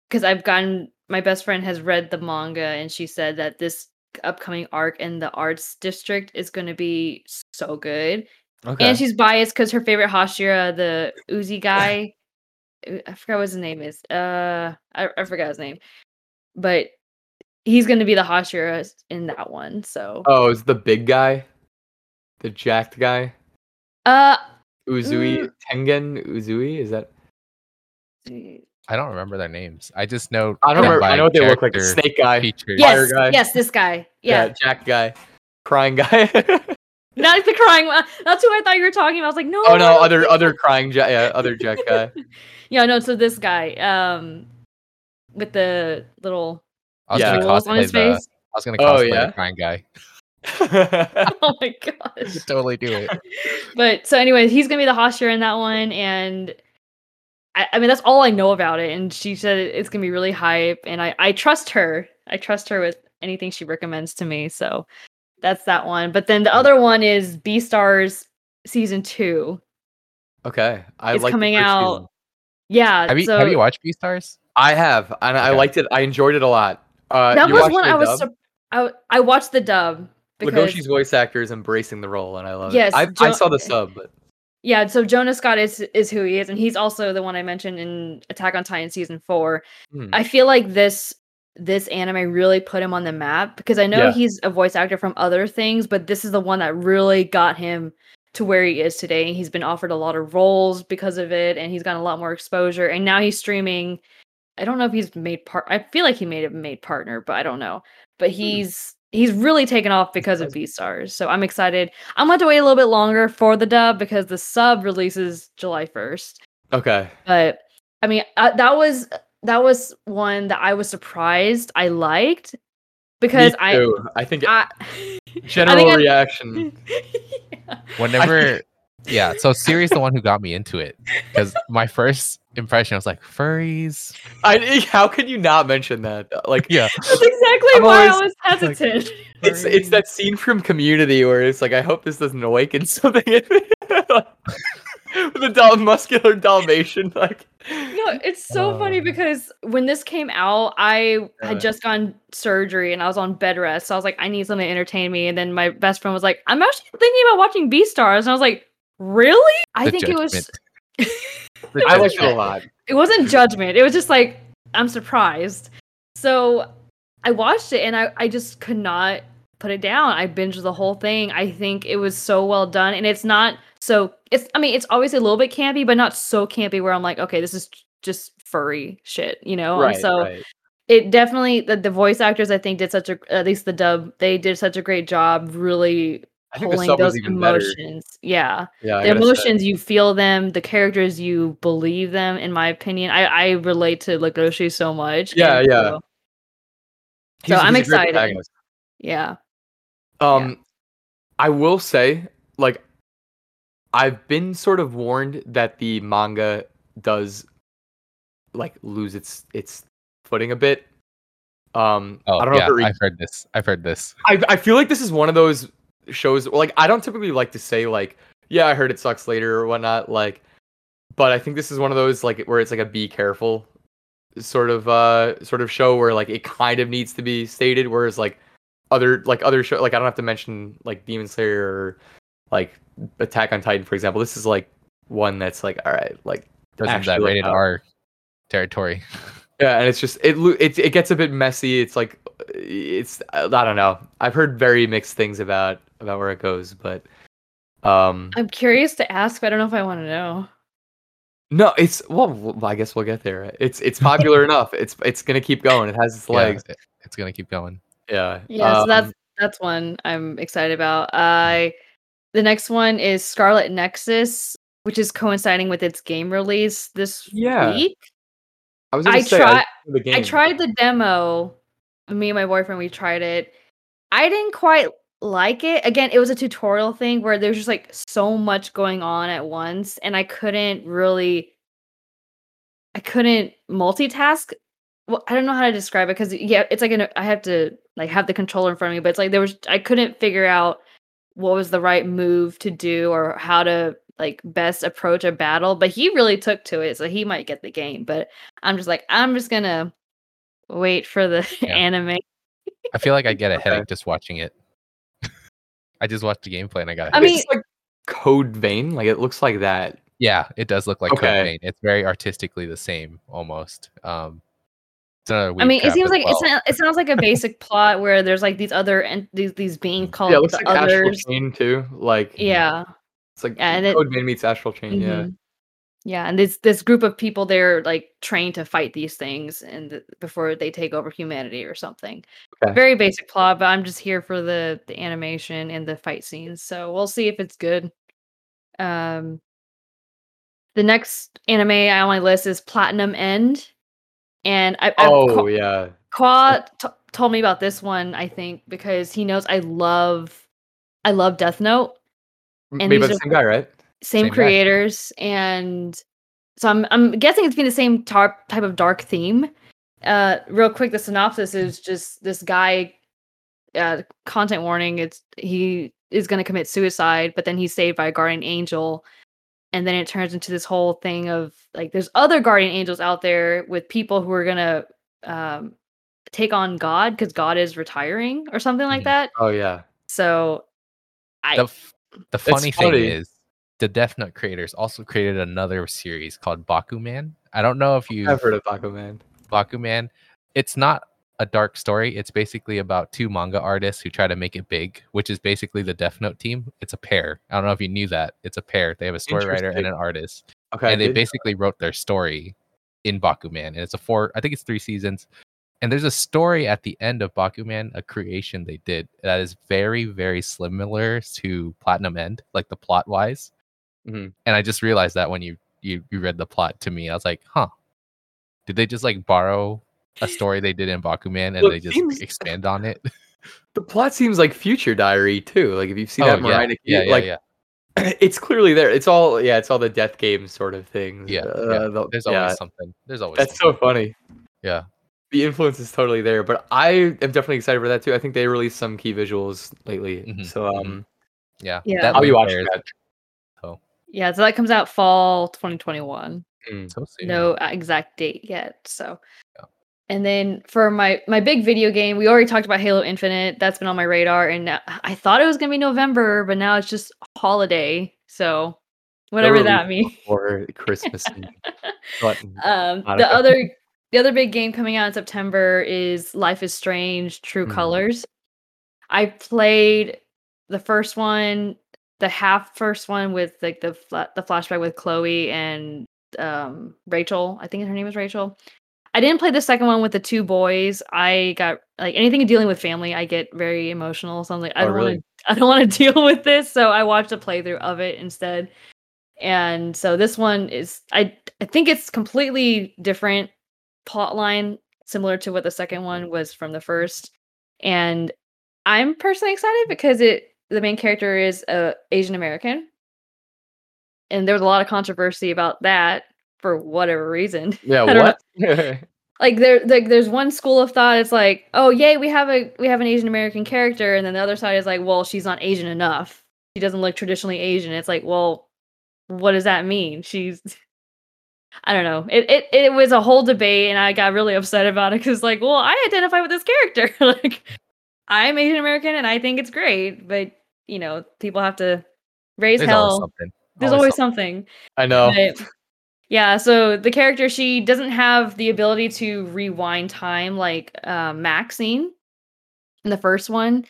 because I've gotten my best friend has read the manga and she said that this upcoming arc in the arts district is going to be so good. Okay. And she's biased because her favorite Hashira, the Uzi guy. I forgot what his name is. Uh, I, I forgot his name. But he's going to be the Hashira in that one. So oh, is the big guy, the jacked guy? Uh, Uzui mm, Tengen Uzui is that? I don't remember their names. I just know. I don't remember. I know what they look like. Snake guy, features. Yes, fire guy. Yes, this guy. Yeah, yeah jacked guy, crying guy. Not the crying one. That's who I thought you were talking about. I was like, no. Oh no, other other crying jack. Yeah, other jack guy. Yeah, no. So this guy, um, with the little yeah. on his face. was gonna cosplay oh, yeah? a crying guy. Oh my gosh. You could totally do it. But so anyway, he's gonna be the Hashira in that one, and I, I mean that's all I know about it, and she said it's gonna be really hype, and I, I trust her. I trust her with anything she recommends to me, so that's that one. But then the other one is Beastars season two. Okay. I it's like coming out. Season. Yeah. Have you, so... have you watched Beastars? I have, and okay. I liked it. I enjoyed it a lot. Uh, that was when I dub? was. Su- I, I watched the dub. Because... Legoshi's voice actor is embracing the role, and I love yes, it. Yes, jo- I saw the sub. But... Yeah, so Jonah Scott is is who he is, and he's also the one I mentioned in Attack on Titan season four. Hmm. I feel like this this anime really put him on the map, because I know yeah. he's a voice actor from other things, but this is the one that really got him to where he is today. He's been offered a lot of roles because of it, and he's gotten a lot more exposure, and now he's streaming. I don't know if he's made part. I feel like he made it made partner, but I don't know. But he's he's really taken off because of Beastars. So I'm excited. I'm gonna have to wait a little bit longer for the dub because the sub releases July first. Okay. But I mean, I, that was that was one that I was surprised I liked because Me too. I I think it, I, general I think I, reaction. Yeah. Whenever. Yeah, so Siri's the one who got me into it, because my first impression I was like, furries. I how could you not mention that? Like, yeah, that's exactly I'm why always, I was hesitant. Like, it's it's that scene from Community where it's like, I hope this doesn't awaken something in me. With a dal- muscular Dalmatian, like. No, it's so uh, funny because when this came out, I had just gotten surgery and I was on bed rest, so I was like, I need something to entertain me. And then my best friend was like, I'm actually thinking about watching Beastars, and I was like. Really? I the think judgment. it was. I liked it a lot. It wasn't judgment. It was just like, I'm surprised. So I watched it and I, I just could not put it down. I binged the whole thing. I think it was so well done. And it's not so, it's, I mean, it's always a little bit campy, but not so campy where I'm like, okay, this is just furry shit, you know? Right, so right. It definitely, the, the voice actors, I think, did such a, at least the dub, they did such a great job really. I think pulling those emotions. Yeah. yeah the emotions, say. You feel them. The characters, you believe them, in my opinion. I, I relate to Legoshi so much. Yeah, yeah. So, he's, so he's I'm excited. Yeah. Um, yeah. I will say, like, I've been sort of warned that the manga does, like, lose its its footing a bit. Um, oh, I don't know yeah, if it re- I've heard this. I've heard this. I I feel like this is one of those shows, like, I don't typically like to say, like, yeah, I heard it sucks later or whatnot, like, but I think this is one of those, like, where it's like a be careful sort of uh sort of show where, like, it kind of needs to be stated, whereas, like, other like other show, like, I don't have to mention, like, Demon Slayer or, like, Attack on Titan, for example. This is, like, one that's like, all right, like, doesn't that rated out. R territory. Yeah, and it's just it, it it gets a bit messy. It's like it's I don't know. I've heard very mixed things about about where it goes, but um, I'm curious to ask, but I don't know if I want to know. No, it's well, I guess we'll get there. It's it's popular enough. It's it's gonna keep going. It has its legs. Yeah, it's gonna keep going. Yeah. Yeah. Um, so that's that's one I'm excited about. I uh, the next one is Scarlet Nexus, which is coinciding with its game release this yeah. week. I, was I, say, try- I, the I tried the demo. Me and my boyfriend, we tried it. I didn't quite like it. Again, it was a tutorial thing where there's just, like, so much going on at once, and I couldn't really... I couldn't multitask. Well, I don't know how to describe it, because, yeah, it's like an, I have to, like, have the controller in front of me, but it's like there was... I couldn't figure out what was the right move to do or how to... like best approach a battle, but he really took to it, so he might get the game. But I'm just like, I'm just gonna wait for the yeah. anime. I feel like I get a headache just watching it. I just watched the gameplay and I got. A I mean, like Code Vein, like it looks like that. Yeah, it does look like okay. Code Vein. It's very artistically the same, almost. Um, it's another weird I mean, it seems like well. it's not, it sounds like a basic plot where there's like these other and these these beings called yeah, it looks the like others. Chain too, like yeah. It's like yeah, and Code Vein meets Astral Chain, mm-hmm. yeah. Yeah, and this this group of people, they're like trained to fight these things and the, before they take over humanity or something. Okay. Very basic plot, but I'm just here for the, the animation and the fight scenes. So we'll see if it's good. Um, the next anime I on my list is Platinum End. And I, oh, I've, yeah. Qua t- told me about this one, I think, because he knows I love, I love Death Note. And maybe the same guy, right? Same, same creators, guy. And so I'm, I'm guessing it's been the same tar- type of dark theme. Uh, real quick, the synopsis is just this guy. Uh, content warning: it's he is going to commit suicide, but then he's saved by a guardian angel. And then it turns into this whole thing of like, there's other guardian angels out there with people who are going to um, take on God because God is retiring or something like that. Oh, yeah. So I. The, f- the funny thing funny. is, the Death Note creators also created another series called Bakuman. I don't know if you've I've heard of Bakuman. Bakuman. It's not a dark story. It's basically about two manga artists who try to make it big, which is basically the Death Note team. It's a pair. I don't know if you knew that. It's a pair. They have a story writer and an artist. Okay. And they basically wrote their story in Bakuman. And it's a four, I think it's three seasons. And there's a story at the end of Bakuman, a creation they did that is very, very similar to Platinum End, like the plot wise. Mm-hmm. And I just realized that when you, you, you read the plot to me, I was like, huh, did they just like borrow a story they did in Bakuman, and well, they just seems, expand on it. The plot seems like Future Diary too. Like if you've seen oh, that, Mariah, yeah, yeah, yeah, like yeah. It's clearly there. It's all yeah, it's all the death game sort of things. Yeah, uh, yeah. The, there's yeah. always something. There's always that's something. So funny. Yeah, the influence is totally there. But I am definitely excited for that too. I think they released some key visuals lately. Mm-hmm. So um, yeah, yeah. That I'll be watching that. Oh, yeah. So that comes out fall twenty twenty-one. Mm, so no exact date yet. So. Yeah. And then for my, my big video game, we already talked about Halo Infinite. That's been on my radar. And now, I thought it was going to be November, but now it's just holiday. So whatever that means. Or Christmas. And um, the other the other big game coming out in September is Life is Strange True mm. Colors. I played the first one, the half first one with like the fla- the flashback with Chloe and um, Rachel. I think her name was Rachel. I didn't play the second one with the two boys. I got like anything dealing with family, I get very emotional. So I'm like, I don't oh, really? want to, I don't want to deal with this. So I watched a playthrough of it instead. And so this one is, I I think it's completely different plot line, similar to what the second one was from the first. And I'm personally excited because it the main character is a Asian American, and there was a lot of controversy about that. For whatever reason. Yeah, what? like there like there's one school of thought, it's like, oh yay, we have a we have an Asian American character, and then the other side is like, well, she's not Asian enough. She doesn't look traditionally Asian. It's like, well, what does that mean? She's I don't know. It it it was a whole debate, and I got really upset about it because like, well, I identify with this character. Like I'm Asian American and I think it's great, but you know, people have to raise there's hell. Always something. There's always, always something. something. I know. But, yeah, so the character, she doesn't have the ability to rewind time like uh, Maxine in the first one.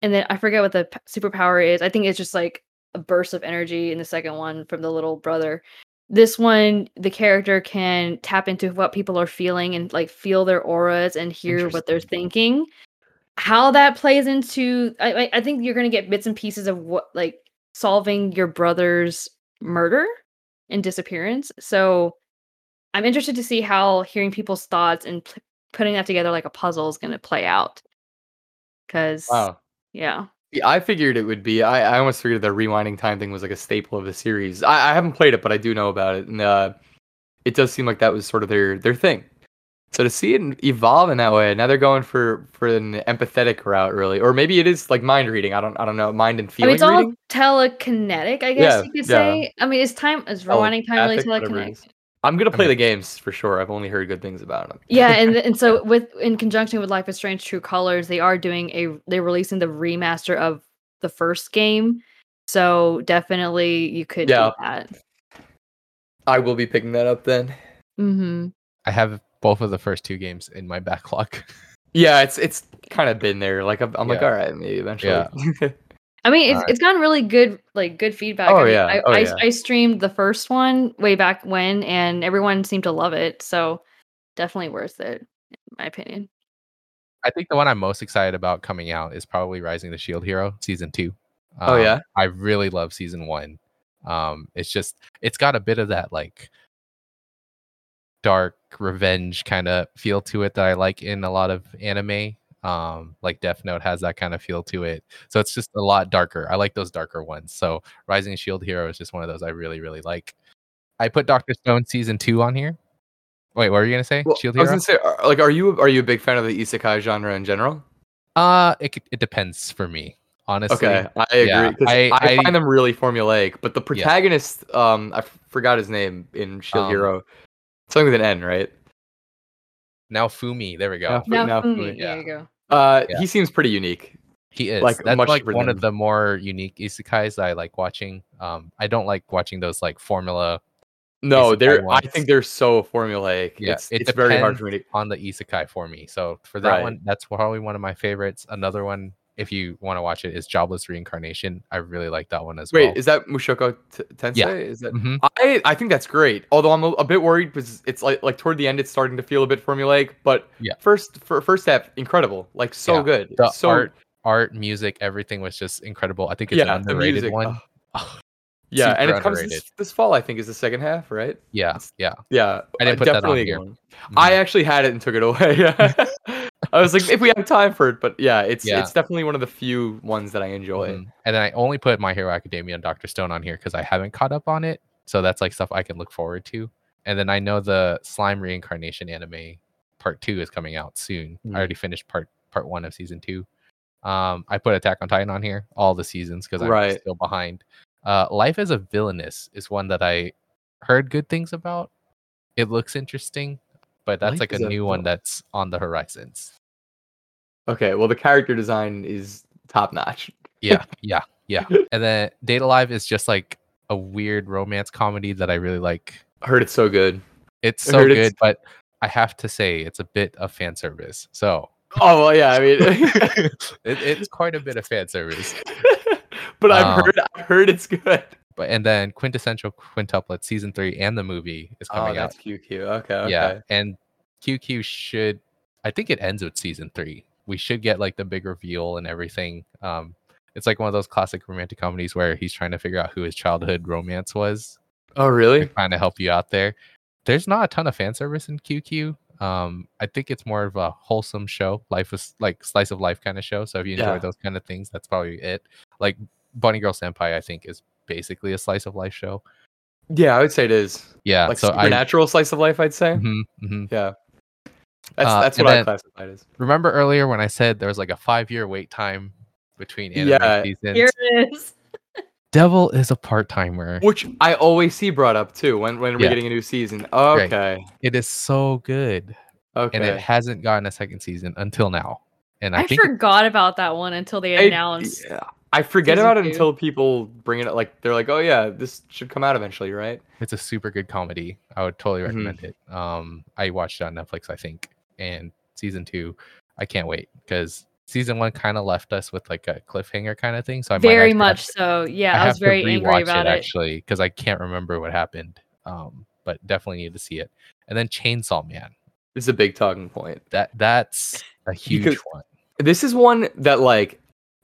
And then I forget what the p- superpower is. I think it's just like a burst of energy in the second one from the little brother. This one, the character can tap into what people are feeling and like feel their auras and hear what they're thinking. How that plays into... I, I think you're going to get bits and pieces of what like solving your brother's murder and disappearance. So I'm interested to see how hearing people's thoughts and p- putting that together like a puzzle is going to play out. Because, wow. yeah. yeah. I figured it would be. I, I almost figured the rewinding time thing was like a staple of the series. I, I haven't played it, but I do know about it. And uh, it does seem like that was sort of their, their thing. So to see it evolve in that way, now they're going for, for an empathetic route, really, or maybe it is like mind reading. I don't, I don't know, mind and feeling. I mean, it's all reading? telekinetic, I guess yeah, you could yeah. say. I mean, is time is rewinding oh, time really telekinetic? I'm gonna play I mean, the games for sure. I've only heard good things about them. Yeah, and and so with in conjunction with Life is Strange: True Colors, they are doing a they're releasing the remaster of the first game. So definitely, you could yeah. do that. I will be picking that up then. Mm-hmm. I have. Both of the first two games in my backlog. Yeah, it's it's kind of been there. Like I'm, I'm yeah. like, all right, maybe eventually. Yeah. I mean, it's right. it's gotten really good, like good feedback. Oh, I mean, yeah. I, oh, I, yeah. I streamed the first one way back when, and everyone seemed to love it. So definitely worth it, in my opinion. I think the one I'm most excited about coming out is probably Rising the Shield Hero Season Two. Um, oh yeah, I really love Season One. Um, it's just it's got a bit of that like. dark revenge kind of feel to it that I like in a lot of anime um like Death Note has that kind of feel to it, so it's just a lot darker. I like those darker ones, so Rising Shield Hero is just one of those I really really like. I put Doctor Stone season two on here. Wait, what were you gonna say? Well, Shield Hero? I was gonna say, like, are you are you a big fan of the isekai genre in general? Uh, it it depends for me, honestly. Okay, I agree. Yeah, I, I find I, them really formulaic, but the protagonist, yes. um, I forgot his name in Shield um, Hero. Something with an N, right? Naofumi. There we go. Naofumi. Naofumi. Yeah. There you go. Uh, yeah. He seems pretty unique. He is. Like, that's like one of the more unique isekais that I like watching. Um, I don't like watching those like formula. No, isekai they're. Ones. I think they're so formulaic. Yeah, it's, it it's very hard for me to... on the isekai for me. So for that right. one, that's probably one of my favorites. Another one, if you want to watch it, is Jobless Reincarnation. I really like that one as Wait, well. Wait, is that Mushoku T- Tensei? Yeah. Is that? Mm-hmm. I I think that's great. Although I'm a, a bit worried because it's like like toward the end, it's starting to feel a bit formulaic. But yeah. first for first half, incredible. Like so yeah. good. The so art, art, music, everything was just incredible. I think it's yeah, an underrated the one. Oh. Yeah, super and it underrated. comes this, this fall, I think, is the second half, right? Yeah, yeah. Yeah, I didn't put that on here. Mm-hmm. I actually had it and took it away. Yeah. I was like, if we have time for it, but yeah, it's yeah. it's definitely one of the few ones that I enjoy. Mm-hmm. And then I only put My Hero Academia and Doctor Stone on here because I haven't caught up on it. So that's like stuff I can look forward to. And then I know the Slime Reincarnation anime part two is coming out soon. Mm-hmm. I already finished part part one of season two. Um, I put Attack on Titan on here, all the seasons, because I'm right. still behind. Uh, Life as a Villainess is one that I heard good things about. It looks interesting, but that's Life like a new a one that's on the horizons. Okay, well, the character design is top notch. yeah, yeah, yeah. And then Date Alive is just like a weird romance comedy that I really like. I heard it's so good. It's so good, it's... but I have to say it's a bit of fan service. So, oh well, yeah. I mean, it, it's quite a bit of fan service. But I've um, heard, I've heard it's good. But and then Quintessential Quintuplet season three and the movie is coming oh, that's out. That's Q Q. Okay, okay. Yeah, and Q Q should. I think it ends with season three. We should get like the big reveal and everything. Um, it's like one of those classic romantic comedies where he's trying to figure out who his childhood romance was. Oh, really? Trying to help you out there. There's not a ton of fan service in Q Q. Um, I think it's more of a wholesome show. Life is like slice of life kind of show. So if you enjoy yeah. those kind of things, that's probably it. Like. Bunny Girl Senpai, I think, is basically a slice of life show. Yeah, I would say it is. Yeah, like so supernatural I, slice of life, I'd say. Mm-hmm, mm-hmm. Yeah, that's uh, that's what I classified as. Remember earlier when I said there was like a five year wait time between anime yeah. seasons? Here it is. Devil is a part timer, which I always see brought up too. When when we're yeah. getting a new season, okay, right. it is so good. Okay, and it hasn't gotten a second season until now. And I, I think forgot it, about that one until they I, announced. Yeah. I forget about it until people bring it up. Like, they're like, oh, yeah, this should come out eventually, right? It's a super good comedy. I would totally recommend mm-hmm. it. Um, I watched it on Netflix, I think. And season two, I can't wait. Because season one kind of left us with like a cliffhanger kind of thing. So I Very much so. Yeah, I, I was very angry about it. Actually, because I can't remember what happened. Um, but definitely need to see it. And then Chainsaw Man. This is a big talking point. That That's a huge because one. This is one that like...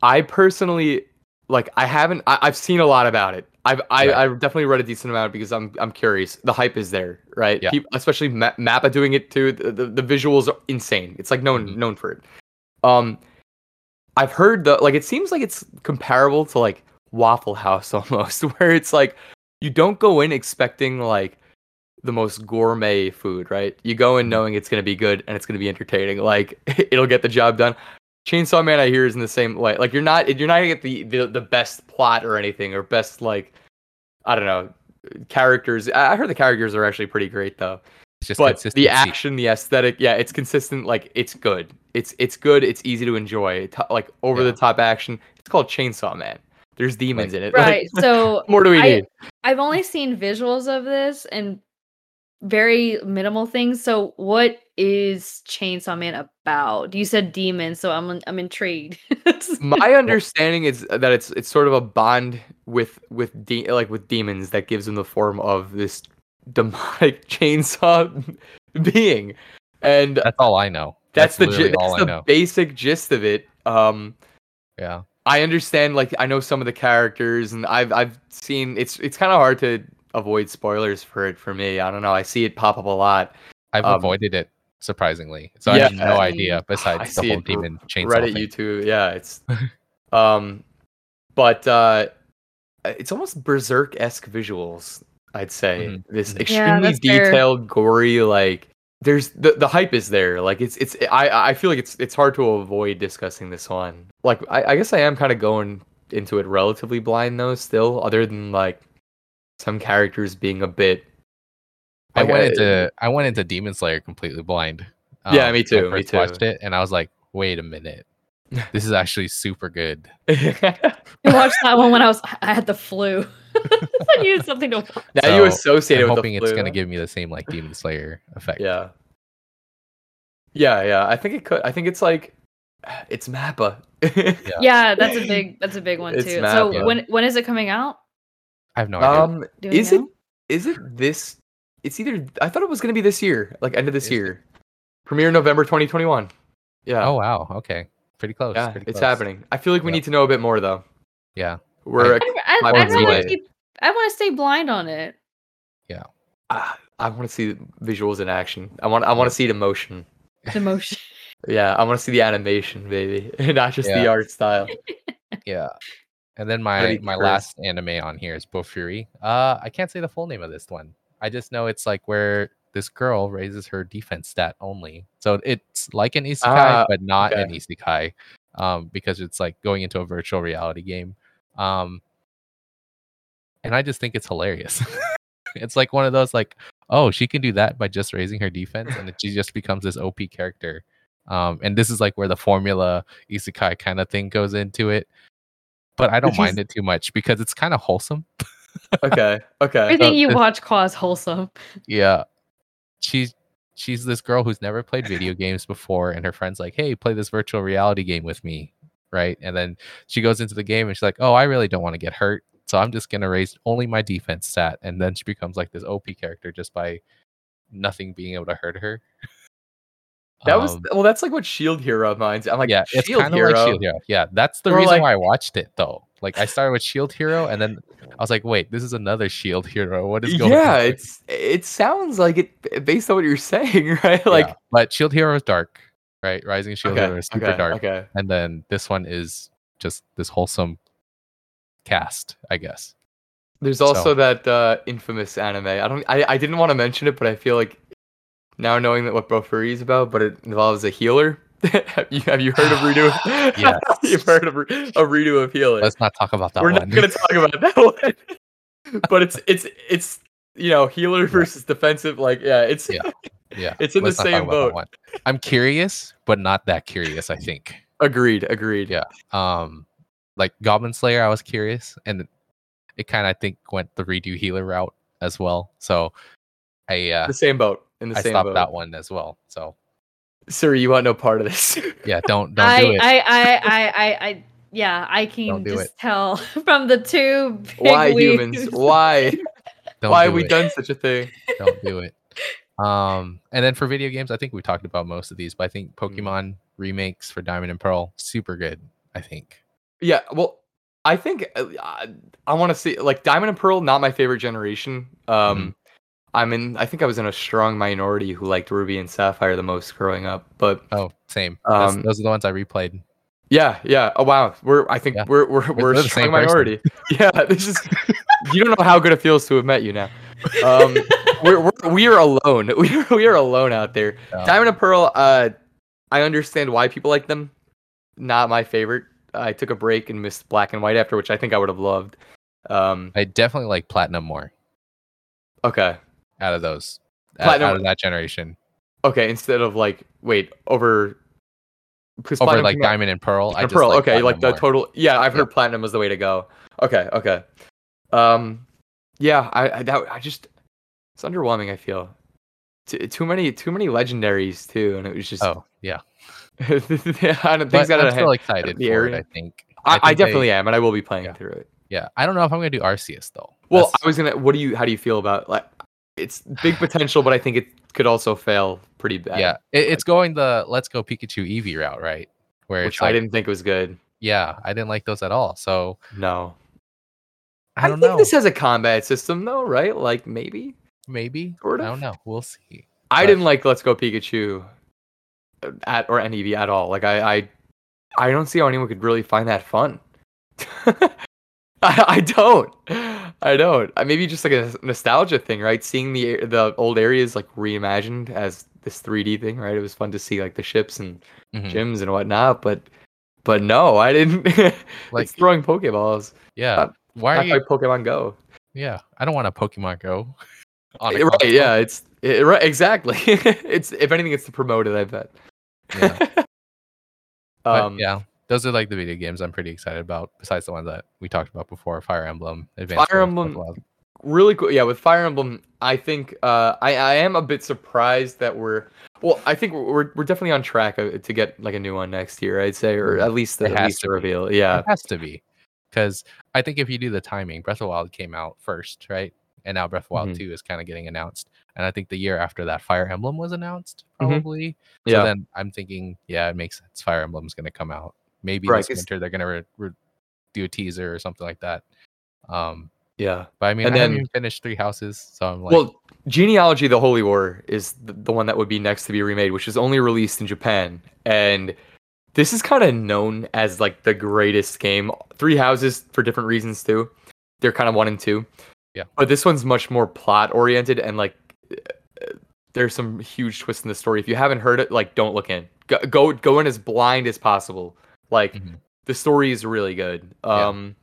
I personally like I haven't I, I've seen a lot about it. I've I, right. I've definitely read a decent amount because I'm I'm curious. The hype is there, right? Yeah. People, especially Ma- Mappa doing it too. The, the, the visuals are insane. It's like known mm-hmm. known for it. Um I've heard the like it seems like it's comparable to like Waffle House almost, where it's like you don't go in expecting like the most gourmet food, right? You go in knowing it's gonna be good and it's gonna be entertaining. Like it'll get the job done. Chainsaw Man, I hear, is in the same light. Like you're not, you're not gonna get the, the, the best plot or anything, or best like, I don't know, characters. I heard the characters are actually pretty great though. It's just but the action, the aesthetic, yeah, it's consistent. Like it's good. It's it's good. It's easy to enjoy. T- like over yeah. the top action. It's called Chainsaw Man. There's demons like, in it. Right. Like, so more do we I, need? I've only seen visuals of this and very minimal things. So what is Chainsaw Man about? You said demons, so I'm I'm intrigued. My understanding is that it's it's sort of a bond with with de- like with demons that gives them the form of this demonic chainsaw being, and that's all I know. That's, that's the gi- all that's I the know. Basic gist of it. Um, yeah, I understand. Like I know some of the characters, and I've I've seen. It's it's kind of hard to avoid spoilers for it for me. I don't know. I see it pop up a lot. I've um, avoided it. surprisingly. So yeah, I have no I, idea besides the whole demon chainsaw Reddit, thing. YouTube, yeah, it's um, but uh, it's almost Berserk-esque visuals, I'd say. Mm-hmm. This extremely yeah, detailed, fair. gory, like there's the the hype is there. Like it's it's I I feel like it's it's hard to avoid discussing this one. Like I, I guess I am kind of going into it relatively blind though, still, other than like some characters being a bit. I like, went into I, I went into Demon Slayer completely blind. Um, yeah, me too. I first me too. Watched it and I was like, wait a minute, this is actually super good. I watched that one when I was I had the flu. I needed something to watch. Now so you associate I'm it with hoping the flu. It's gonna give me the same like Demon Slayer effect. Yeah. Yeah, yeah. I think it could. I think it's like it's Mappa. yeah. yeah, that's a big that's a big one it's too. Mappa. So when when is it coming out? I have no idea. Um, is it, it is it this? It's either I thought it was gonna be this year, like end of this is year, it? Premiere November twenty twenty-one. Yeah. Oh wow. Okay. Pretty close. Yeah, pretty it's close. happening. I feel like we yeah. need to know a bit more though. Yeah. We're. I, I, I, I, I want to I want to stay blind on it. Yeah. Uh, I want to see visuals in action. I want. I want to see the motion. The motion. yeah, I want to see the animation, baby, not just yeah. the art style. yeah. And then my, my last anime on here is Bofuri. Uh, I can't say the full name of this one. I just know it's like where this girl raises her defense stat only. So it's like an isekai, ah, but not okay. an isekai, um, because it's like going into a virtual reality game. Um, and I just think it's hilarious. It's like one of those like, oh, she can do that by just raising her defense, and she just becomes this O P character. Um, and this is like where the formula isekai kind of thing goes into it. But I don't She's... mind it too much because it's kind of wholesome. okay. Okay. Everything so, you watch Qua's wholesome. Yeah. She's she's this girl who's never played video games before, and her friend's like, hey, play this virtual reality game with me. Right. And then she goes into the game and she's like, oh, I really don't want to get hurt. So I'm just gonna raise only my defense stat. And then she becomes like this O P character just by nothing being able to hurt her. That was um, well. That's like what Shield Hero minds. I'm like, yeah, it's kind of like Shield Hero. Yeah, that's the We're reason like... why I watched it though. Like, I started with Shield Hero, and then I was like, wait, this is another Shield Hero. What is going? Yeah, on? Yeah, it's it sounds like it based on what you're saying, right? Like, yeah, but Shield Hero is dark, right? Rising Shield okay, Hero is super okay, dark, okay. And then this one is just this wholesome cast, I guess. There's also so. that uh, infamous anime. I don't. I, I didn't want to mention it, but I feel like. Now knowing that what Bofuri is about, but it involves a healer. have, you, have you heard of redo? Of, yes. You've heard of a redo of healer. Let's not talk about that We're one. We're not going to talk about that one. But it's it's it's you know healer versus defensive. Like yeah, it's yeah, yeah. It's in Let's the same boat. I'm curious, but not that curious. I think. Agreed. Agreed. Yeah. Um, like Goblin Slayer, I was curious, and it kind of I think went the redo healer route as well. So I uh, the same boat. In the I same stopped boat. That one as well. So, Siri, you want no part of this? yeah, don't don't I, do it. I, I, I, I, I, yeah, I can do just it. Tell from the two. Big Why weeks. humans? Why? Don't Why do have we it. done such a thing? Don't do it. Um, and then for video games, I think we talked about most of these, but I think Pokemon mm. remakes for Diamond and Pearl, super good. I think. Yeah. Well, I think uh, I want to see like Diamond and Pearl. Not my favorite generation. Um. Mm-hmm. I'm in. I think I was in a strong minority who liked Ruby and Sapphire the most growing up. But oh, same. Um, those are the ones I replayed. Yeah, yeah. Oh wow, we're. I think yeah. we're we're we're, we're a strong minority. yeah, this is. You don't know how good it feels to have met you now. Um, we're, we're we are alone. We are, we are alone out there. Oh. Diamond and Pearl. Uh, I understand why people like them. Not my favorite. I took a break and missed Black and White after, which I think I would have loved. Um, I definitely like Platinum more. Okay. Out of those, Platinum. out of that generation. Okay, instead of like, wait, over, over Platinum like Diamond out. and Pearl. Diamond I just Pearl. Like okay, Platinum like the more. total. Yeah, I've heard yeah. Platinum was the way to go. Okay, okay. Um, yeah, I, I that I just it's underwhelming. I feel T- too many, too many legendaries too, and it was just oh yeah. I don't, things but got I'm still excited the for it. I think I, I, think I definitely they, am, and I will be playing yeah. through it. Yeah, I don't know if I'm gonna do Arceus though. Well, That's, I was gonna. What do you? How do you feel about like? It's big potential, but I think it could also fail pretty bad. Yeah, it, it's going the let's go Pikachu Eevee route, right? Where Which it's like, I didn't think it was good. Yeah, I didn't like those at all. So no, I don't I think know. This has a combat system though, right? Like maybe, maybe. Sort of? I don't know. We'll see. I but. didn't like Let's Go Pikachu at or N E V at all. Like I, I, I don't see how anyone could really find that fun. I, I don't. I don't. Maybe just like a nostalgia thing, right? Seeing the the old areas like reimagined as this three D thing, right? It was fun to see like the ships and mm-hmm. gyms and whatnot, but but no, I didn't. Like it's throwing Pokeballs. Yeah. Not, Why are you Pokemon Go? Yeah, I don't want a Pokemon Go. On a right? Console. Yeah, it's it, right. Exactly. It's if anything, it's to promote it. I bet. Yeah. um. Yeah. Those are like the video games I'm pretty excited about, besides the ones that we talked about before, Fire Emblem, Advanced Fire Emblem, really cool. Yeah, with Fire Emblem, I think uh, I I am a bit surprised that we're well, I think we're we're definitely on track to get like a new one next year, I'd say, or at least the teaser reveal. Yeah, it has to be, because I think if you do the timing, Breath of the Wild came out first, right? And now Breath of the Wild mm-hmm. two is kind of getting announced, and I think the year after that, Fire Emblem was announced, probably. Mm-hmm. Yeah. So then I'm thinking, yeah, it makes sense. Fire Emblem's going to come out. Maybe right, this winter they're gonna re- re- do a teaser or something like that. Um, yeah, but I mean, and I then, haven't even finished Three Houses, so I'm like, well, Genealogy: The Holy War is the, the one that would be next to be remade, which is only released in Japan, and this is kind of known as like the greatest game. Three Houses, for different reasons too, they're kind of one and two. Yeah, but this one's much more plot oriented, and like there's some huge twists in the story. If you haven't heard it, like don't look in. Go go, go in as blind as possible. Like mm-hmm. the story is really good. Um,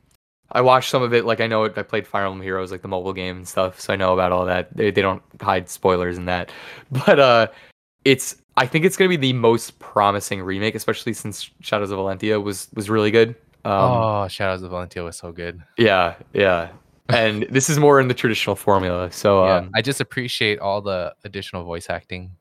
yeah. I watched some of it. Like I know it, I played Fire Emblem Heroes, like the mobile game and stuff, so I know about all that. They they don't hide spoilers in that. But uh, it's I think it's gonna be the most promising remake, especially since Shadows of Valentia was was really good. Um, oh, Shadows of Valentia was so good. Yeah, yeah. And this is more in the traditional formula. So yeah. um, I just appreciate all the additional voice acting.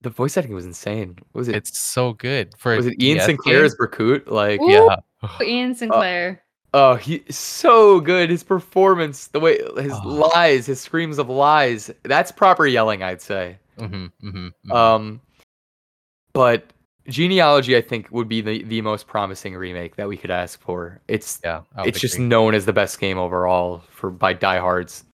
The voice acting was insane. What was it? It's so good. For was it Ian D S Sinclair's Berkut? Like, ooh, yeah, Ian Sinclair. Oh, uh, uh, he so good. His performance, the way his oh. lies, his screams of lies. That's proper yelling, I'd say. Mm-hmm, mm-hmm, mm-hmm. Um, but Genealogy, I think, would be the, the most promising remake that we could ask for. It's yeah, it's just agree. known as the best game overall for by diehards.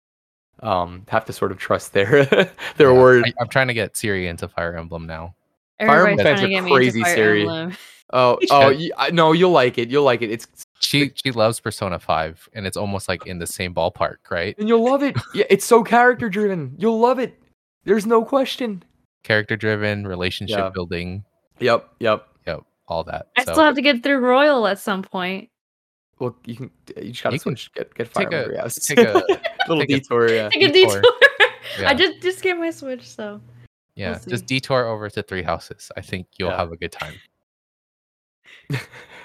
Um, have to sort of trust their their yeah, word. I, I'm trying to get Siri into Fire Emblem now. Everybody's Fire Emblem fans are crazy, Siri. Emblem. Oh, oh, you, I, no, you'll like it. You'll like it. It's she she loves Persona five, and it's almost like in the same ballpark, right? And you'll love it. Yeah, it's so character driven. You'll love it. There's no question. Character driven, relationship yeah. building. Yep, yep, yep. All that. I so. still have to get through Royal at some point. Well, you can. You just gotta you switch, get get Fire Emblem. Yeah, take a. Little take detour, a, yeah. Take a detour. Yeah. I just just get my Switch, so yeah. We'll just detour over to Three Houses. I think you'll yeah. have a good time.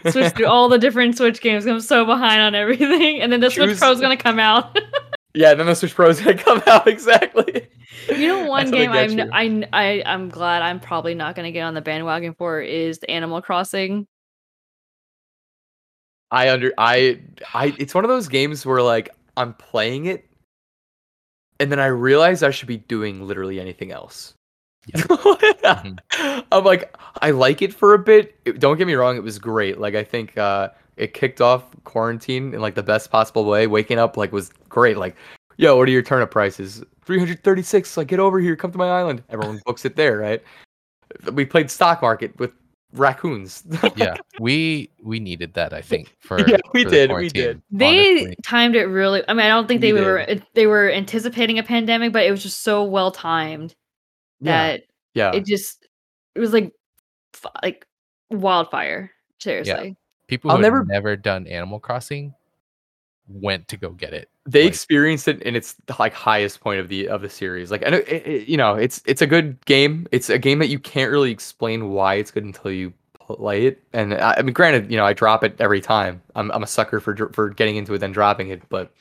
Switch through all the different Switch games. I'm so behind on everything, and then the Choose... Switch Pro is gonna come out. Yeah, then the Switch Pro is gonna come out exactly. You know, one game I'm I I I'm glad I'm probably not gonna get on the bandwagon for is Animal Crossing. I under I I. It's one of those games where like I'm playing it. And then I realized I should be doing literally anything else. Yep. mm-hmm. I'm like, I like it for a bit. It, don't get me wrong, it was great. Like I think uh, it kicked off quarantine in like the best possible way. Waking up like was great. Like, yo, what are your turnip prices? three hundred thirty-six. Like, get over here, come to my island. Everyone books it there, right? We played stock market with raccoons. yeah, we we needed that. I think for yeah, we for did, we did. They honestly. timed it really. I mean, I don't think they we were did. they were anticipating a pandemic, but it was just so well timed that yeah. yeah, it just it was like like wildfire. Seriously, yeah. people who've never, never done Animal Crossing went to go get it. They like, experienced it in its like highest point of the of the series. Like, I know, it, it, you know, it's it's a good game. It's a game that you can't really explain why it's good until you play it. And I, I mean, granted, you know, I drop it every time. I'm I'm a sucker for for getting into it then dropping it. But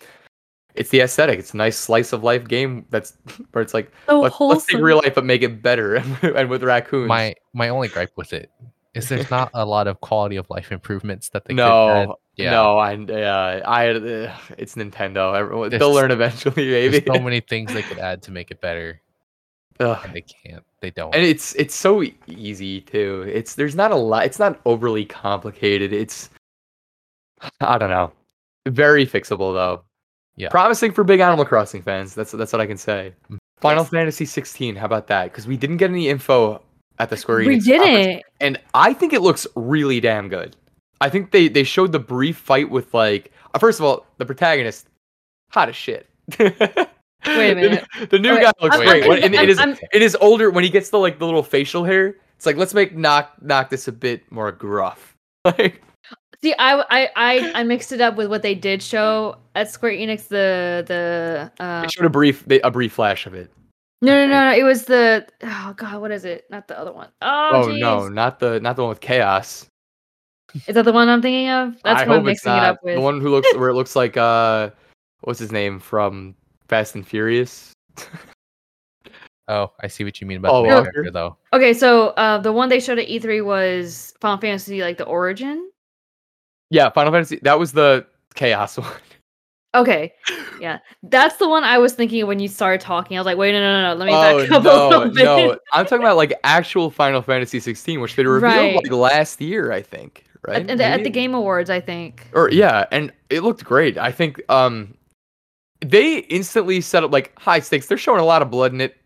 it's the aesthetic. It's a nice slice of life game. That's where it's like so let's, let's take real life but make it better. And with raccoons, my my only gripe with it is there's not a lot of quality of life improvements that they no. could add. Yeah. No, I, uh, I, uh, it's Nintendo. Everyone, they'll learn eventually, maybe. There's so many things they could add to make it better. And they can't. They don't. And it's it's so easy too. It's there's not a lot. It's not overly complicated. It's I don't know. Very fixable though. Yeah. Promising for big Animal Crossing fans. That's that's what I can say. Final yes. Fantasy sixteen. How about that? Because we didn't get any info at the Square Enix. We didn't. And I think it looks really damn good. I think they, they showed the brief fight with, like, uh, first of all, the protagonist, hot as shit. Wait a minute. The, the new okay. guy looks I'm, great. I'm, I'm, it, is, I'm, it is older when he gets the, like, the little facial hair. It's like, let's make knock knock this a bit more gruff. Like, see, I, I, I, I mixed it up with what they did show at Square Enix. The the um, they showed a brief a brief flash of it. No, no, no, no. It was the oh god, what is it? Not the other one. Oh, oh no, not the not the one with chaos. Is that the one I'm thinking of? That's what I'm mixing it up with. The one who looks where it looks like uh, what's his name from Fast and Furious? Oh, I see what you mean about oh, the well, character, though. Okay, so uh, the one they showed at E three was Final Fantasy, like the origin. Yeah, Final Fantasy. That was the chaos one. Okay, yeah, that's the one I was thinking of when you started talking. I was like, wait, no, no, no, let me oh, back up no, a little bit. No, I'm talking about like actual Final Fantasy sixteen, which they revealed right. like last year, I think. Right? At, at the Game Awards, I think. Or yeah, and it looked great. I think um, they instantly set up like high stakes. They're showing a lot of blood in it.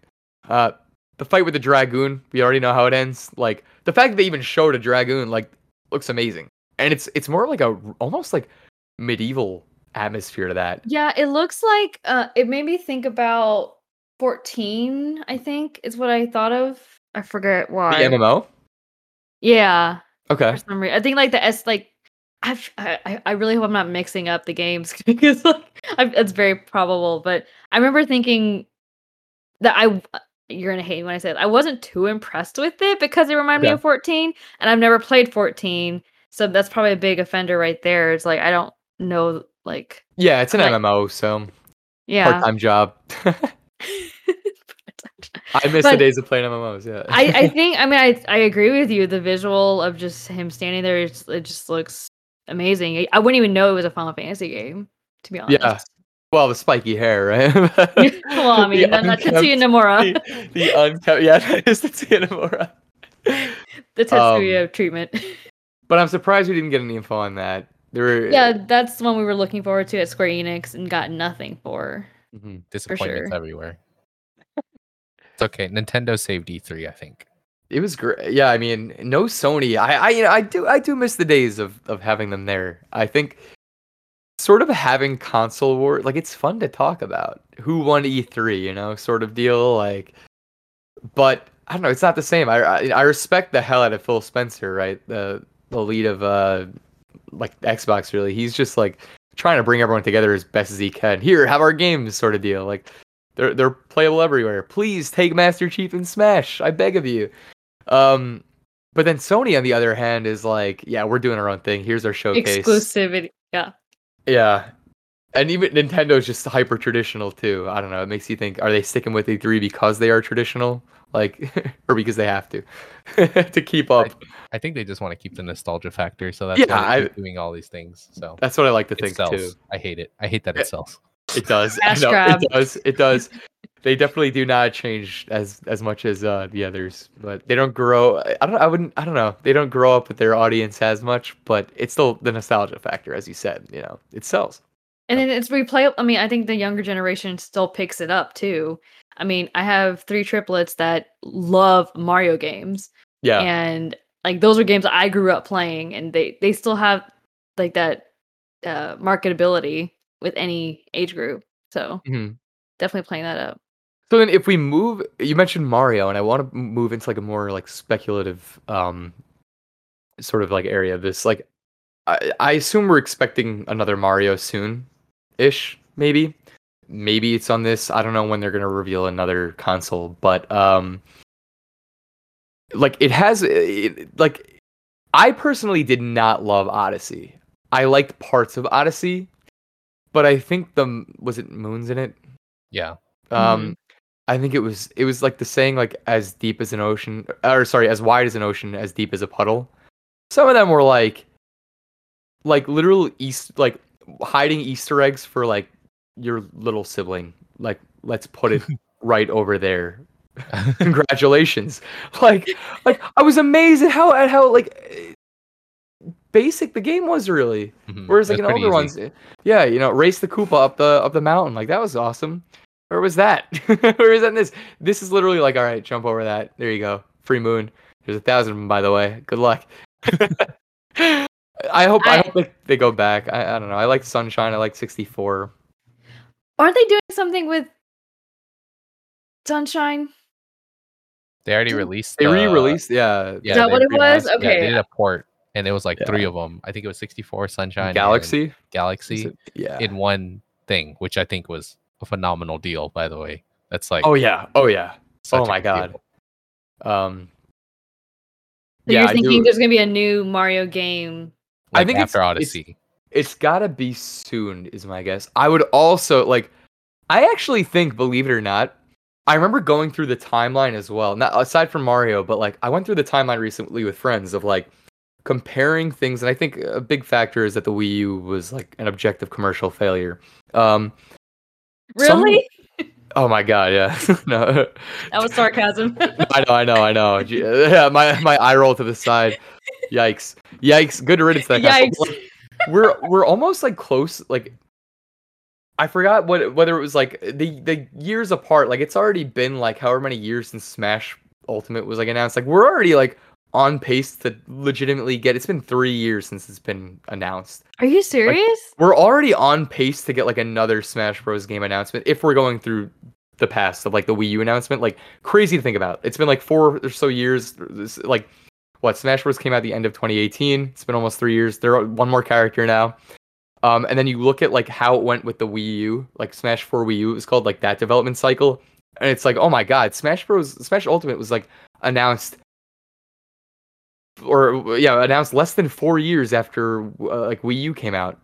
Uh, the fight with the dragoon, we already know how it ends. Like the fact that they even showed a dragoon, like, looks amazing, and it's it's more like a almost like medieval atmosphere to that. Yeah, it looks like uh, it made me think about fourteen. I think is what I thought of. I forget why. The M M O. Yeah. Okay. For some reason, I think like the S like. I've, I I really hope I'm not mixing up the games because like I've, it's very probable. But I remember thinking that I. You're going to hate me when I say it. I wasn't too impressed with it because it reminded yeah. me of fourteen, and I've never played fourteen, so that's probably a big offender right there. It's like, I don't know, like... Yeah, it's an like, M M O, so... Yeah. Part-time job. Part-time job. I miss but the days of playing M M Os, yeah. I, I think, I mean, I I agree with you. The visual of just him standing there, it just, it just looks amazing. I wouldn't even know it was a Final Fantasy game, to be honest. Yeah. Well, the spiky hair, right? Well, I mean, that's not Tetsuya Nomura. The, the unkept, yeah, that is Tetsuya Nomura. The Tetsuya um, treatment. But I'm surprised we didn't get any info on that. There were, yeah, that's the one we were looking forward to at Square Enix and got nothing for. Mm-hmm. Disappointments for sure. Everywhere. It's okay. Nintendo saved E three, I think. It was great. Yeah, I mean, no Sony. I, I, you know, I do, I do miss the days of of having them there. I think. Sort of having console war, like, it's fun to talk about who won E three, you know, sort of deal. Like, but I don't know, it's not the same. I I, I respect the hell out of Phil Spencer, right? The the lead of uh, like Xbox, really. He's just like trying to bring everyone together as best as he can. Here, have our games, sort of deal. Like, they're they're playable everywhere. Please take Master Chief and Smash. I beg of you. Um, but then Sony, on the other hand, is like, yeah, we're doing our own thing. Here's our showcase. Exclusivity, yeah. Yeah, and even Nintendo's just hyper traditional too. I don't know. It makes you think: are they sticking with E three because they are traditional, like, or because they have to to keep up? I, I think they just want to keep the nostalgia factor, so that's yeah, why they're doing all these things. So that's what I like to think sells. Too. I hate it. I hate that it sells. It does. I know, it does. It does. They definitely do not change as as much as uh, the others, but they don't grow. I don't. I wouldn't. I don't know. They don't grow up with their audience as much, but it's still the nostalgia factor, as you said. You know, it sells. And then it's replayable. I mean, I think the younger generation still picks it up too. I mean, I have three triplets that love Mario games. Yeah. And like those are games I grew up playing, and they they still have like that uh, marketability with any age group. So mm-hmm. definitely playing that up. So then if we move, you mentioned Mario, and I want to move into like a more like speculative um, sort of like area of this. Like, I, I assume we're expecting another Mario soon-ish, maybe. Maybe it's on this. I don't know when they're going to reveal another console, but um, like it has, it, like I personally did not love Odyssey. I liked parts of Odyssey, but I think the, was it Moon's in it? Yeah. Um, mm-hmm. I think it was it was like the saying, like, as deep as an ocean, or sorry, as wide as an ocean, as deep as a puddle. Some of them were like, like literal East, like hiding Easter eggs for like your little sibling. Like, let's put it right over there. Congratulations! Like, like I was amazed at how at how like basic the game was really. Mm-hmm. Whereas like in older easy. ones, yeah, you know, race the Koopa up the up the mountain. Like that was awesome. Where was that? Where is that in this? This is literally like, all right, jump over that. There you go. Free moon. There's a thousand of them, by the way. Good luck. I hope I, I hope they, they go back. I, I don't know. I like Sunshine. I like sixty-four. Aren't they doing something with Sunshine? They already Did, released. They uh, re-released. Yeah. yeah. Is that what it was? Okay. Yeah, they did a port, and it was like yeah. three of them. I think it was sixty-four, Sunshine, Galaxy, Galaxy. It, yeah. In one thing, which I think was a phenomenal deal. By the way, that's like. Oh yeah! Oh yeah! Oh my god! Deal. Um. So yeah, you're thinking there's gonna be a new Mario game? Like I think after it's, Odyssey, it's, it's gotta be soon, is my guess. I would also like. I actually think, believe it or not, I remember going through the timeline as well. Not aside from Mario, but like I went through the timeline recently with friends of like comparing things, and I think a big factor is that the Wii U was like an objective commercial failure. Um, really? Some, oh my god, yeah. No. That was sarcasm. I know, I know, I know. Yeah, my my eye roll to the side. Yikes! Yikes! Good riddance. That guy. Yikes! Like, we're we're almost like close, like. I forgot what whether it was like the the years apart. Like it's already been like however many years since Smash Ultimate was like announced. Like we're already like on pace to legitimately get. It's been three years since it's been announced. Are you serious? Like, we're already on pace to get like another Smash Bros game announcement if we're going through the past of like the Wii U announcement. Like crazy to think about. It's been like four or so years. Like what Smash Bros came out at the end of twenty eighteen. It's been almost three years. There are one more character now. Um, and then you look at like how it went with the Wii U, like Smash for Wii U. It was called like that development cycle, and it's like, oh my god, Smash Bros. Smash Ultimate was like announced, or yeah, announced less than four years after uh, like Wii U came out.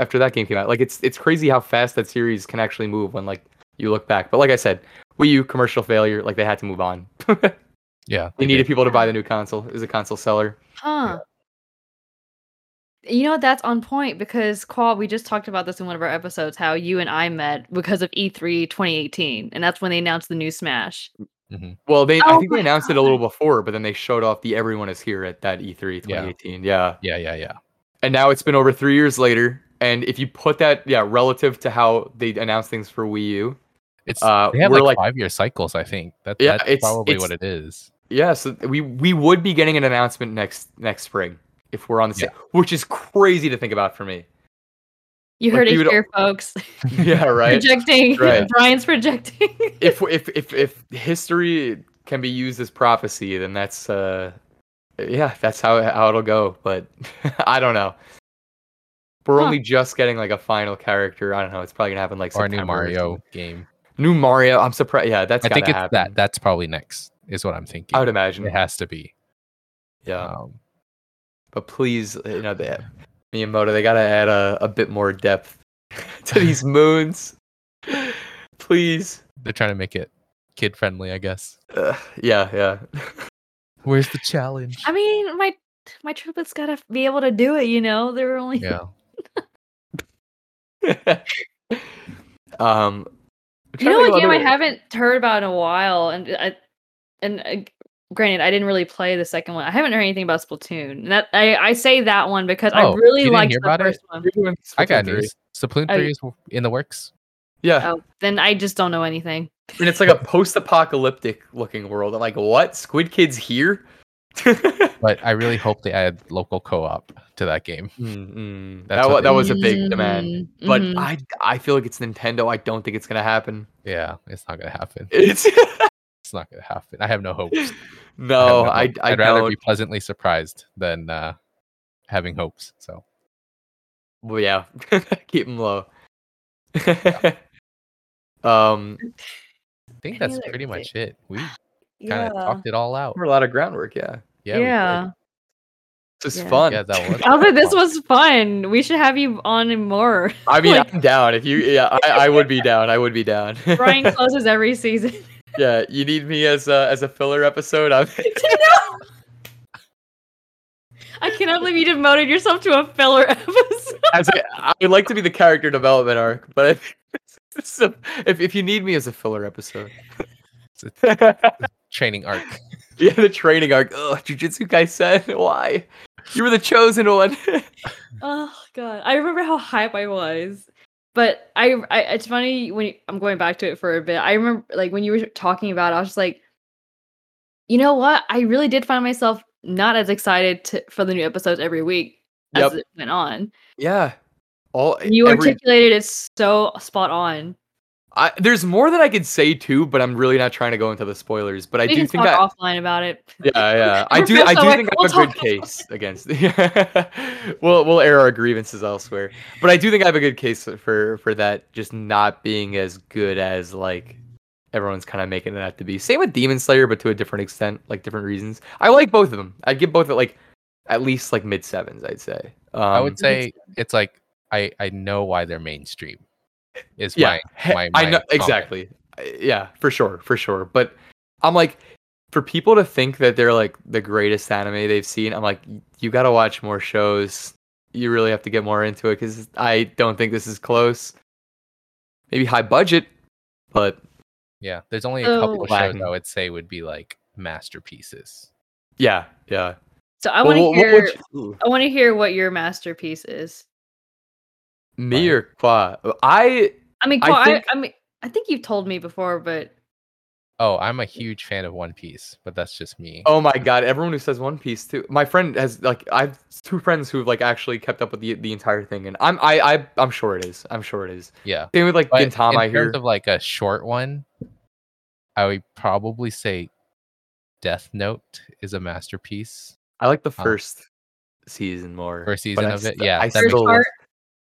After that game came out, like it's it's crazy how fast that series can actually move when like you look back. But like I said, Wii U commercial failure, like they had to move on. Yeah, they needed did. people to buy the new console. It was a console seller. Huh. Yeah. You know, that's on point because, Qua, we just talked about this in one of our episodes, how you and I met because of E three twenty eighteen, and that's when they announced the new Smash. Mm-hmm. Well, they oh I think they announced God. it a little before, but then they showed off the Everyone Is Here at that E three twenty eighteen. Yeah. Yeah, yeah, yeah. yeah. And now it's been over three years later, and if you put that, yeah, relative to how they announced things for Wii U. It's, uh, they have we're like, like five-year cycles, I think. That, yeah, that's it's, probably it's, what it is. Yeah, so we, we would be getting an announcement next next spring. If we're on the same, yeah. which is crazy to think about for me. You like, heard it here, folks. Yeah, right. Projecting. Right. Brian's projecting. if if if if history can be used as prophecy, then that's uh, yeah, that's how how it'll go. But I don't know. We're huh. only just getting like a final character. I don't know. It's probably gonna happen like or September. New Mario game. New Mario. I'm surprised. Yeah, that's. I think it's happen. that. That's probably next. Is what I'm thinking. I would imagine it has to be. Yeah. Um, But please, you know, they, Miyamoto, they gotta add a, a bit more depth to these moons. Please. They're trying to make it kid friendly, I guess. Uh, yeah, yeah. Where's the challenge? I mean, my my triplets gotta be able to do it. You know, they were only. Yeah. um. You know what game I haven't heard about in a while, and I, and. I, Granted, I didn't really play the second one. I haven't heard anything about Splatoon. And that I, I say that one because oh, I really liked the first it? one. I got news. Splatoon three is in the works. Yeah. Oh, then I just don't know anything. And it's like a post-apocalyptic looking world. I'm like, what? Squid Kid's here? But I really hope they add local co-op to that game. Mm-hmm. That, w- that was a big mm-hmm. demand. But mm-hmm. I I feel like it's Nintendo. I don't think it's going to happen. Yeah, it's not going to happen. It's... It's not gonna happen. I have no hopes. No, I, no hope. I, I I'd rather don't. be pleasantly surprised than uh, having hopes. So, well, yeah, keep them low. Yeah. Um, I think that's pretty thing. much it. We yeah. kind of talked it all out. We're a lot of groundwork. Yeah, yeah, yeah. This is yeah. fun. Yeah, that was. Although this was fun, we should have you on and more. I mean, like... I'm down. If you, yeah, I, I would be down. I would be down. Brian closes every season. Yeah, you need me as a, as a filler episode. I'm... I cannot believe you demoted yourself to a filler episode. As a, I would like to be the character development arc, but I think this is a, if if you need me as a filler episode, it's a, a training arc. Yeah, the training arc. Ugh, Jujutsu Kaisen. Why? You were the chosen one. Oh god, I remember how hype I was. But I, I it's funny when you, I'm going back to it for a bit. I remember like when you were talking about it, I was just like, you know what? I really did find myself not as excited to, for the new episodes every week as yep. it went on. Yeah. All You every... articulated it so spot on. I, there's more that I could say too, but I'm really not trying to go into the spoilers. But we I do think that offline about it. Yeah, yeah. I do. I do so think I have a good case against. we'll we'll air our grievances elsewhere. But I do think I have a good case for for that just not being as good as like everyone's kind of making it out to be. Same with Demon Slayer, but to a different extent, like different reasons. I like both of them. I'd give both at like at least like mid sevens. I'd say. Um, I would say it's like I I know why they're mainstream. Is yeah, my, my, my I know comment. Exactly. Yeah, for sure, for sure. But I'm like, for people to think that they're like the greatest anime they've seen, I'm like, you got to watch more shows. You really have to get more into it because I don't think this is close. Maybe high budget, but yeah, there's only a couple oh, of shows I would say would be like masterpieces. Yeah, yeah. So I want to well, hear. You... I want to hear what your masterpiece is. Me or Qua? I I mean, Qua, I, think, I, I mean, I think you've told me before, but oh, I'm a huge fan of One Piece, but that's just me. Oh my god, everyone who says One Piece too. My friend has like I've two friends who've like actually kept up with the the entire thing, and I'm I I I'm sure it is. I'm sure it is. Yeah. Same with like but Gintama. In I hear. terms of like a short one, I would probably say Death Note is a masterpiece. I like the first um, season more. First season of I, it, yeah. I still.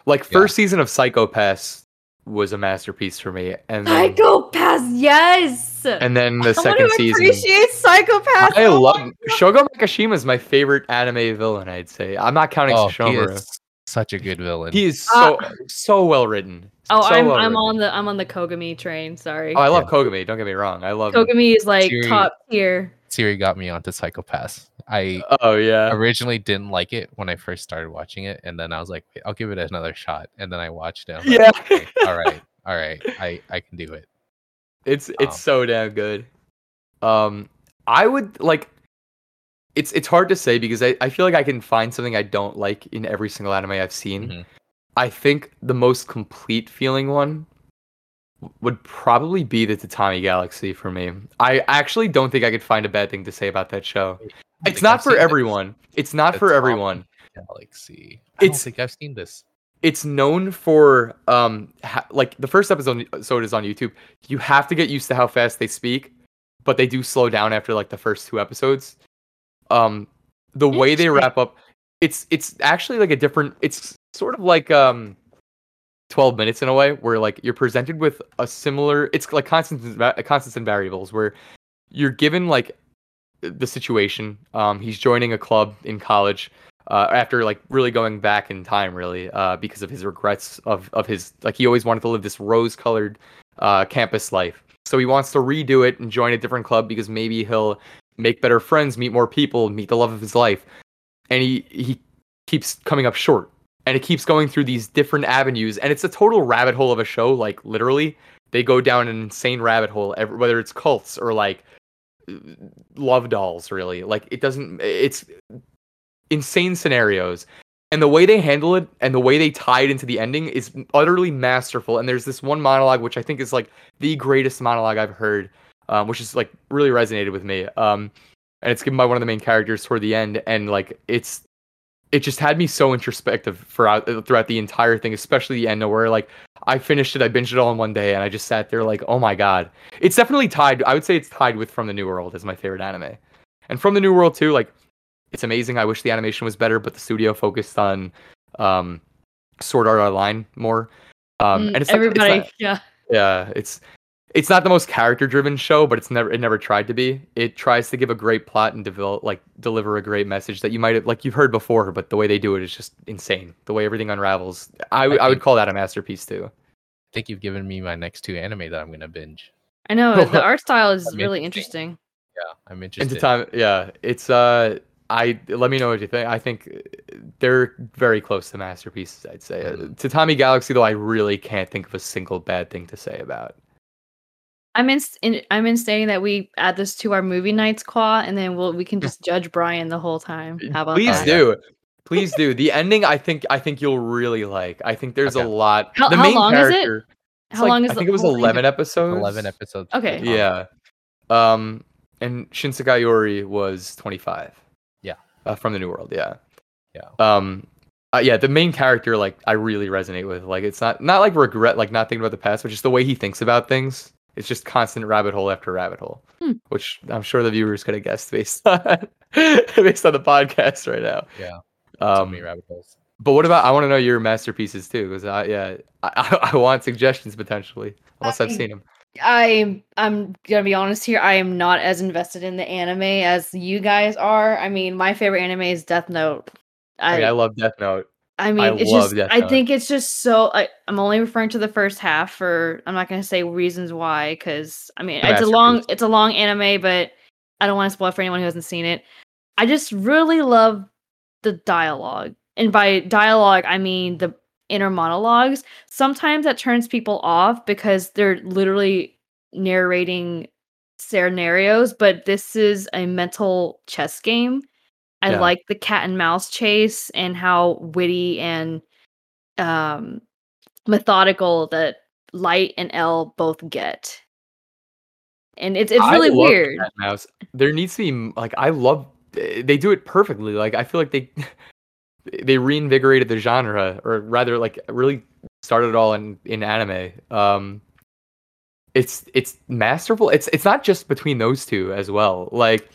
Like, first yeah. season of Psycho Pass was a masterpiece for me. And then, Psycho Pass, yes! And then the I second season. I appreciate Psycho Pass. I oh love Shogo Makashima is my favorite anime villain, I'd say. I'm not counting oh, Shomura. He is such a good villain. He is so uh, so well written. Oh, so I'm well I'm written. on the I'm on the Kogami train, sorry. Oh, I love yeah. Kogami, don't get me wrong. I love Kogami is like Siri, top tier. Siri got me onto Psycho Pass. I oh yeah originally didn't like it when I first started watching it, and then I was like, wait, I'll give it another shot, and then I watched it. Like, yeah, okay, all right, all right, I, I can do it. It's it's um, so damn good. Um, I would like. It's it's hard to say because I, I feel like I can find something I don't like in every single anime I've seen. Mm-hmm. I think the most complete feeling one would probably be the Tatami Galaxy for me. I actually don't think I could find a bad thing to say about that show. It's not, it's, it's not for everyone. It's not for everyone. Galaxy. I don't it's, think I've seen this. It's known for um ha- like the first episode so it is on YouTube. You have to get used to how fast they speak, but they do slow down after like the first two episodes. Um the way they wrap up, it's it's actually like a different it's sort of like um twelve minutes in a way where like you're presented with a similar it's like constants constants and variables where you're given like the situation. Um, he's joining a club in college uh, after like really going back in time, really, uh, because of his regrets of of his like he always wanted to live this rose-colored uh, campus life. So he wants to redo it and join a different club because maybe he'll make better friends, meet more people, meet the love of his life. And he he keeps coming up short, and it keeps going through these different avenues, and it's a total rabbit hole of a show. Like literally, they go down an insane rabbit hole, every, whether it's cults or like. Love dolls, really. Like it doesn't it's insane scenarios, and the way they handle it and the way they tie it into the ending is utterly masterful. And there's this one monologue which I think is like the greatest monologue I've heard, um which is like really resonated with me, um and it's given by one of the main characters toward the end, and like it's it just had me so introspective for uh, throughout the entire thing, especially the end where like I finished it, I binged it all in one day, and I just sat there like, oh my god. It's definitely tied, I would say it's tied with From the New World as my favorite anime. And From the New World too, like, it's amazing, I wish the animation was better, but the studio focused on um, Sword Art Online more. Um, mm, and it's everybody, like, it's not, yeah. Yeah, it's it's not the most character-driven show, but it's never it never tried to be. It tries to give a great plot and develop, like deliver a great message that you might have, like you've heard before, but the way they do it is just insane. The way everything unravels, I, I, think, I would call that a masterpiece too. I think you've given me my next two anime that I'm gonna binge. I know the art style is I'm really interesting. Yeah, I'm interested. Into time, yeah, it's uh, I let me know what you think. I think they're very close to masterpieces. I'd say mm-hmm. Tatami Galaxy, though, I really can't think of a single bad thing to say about. I'm in, in. I'm in saying that we add this to our movie nights, Qua, and then we'll we can just judge Brian the whole time. How about Please that? do. Please do. The ending, I think, I think you'll really like. I think there's okay. a lot. How, the main how long character, is it? How like, long is it? I think it was eleven episodes. Eleven episodes. Okay. Yeah. Um, and Shinsekai Yori was twenty-five. Yeah. Uh, from the New World. Yeah. Yeah. Um. Uh, yeah, the main character, like, I really resonate with. Like, it's not not like regret, like not thinking about the past, but just the way he thinks about things. It's just constant rabbit hole after rabbit hole, hmm. which I'm sure the viewers could have guessed based on based on the podcast right now. Yeah, um, so many rabbit holes. But what about? I want to know your masterpieces too, because I yeah, I, I want suggestions potentially, unless I, I've seen them. I I'm gonna be honest here. I am not as invested in the anime as you guys are. I mean, my favorite anime is Death Note. I, I, mean, I love Death Note. I mean, I it's just, I think it's just so, I, I'm only referring to the first half for, I'm not going to say reasons why, because I mean, the it's a long, it's a long anime, but I don't want to spoil it for anyone who hasn't seen it. I just really love the dialogue. And by dialogue, I mean the inner monologues. Sometimes that turns people off because they're literally narrating scenarios, but this is a mental chess game. I yeah. like the cat and mouse chase and how witty and um, methodical that Light and L both get. And it's it's really I love weird. Cat and mouse. There needs to be like I love they do it perfectly. Like I feel like they they reinvigorated the genre, or rather like really started it all in, in anime. Um, it's it's masterful. It's it's not just between those two as well. Like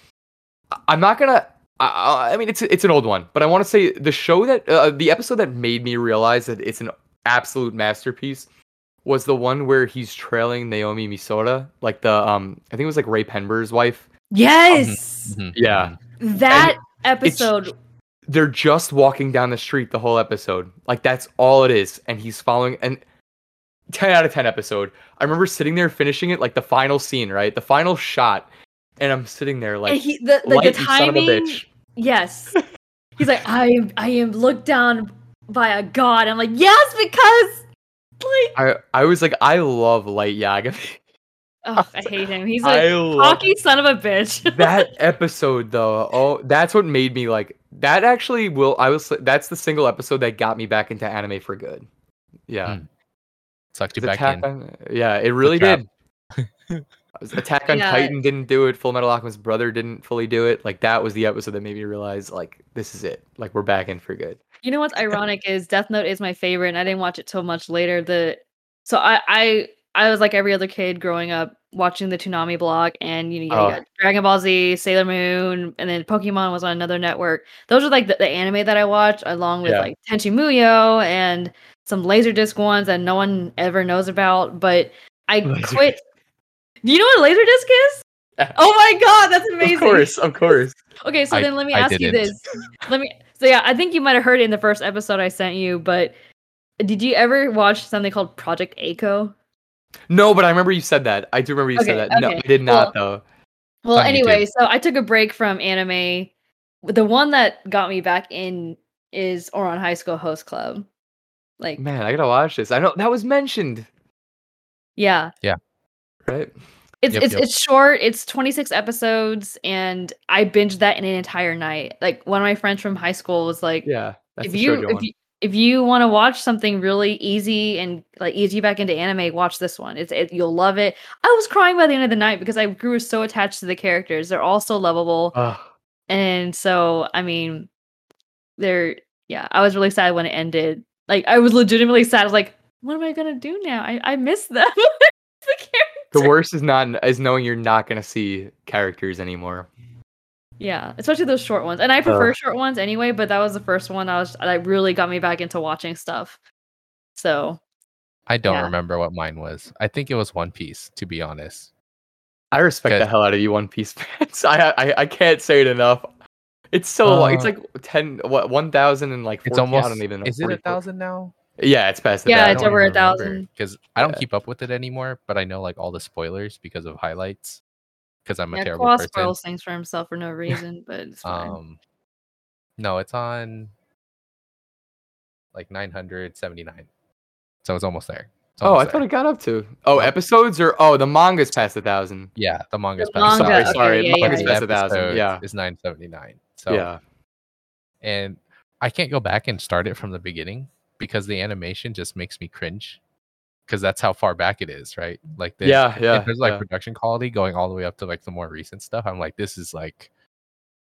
I'm not gonna I, I mean, it's it's an old one, but I want to say the show that uh, the episode that made me realize that it's an absolute masterpiece was the one where he's trailing Naomi Misora, like the um, I think it was like Ray Penber's wife. Yes. Um, yeah. That and episode. They're just walking down the street the whole episode, like that's all it is, and he's following. And ten out of ten episode. I remember sitting there finishing it, like the final scene, right? The final shot. And I'm sitting there like, he, the, the, Light, the timing, you son of a bitch. Yes. He's like, I, I am looked down by a god. I'm like, yes, because like, I, I was like, I love Light Yagami. Oh, I hate him. He's like, cocky son of a bitch. That episode though, oh, that's what made me like that. Actually, will I was that's the single episode that got me back into anime for good. Yeah, mm. sucked you back in. On, yeah, it really did. Attack on yeah. Titan didn't do it. Full Metal Alchemist Brother didn't fully do it. Like that was the episode that made me realize, like, this is it. Like we're back in for good. You know what's ironic is Death Note is my favorite, and I didn't watch it till much later. The so I I, I was like every other kid growing up watching the Toonami block, and you know you oh. got Dragon Ball Z, Sailor Moon, and then Pokemon was on another network. Those are like the, the anime that I watched, along with yeah. like Tenchi Muyo and some Laserdisc ones that no one ever knows about. But I quit. Do you know what Laserdisc is? Oh my god, that's amazing! Of course, of course. Okay, so I, then let me I ask didn't. you this. Let me. So yeah, I think you might have heard it in the first episode I sent you, but did you ever watch something called Project Echo? No, but I remember you said that. I do remember you okay, said that. Okay. No, I did not well, though. Well, anyway, so I took a break from anime. The one that got me back in is Ouran High School Host Club. Like, man, I gotta watch this. I know that was mentioned. Yeah. Yeah. Right. It's yep, it's yep. it's short. It's twenty-six episodes, and I binged that in an entire night. Like one of my friends from high school was like, "Yeah, that's if, you, if you if you want to watch something really easy and like ease you back into anime, watch this one. It's it, you'll love it." I was crying by the end of the night because I grew so attached to the characters. They're all so lovable, Ugh. and so I mean, they're yeah. I was really sad when it ended. Like I was legitimately sad. I was like, "What am I gonna do now? I I miss them." the characters. The worst is not is knowing you're not going to see characters anymore. Yeah, especially those short ones. And I prefer uh, short ones anyway, but that was the first one I was that really got me back into watching stuff. So I don't yeah. remember what mine was. I think it was One Piece, to be honest. I respect the hell out of you One Piece fans. I I, I can't say it enough. It's so uh, long. It's like ten what one thousand and like forty, it's almost I don't even know. Is it one thousand now? Yeah, it's past the yeah, it's over a thousand. Because I don't yeah. keep up with it anymore, but I know like all the spoilers because of highlights. Because I'm yeah, a terrible Qua person. Qua spoils things for himself for no reason, but it's fine. Um, no, it's on like nine hundred seventy-nine, so it's almost there. It's almost oh, I there. thought it got up to oh episodes or oh the manga's past a thousand. Yeah, the manga's the past. Manga, sorry, okay, sorry, yeah, manga's yeah, past a thousand. Yeah, it's nine seventy-nine. So yeah, and I can't go back and start it from the beginning because the animation just makes me cringe. Because that's how far back it is, right? Like, there's, yeah, yeah, there's like yeah. production quality going all the way up to like the more recent stuff. I'm like, this is like,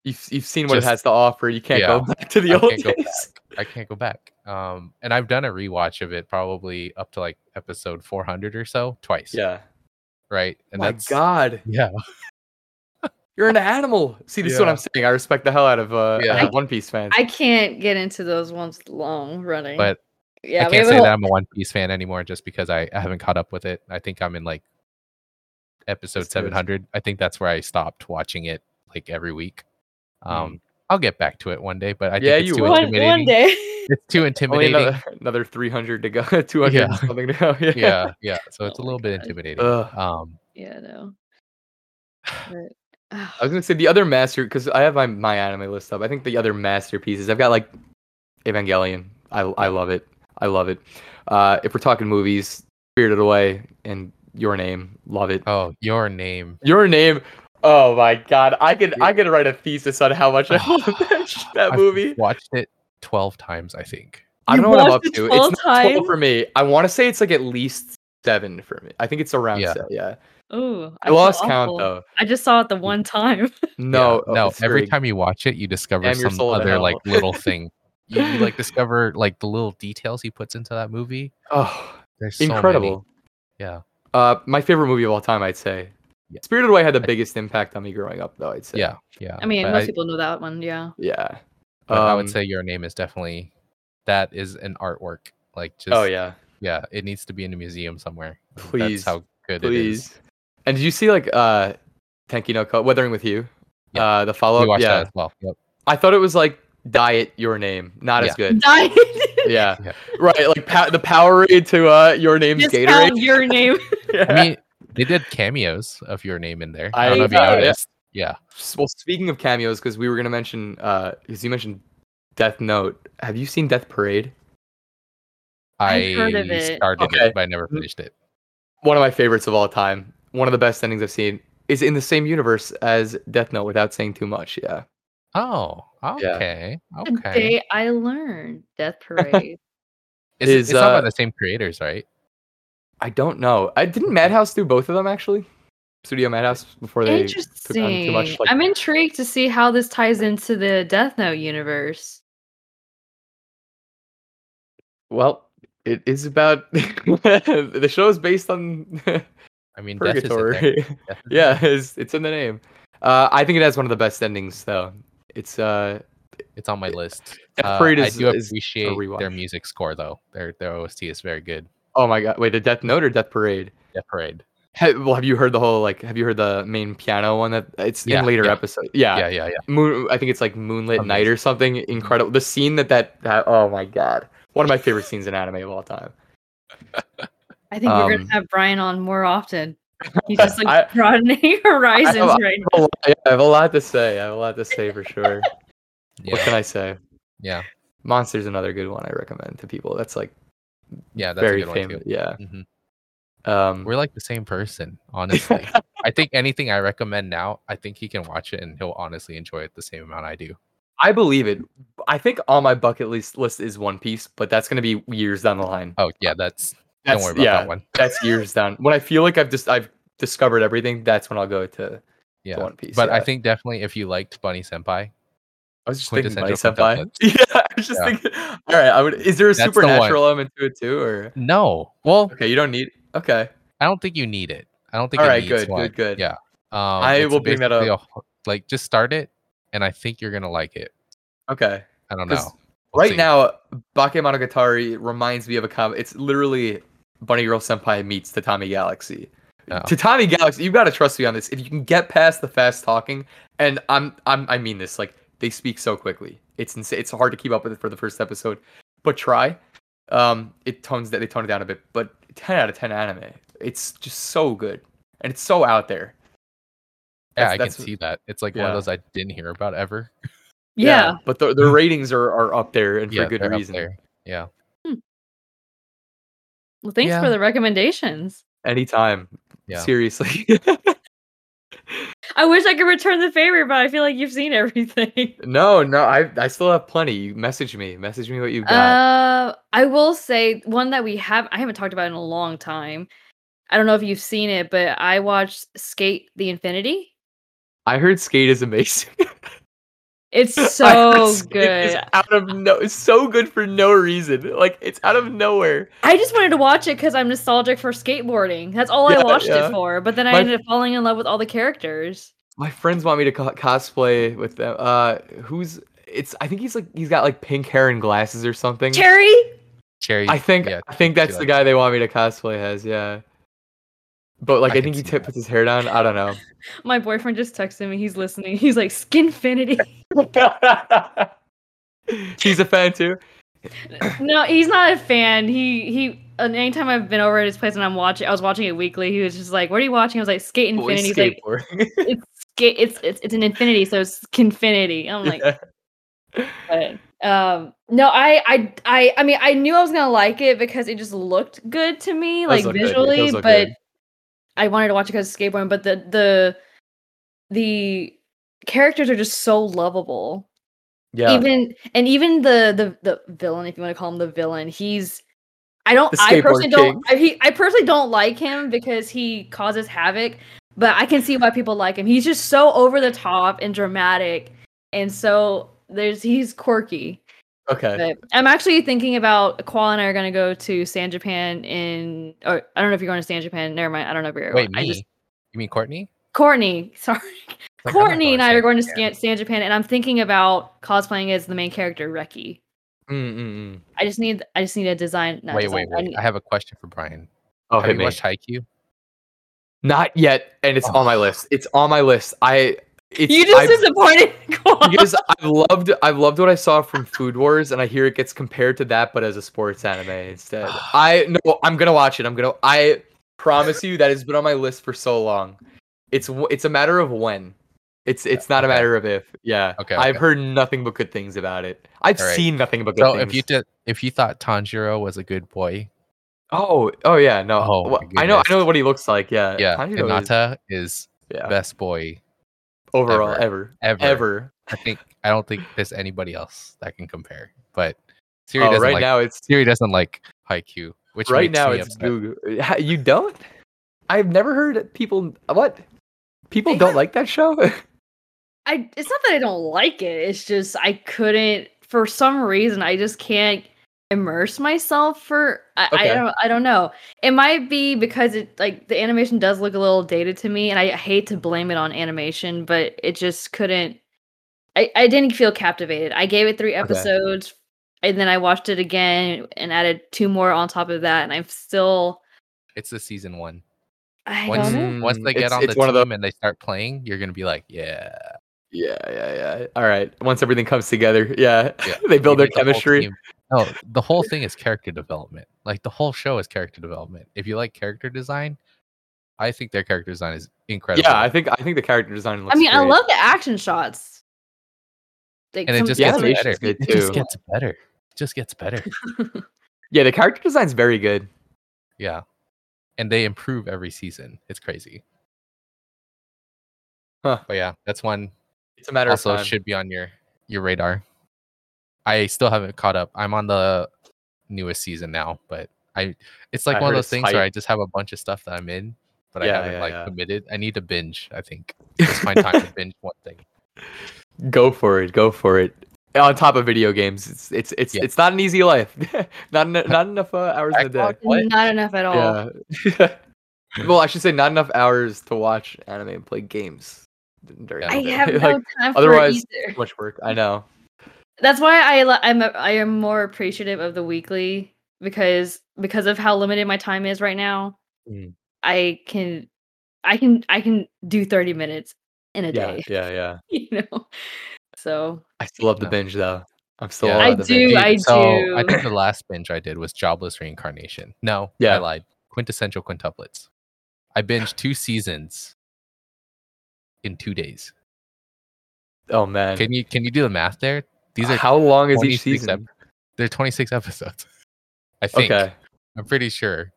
you've you've seen just, what it has to offer. You can't yeah, go back to the I old days. I can't go back. Um, and I've done a rewatch of it probably up to like episode four hundred or so twice. Yeah, right. And oh my that's, God, yeah, you're an animal. See, this yeah. is what I'm saying. I respect the hell out of uh, yeah. One Piece fans. I can't get into those ones long running, but. Yeah, I can't say whole- that I'm a One Piece fan anymore just because I, I haven't caught up with it. I think I'm in like episode that's seven hundred. True. I think that's where I stopped watching it like every week. Um, mm. I'll get back to it one day, but I yeah, think it's you too will. Intimidating. One, one day. It's too intimidating. Another, another three hundred to go, two hundred yeah. something to go. Yeah, yeah. yeah. So it's oh a little bit intimidating. Ugh. Um, yeah, no. But- I was going to say the other master, because I have my, my anime list up. I think the other masterpieces, I've got like Evangelion. I I love it. I love it. Uh, if we're talking movies, Spirited Away and Your Name, love it. Oh, Your Name. Your Name. Oh my God, I could I could write a thesis on how much I love that, that movie. I've watched it twelve times, I think. You I don't know what I'm up it to. It's not twelve for me. I want to say it's like at least seven for me. I think it's around yeah. seven. Yeah. Ooh, I, I lost count though. I just saw it the one time. No, yeah, no. Oh, every great. Time you watch it, you discover Damn, some other like little thing. You, you like discover like the little details he puts into that movie. Oh, there's so incredible! Many. Yeah, uh, my favorite movie of all time, I'd say. Yeah. Spirited Away had the I, biggest impact on me growing up, though. I'd say. Yeah, yeah. I mean, but most I, people know that one. Yeah. Yeah, but um, I would say Your Name is definitely that is an artwork. Like, just oh yeah, yeah. It needs to be in a museum somewhere. Please, that's how good please. It is. And did you see like uh, Tenki no Ko Weathering with You? Yeah. Uh, the follow up. Yeah, that as well. Yep. I thought it was like. Diet Your Name, not yeah. as good. Diet, yeah. yeah, right. Like pa- the Powerade to uh, Your Name's just Gatorade. Your Name. yeah. I mean, they did cameos of Your Name in there. I, I don't know if you noticed. Yeah. yeah. Well, speaking of cameos, because we were gonna mention, because uh, you mentioned Death Note. Have you seen Death Parade? I heard of it. started okay. it, but I never finished it. One of my favorites of all time. One of the best endings I've seen is in the same universe as Death Note, without saying too much. Yeah. Oh, okay, yeah. okay. The day I learned Death Parade. it's is, it's uh, not by the same creators, right? I don't know. I didn't Madhouse do both of them actually. Studio Madhouse before they took on too much. Like, I'm intrigued to see how this ties into the Death Note universe. Well, it is about the show is based on. I mean, Purgatory. Death is death is yeah, it's, it's in the name. Uh, I think it has one of the best endings, though. It's uh, it's on my list. Uh, I do appreciate their music score, though. Their their O S T is very good. Oh my God! Wait, the Death Note or Death Parade? Death Parade. Have, well, have you heard the whole like? Have you heard the main piano one that it's yeah, in later yeah. episodes? Yeah, yeah, yeah, yeah. Moon. I think it's like Moonlit Amazing. Night or something. Incredible. The scene that, that that. Oh my God! One of my favorite scenes in anime of all time. I think um, we're gonna have Brian on more often. He's just like I, broadening horizons I have, right I now. Lot, yeah, I have a lot to say. I have a lot to say for sure. yeah. What can I say? Yeah, Monster's another good one I recommend to people. That's like, yeah, that's very a good famous. One too. Yeah, mm-hmm. um, we're like the same person, honestly. I think anything I recommend now, I think he can watch it and he'll honestly enjoy it the same amount I do. I believe it. I think on my bucket list list is One Piece, but that's gonna be years down the line. Oh yeah, that's. That's, Don't worry about yeah, that one. That's years down. When I feel like I've just I've discovered everything, that's when I'll go to, yeah. to One Piece. But yeah. I think definitely if you liked Bunny Senpai, I was just thinking Bunny Senpai. Yeah, I was just yeah. thinking. All right, I would. Is there a that's supernatural the element to it too, or no? Well, okay, you don't need. Okay, I don't think you need it. I don't think. All it right, needs good, one. good, good. Yeah, um, I will bring that up. A, like, just start it, and I think you're gonna like it. Okay, I don't know. We'll right see. Now, Bakemonogatari reminds me of a comic. It's literally. Bunny Girl Senpai meets Tatami Galaxy. No. Tatami Galaxy, you gotta trust me on this. If you can get past the fast talking, and I'm, I'm, I mean this, like they speak so quickly, it's insane. It's hard to keep up with it for the first episode, but try. Um, it tones that they tone it down a bit, but ten out of ten anime. It's just so good, and it's so out there. That's, yeah, I can see that. It's like yeah. one of those I didn't hear about ever. Yeah, yeah but the the ratings are, are up there, and yeah, for good reason. Yeah. Well, thanks yeah. for the recommendations. Anytime. Yeah. Seriously. I wish I could return the favor, but I feel like you've seen everything. No, no, I I still have plenty. You message me. Message me what you've got. Uh, I will say one that we have I haven't talked about in a long time. I don't know if you've seen it, but I watched Skate the Infinity. I heard Skate is amazing. It's so good. It's out of no, it's so good for no reason. Like, it's out of nowhere. I just wanted to watch it because I'm nostalgic for skateboarding. That's all yeah, I watched yeah. it for. But then I my, ended up falling in love with all the characters. My friends want me to co- cosplay with them. Uh, who's? It's. I think he's like he's got like pink hair and glasses or something. Cherry. Cherry. I think. Yeah, I think that's the guy they want me to cosplay as. Yeah. But, like, I, I think he t- puts his hair down. I don't know. My boyfriend just texted me. He's listening. He's like, Skinfinity. He's a fan, too? No, he's not a fan. He, he. Anytime I've been over at his place and I'm watching, I was watching it weekly, he was just like, what are you watching? I was like, Skate Infinity. He's like, it's, skate, it's, it's, it's an infinity, so it's Skinfinity. I'm like, yeah. But, um, no, I, I, I, I mean, I knew I was going to like it because it just looked good to me, like, visually, but... Good. I wanted to watch it because of skateboarding, but the the the characters are just so lovable. Yeah. Even and even the the the villain, if you want to call him the villain, he's I don't I personally king. don't I, he, I personally don't like him because he causes havoc, but I can see why people like him. He's just so over the top and dramatic, and so there's he's quirky. Okay. But I'm actually thinking about Qua and I are going to go to San Japan in, or I don't know if you're going to San Japan. Never mind. I don't know if you're Wait, going. Me? I just, you mean Courtney? Courtney. Sorry. Like, Courtney and I are going to San, San Japan, and I'm thinking about cosplaying as the main character, Reki. Mm-mm. I just need, I just need a design. Wait, design, wait, wait. I, need... I have a question for Brian. Oh, have you me. watched Haikyuu? Not yet. And it's oh. on my list. It's on my list. I... It's, you just I've, disappointed because I've loved I've loved what I saw from Food Wars, and I hear it gets compared to that, but as a sports anime instead. I no, I'm gonna watch it. I'm gonna. I promise you that has been on my list for so long. It's it's a matter of when. It's it's not okay. a matter of if. Yeah. Okay. I've okay. heard nothing but good things about it. I've right. seen nothing but good so things. So if you did, if you thought Tanjiro was a good boy. Oh oh yeah no oh, well, I know I know what he looks like yeah yeah Tanjiro Hinata is, is yeah. best boy. Overall, ever. Ever. ever, ever. I think I don't think there's anybody else that can compare. But Siri oh, doesn't right like now it's, Siri doesn't like Haikyuu. Which right now it's Google. You don't? I've never heard people what people I, don't like that show. I it's not that I don't like it. It's just I couldn't for some reason. I just can't immerse myself for. I, okay. I don't. I don't know. It might be because it like the animation does look a little dated to me, and I hate to blame it on animation, but it just couldn't. I, I didn't feel captivated. I gave it three episodes, okay. and then I watched it again and added two more on top of that, and I'm still. It's the season one. I once, don't once they get it's, on it's the team the... and they start playing, you're gonna be like, yeah. Yeah, yeah, yeah. All right. Once everything comes together, yeah, yeah. they build their chemistry. No, the whole thing is character development. Like, the whole show is character development. If you like character design, I think their character design is incredible. Yeah, I think I think the character design looks I mean, great. I love the action shots. Like, and it just, yeah, it, just it just gets better. It just gets better. Yeah, the character design's very good. Yeah. And they improve every season. It's crazy. Huh. But yeah, that's one. It's a matter also of time. Should be on your, your radar. I still haven't caught up. I'm on the newest season now, but I it's like I one of those things hype. where I just have a bunch of stuff that I'm in, but yeah, I haven't yeah, like yeah. committed. I need to binge, I think. Just find time to binge one thing. Go for it. Go for it. On top of video games, it's it's it's yeah. it's not an easy life. not en- not enough uh, hours in the day. What? Not enough at all. Yeah. Well, I should say not enough hours to watch anime and play games. During I have no like, time for otherwise, it either. Too much work. I know. That's why I I'm I am more appreciative of the weekly because because of how limited my time is right now. Mm. I can I can I can do thirty minutes in a yeah, day. Yeah, yeah. You know. So I still love the binge though. I'm still yeah, I the do binge. I so, do. I think the last binge I did was Jobless Reincarnation. No, yeah. I lied. Quintessential Quintuplets. I binged two seasons in two days. Oh man. Can you can you do the math there? These are how long is each season? Ep- they're twenty-six episodes. I think. Okay. I'm pretty sure.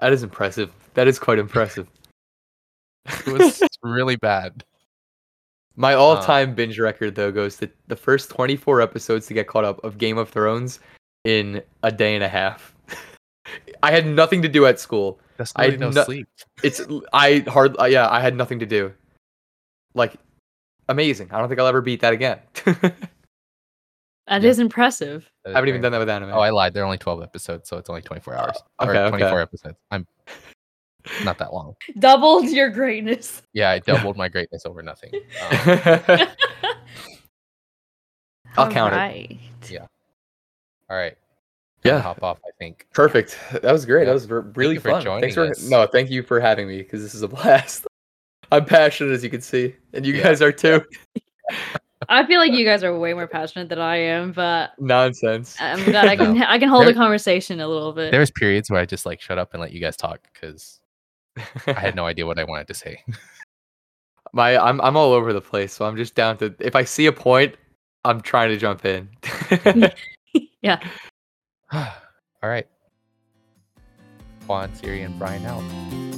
That is impressive. That is quite impressive. It was really bad. My all-time uh, binge record, though, goes to the first twenty-four episodes to get caught up of Game of Thrones in a day and a half. I had nothing to do at school. That's I had no, no sleep. It's I hard. Uh, yeah, I had nothing to do. Like, amazing. I don't think I'll ever beat that again. That yeah. is impressive. That is I haven't even done that with anime. Oh, I lied. There are only twelve episodes, so it's only twenty-four hours. Oh, okay, or twenty-four okay. episodes. I'm not that long. Doubled your greatness. Yeah, I doubled my greatness over nothing. Um, I'll count right. it. Yeah. All right. Yeah. Hop off, I think. Perfect. That was great. Yeah. That was really thank fun. For Thanks for us. No, thank you for having me, because this is a blast. I'm passionate, as you can see, and you yeah. guys are too. I feel like you guys are way more passionate than I am, but nonsense. I'm glad I can no. I can hold there, a conversation a little bit. There's periods where I just like shut up and let you guys talk because I had no idea what I wanted to say. My I'm I'm all over the place, so I'm just down to if I see a point, I'm trying to jump in. Yeah. All right. Quan, Siri, and Brian out.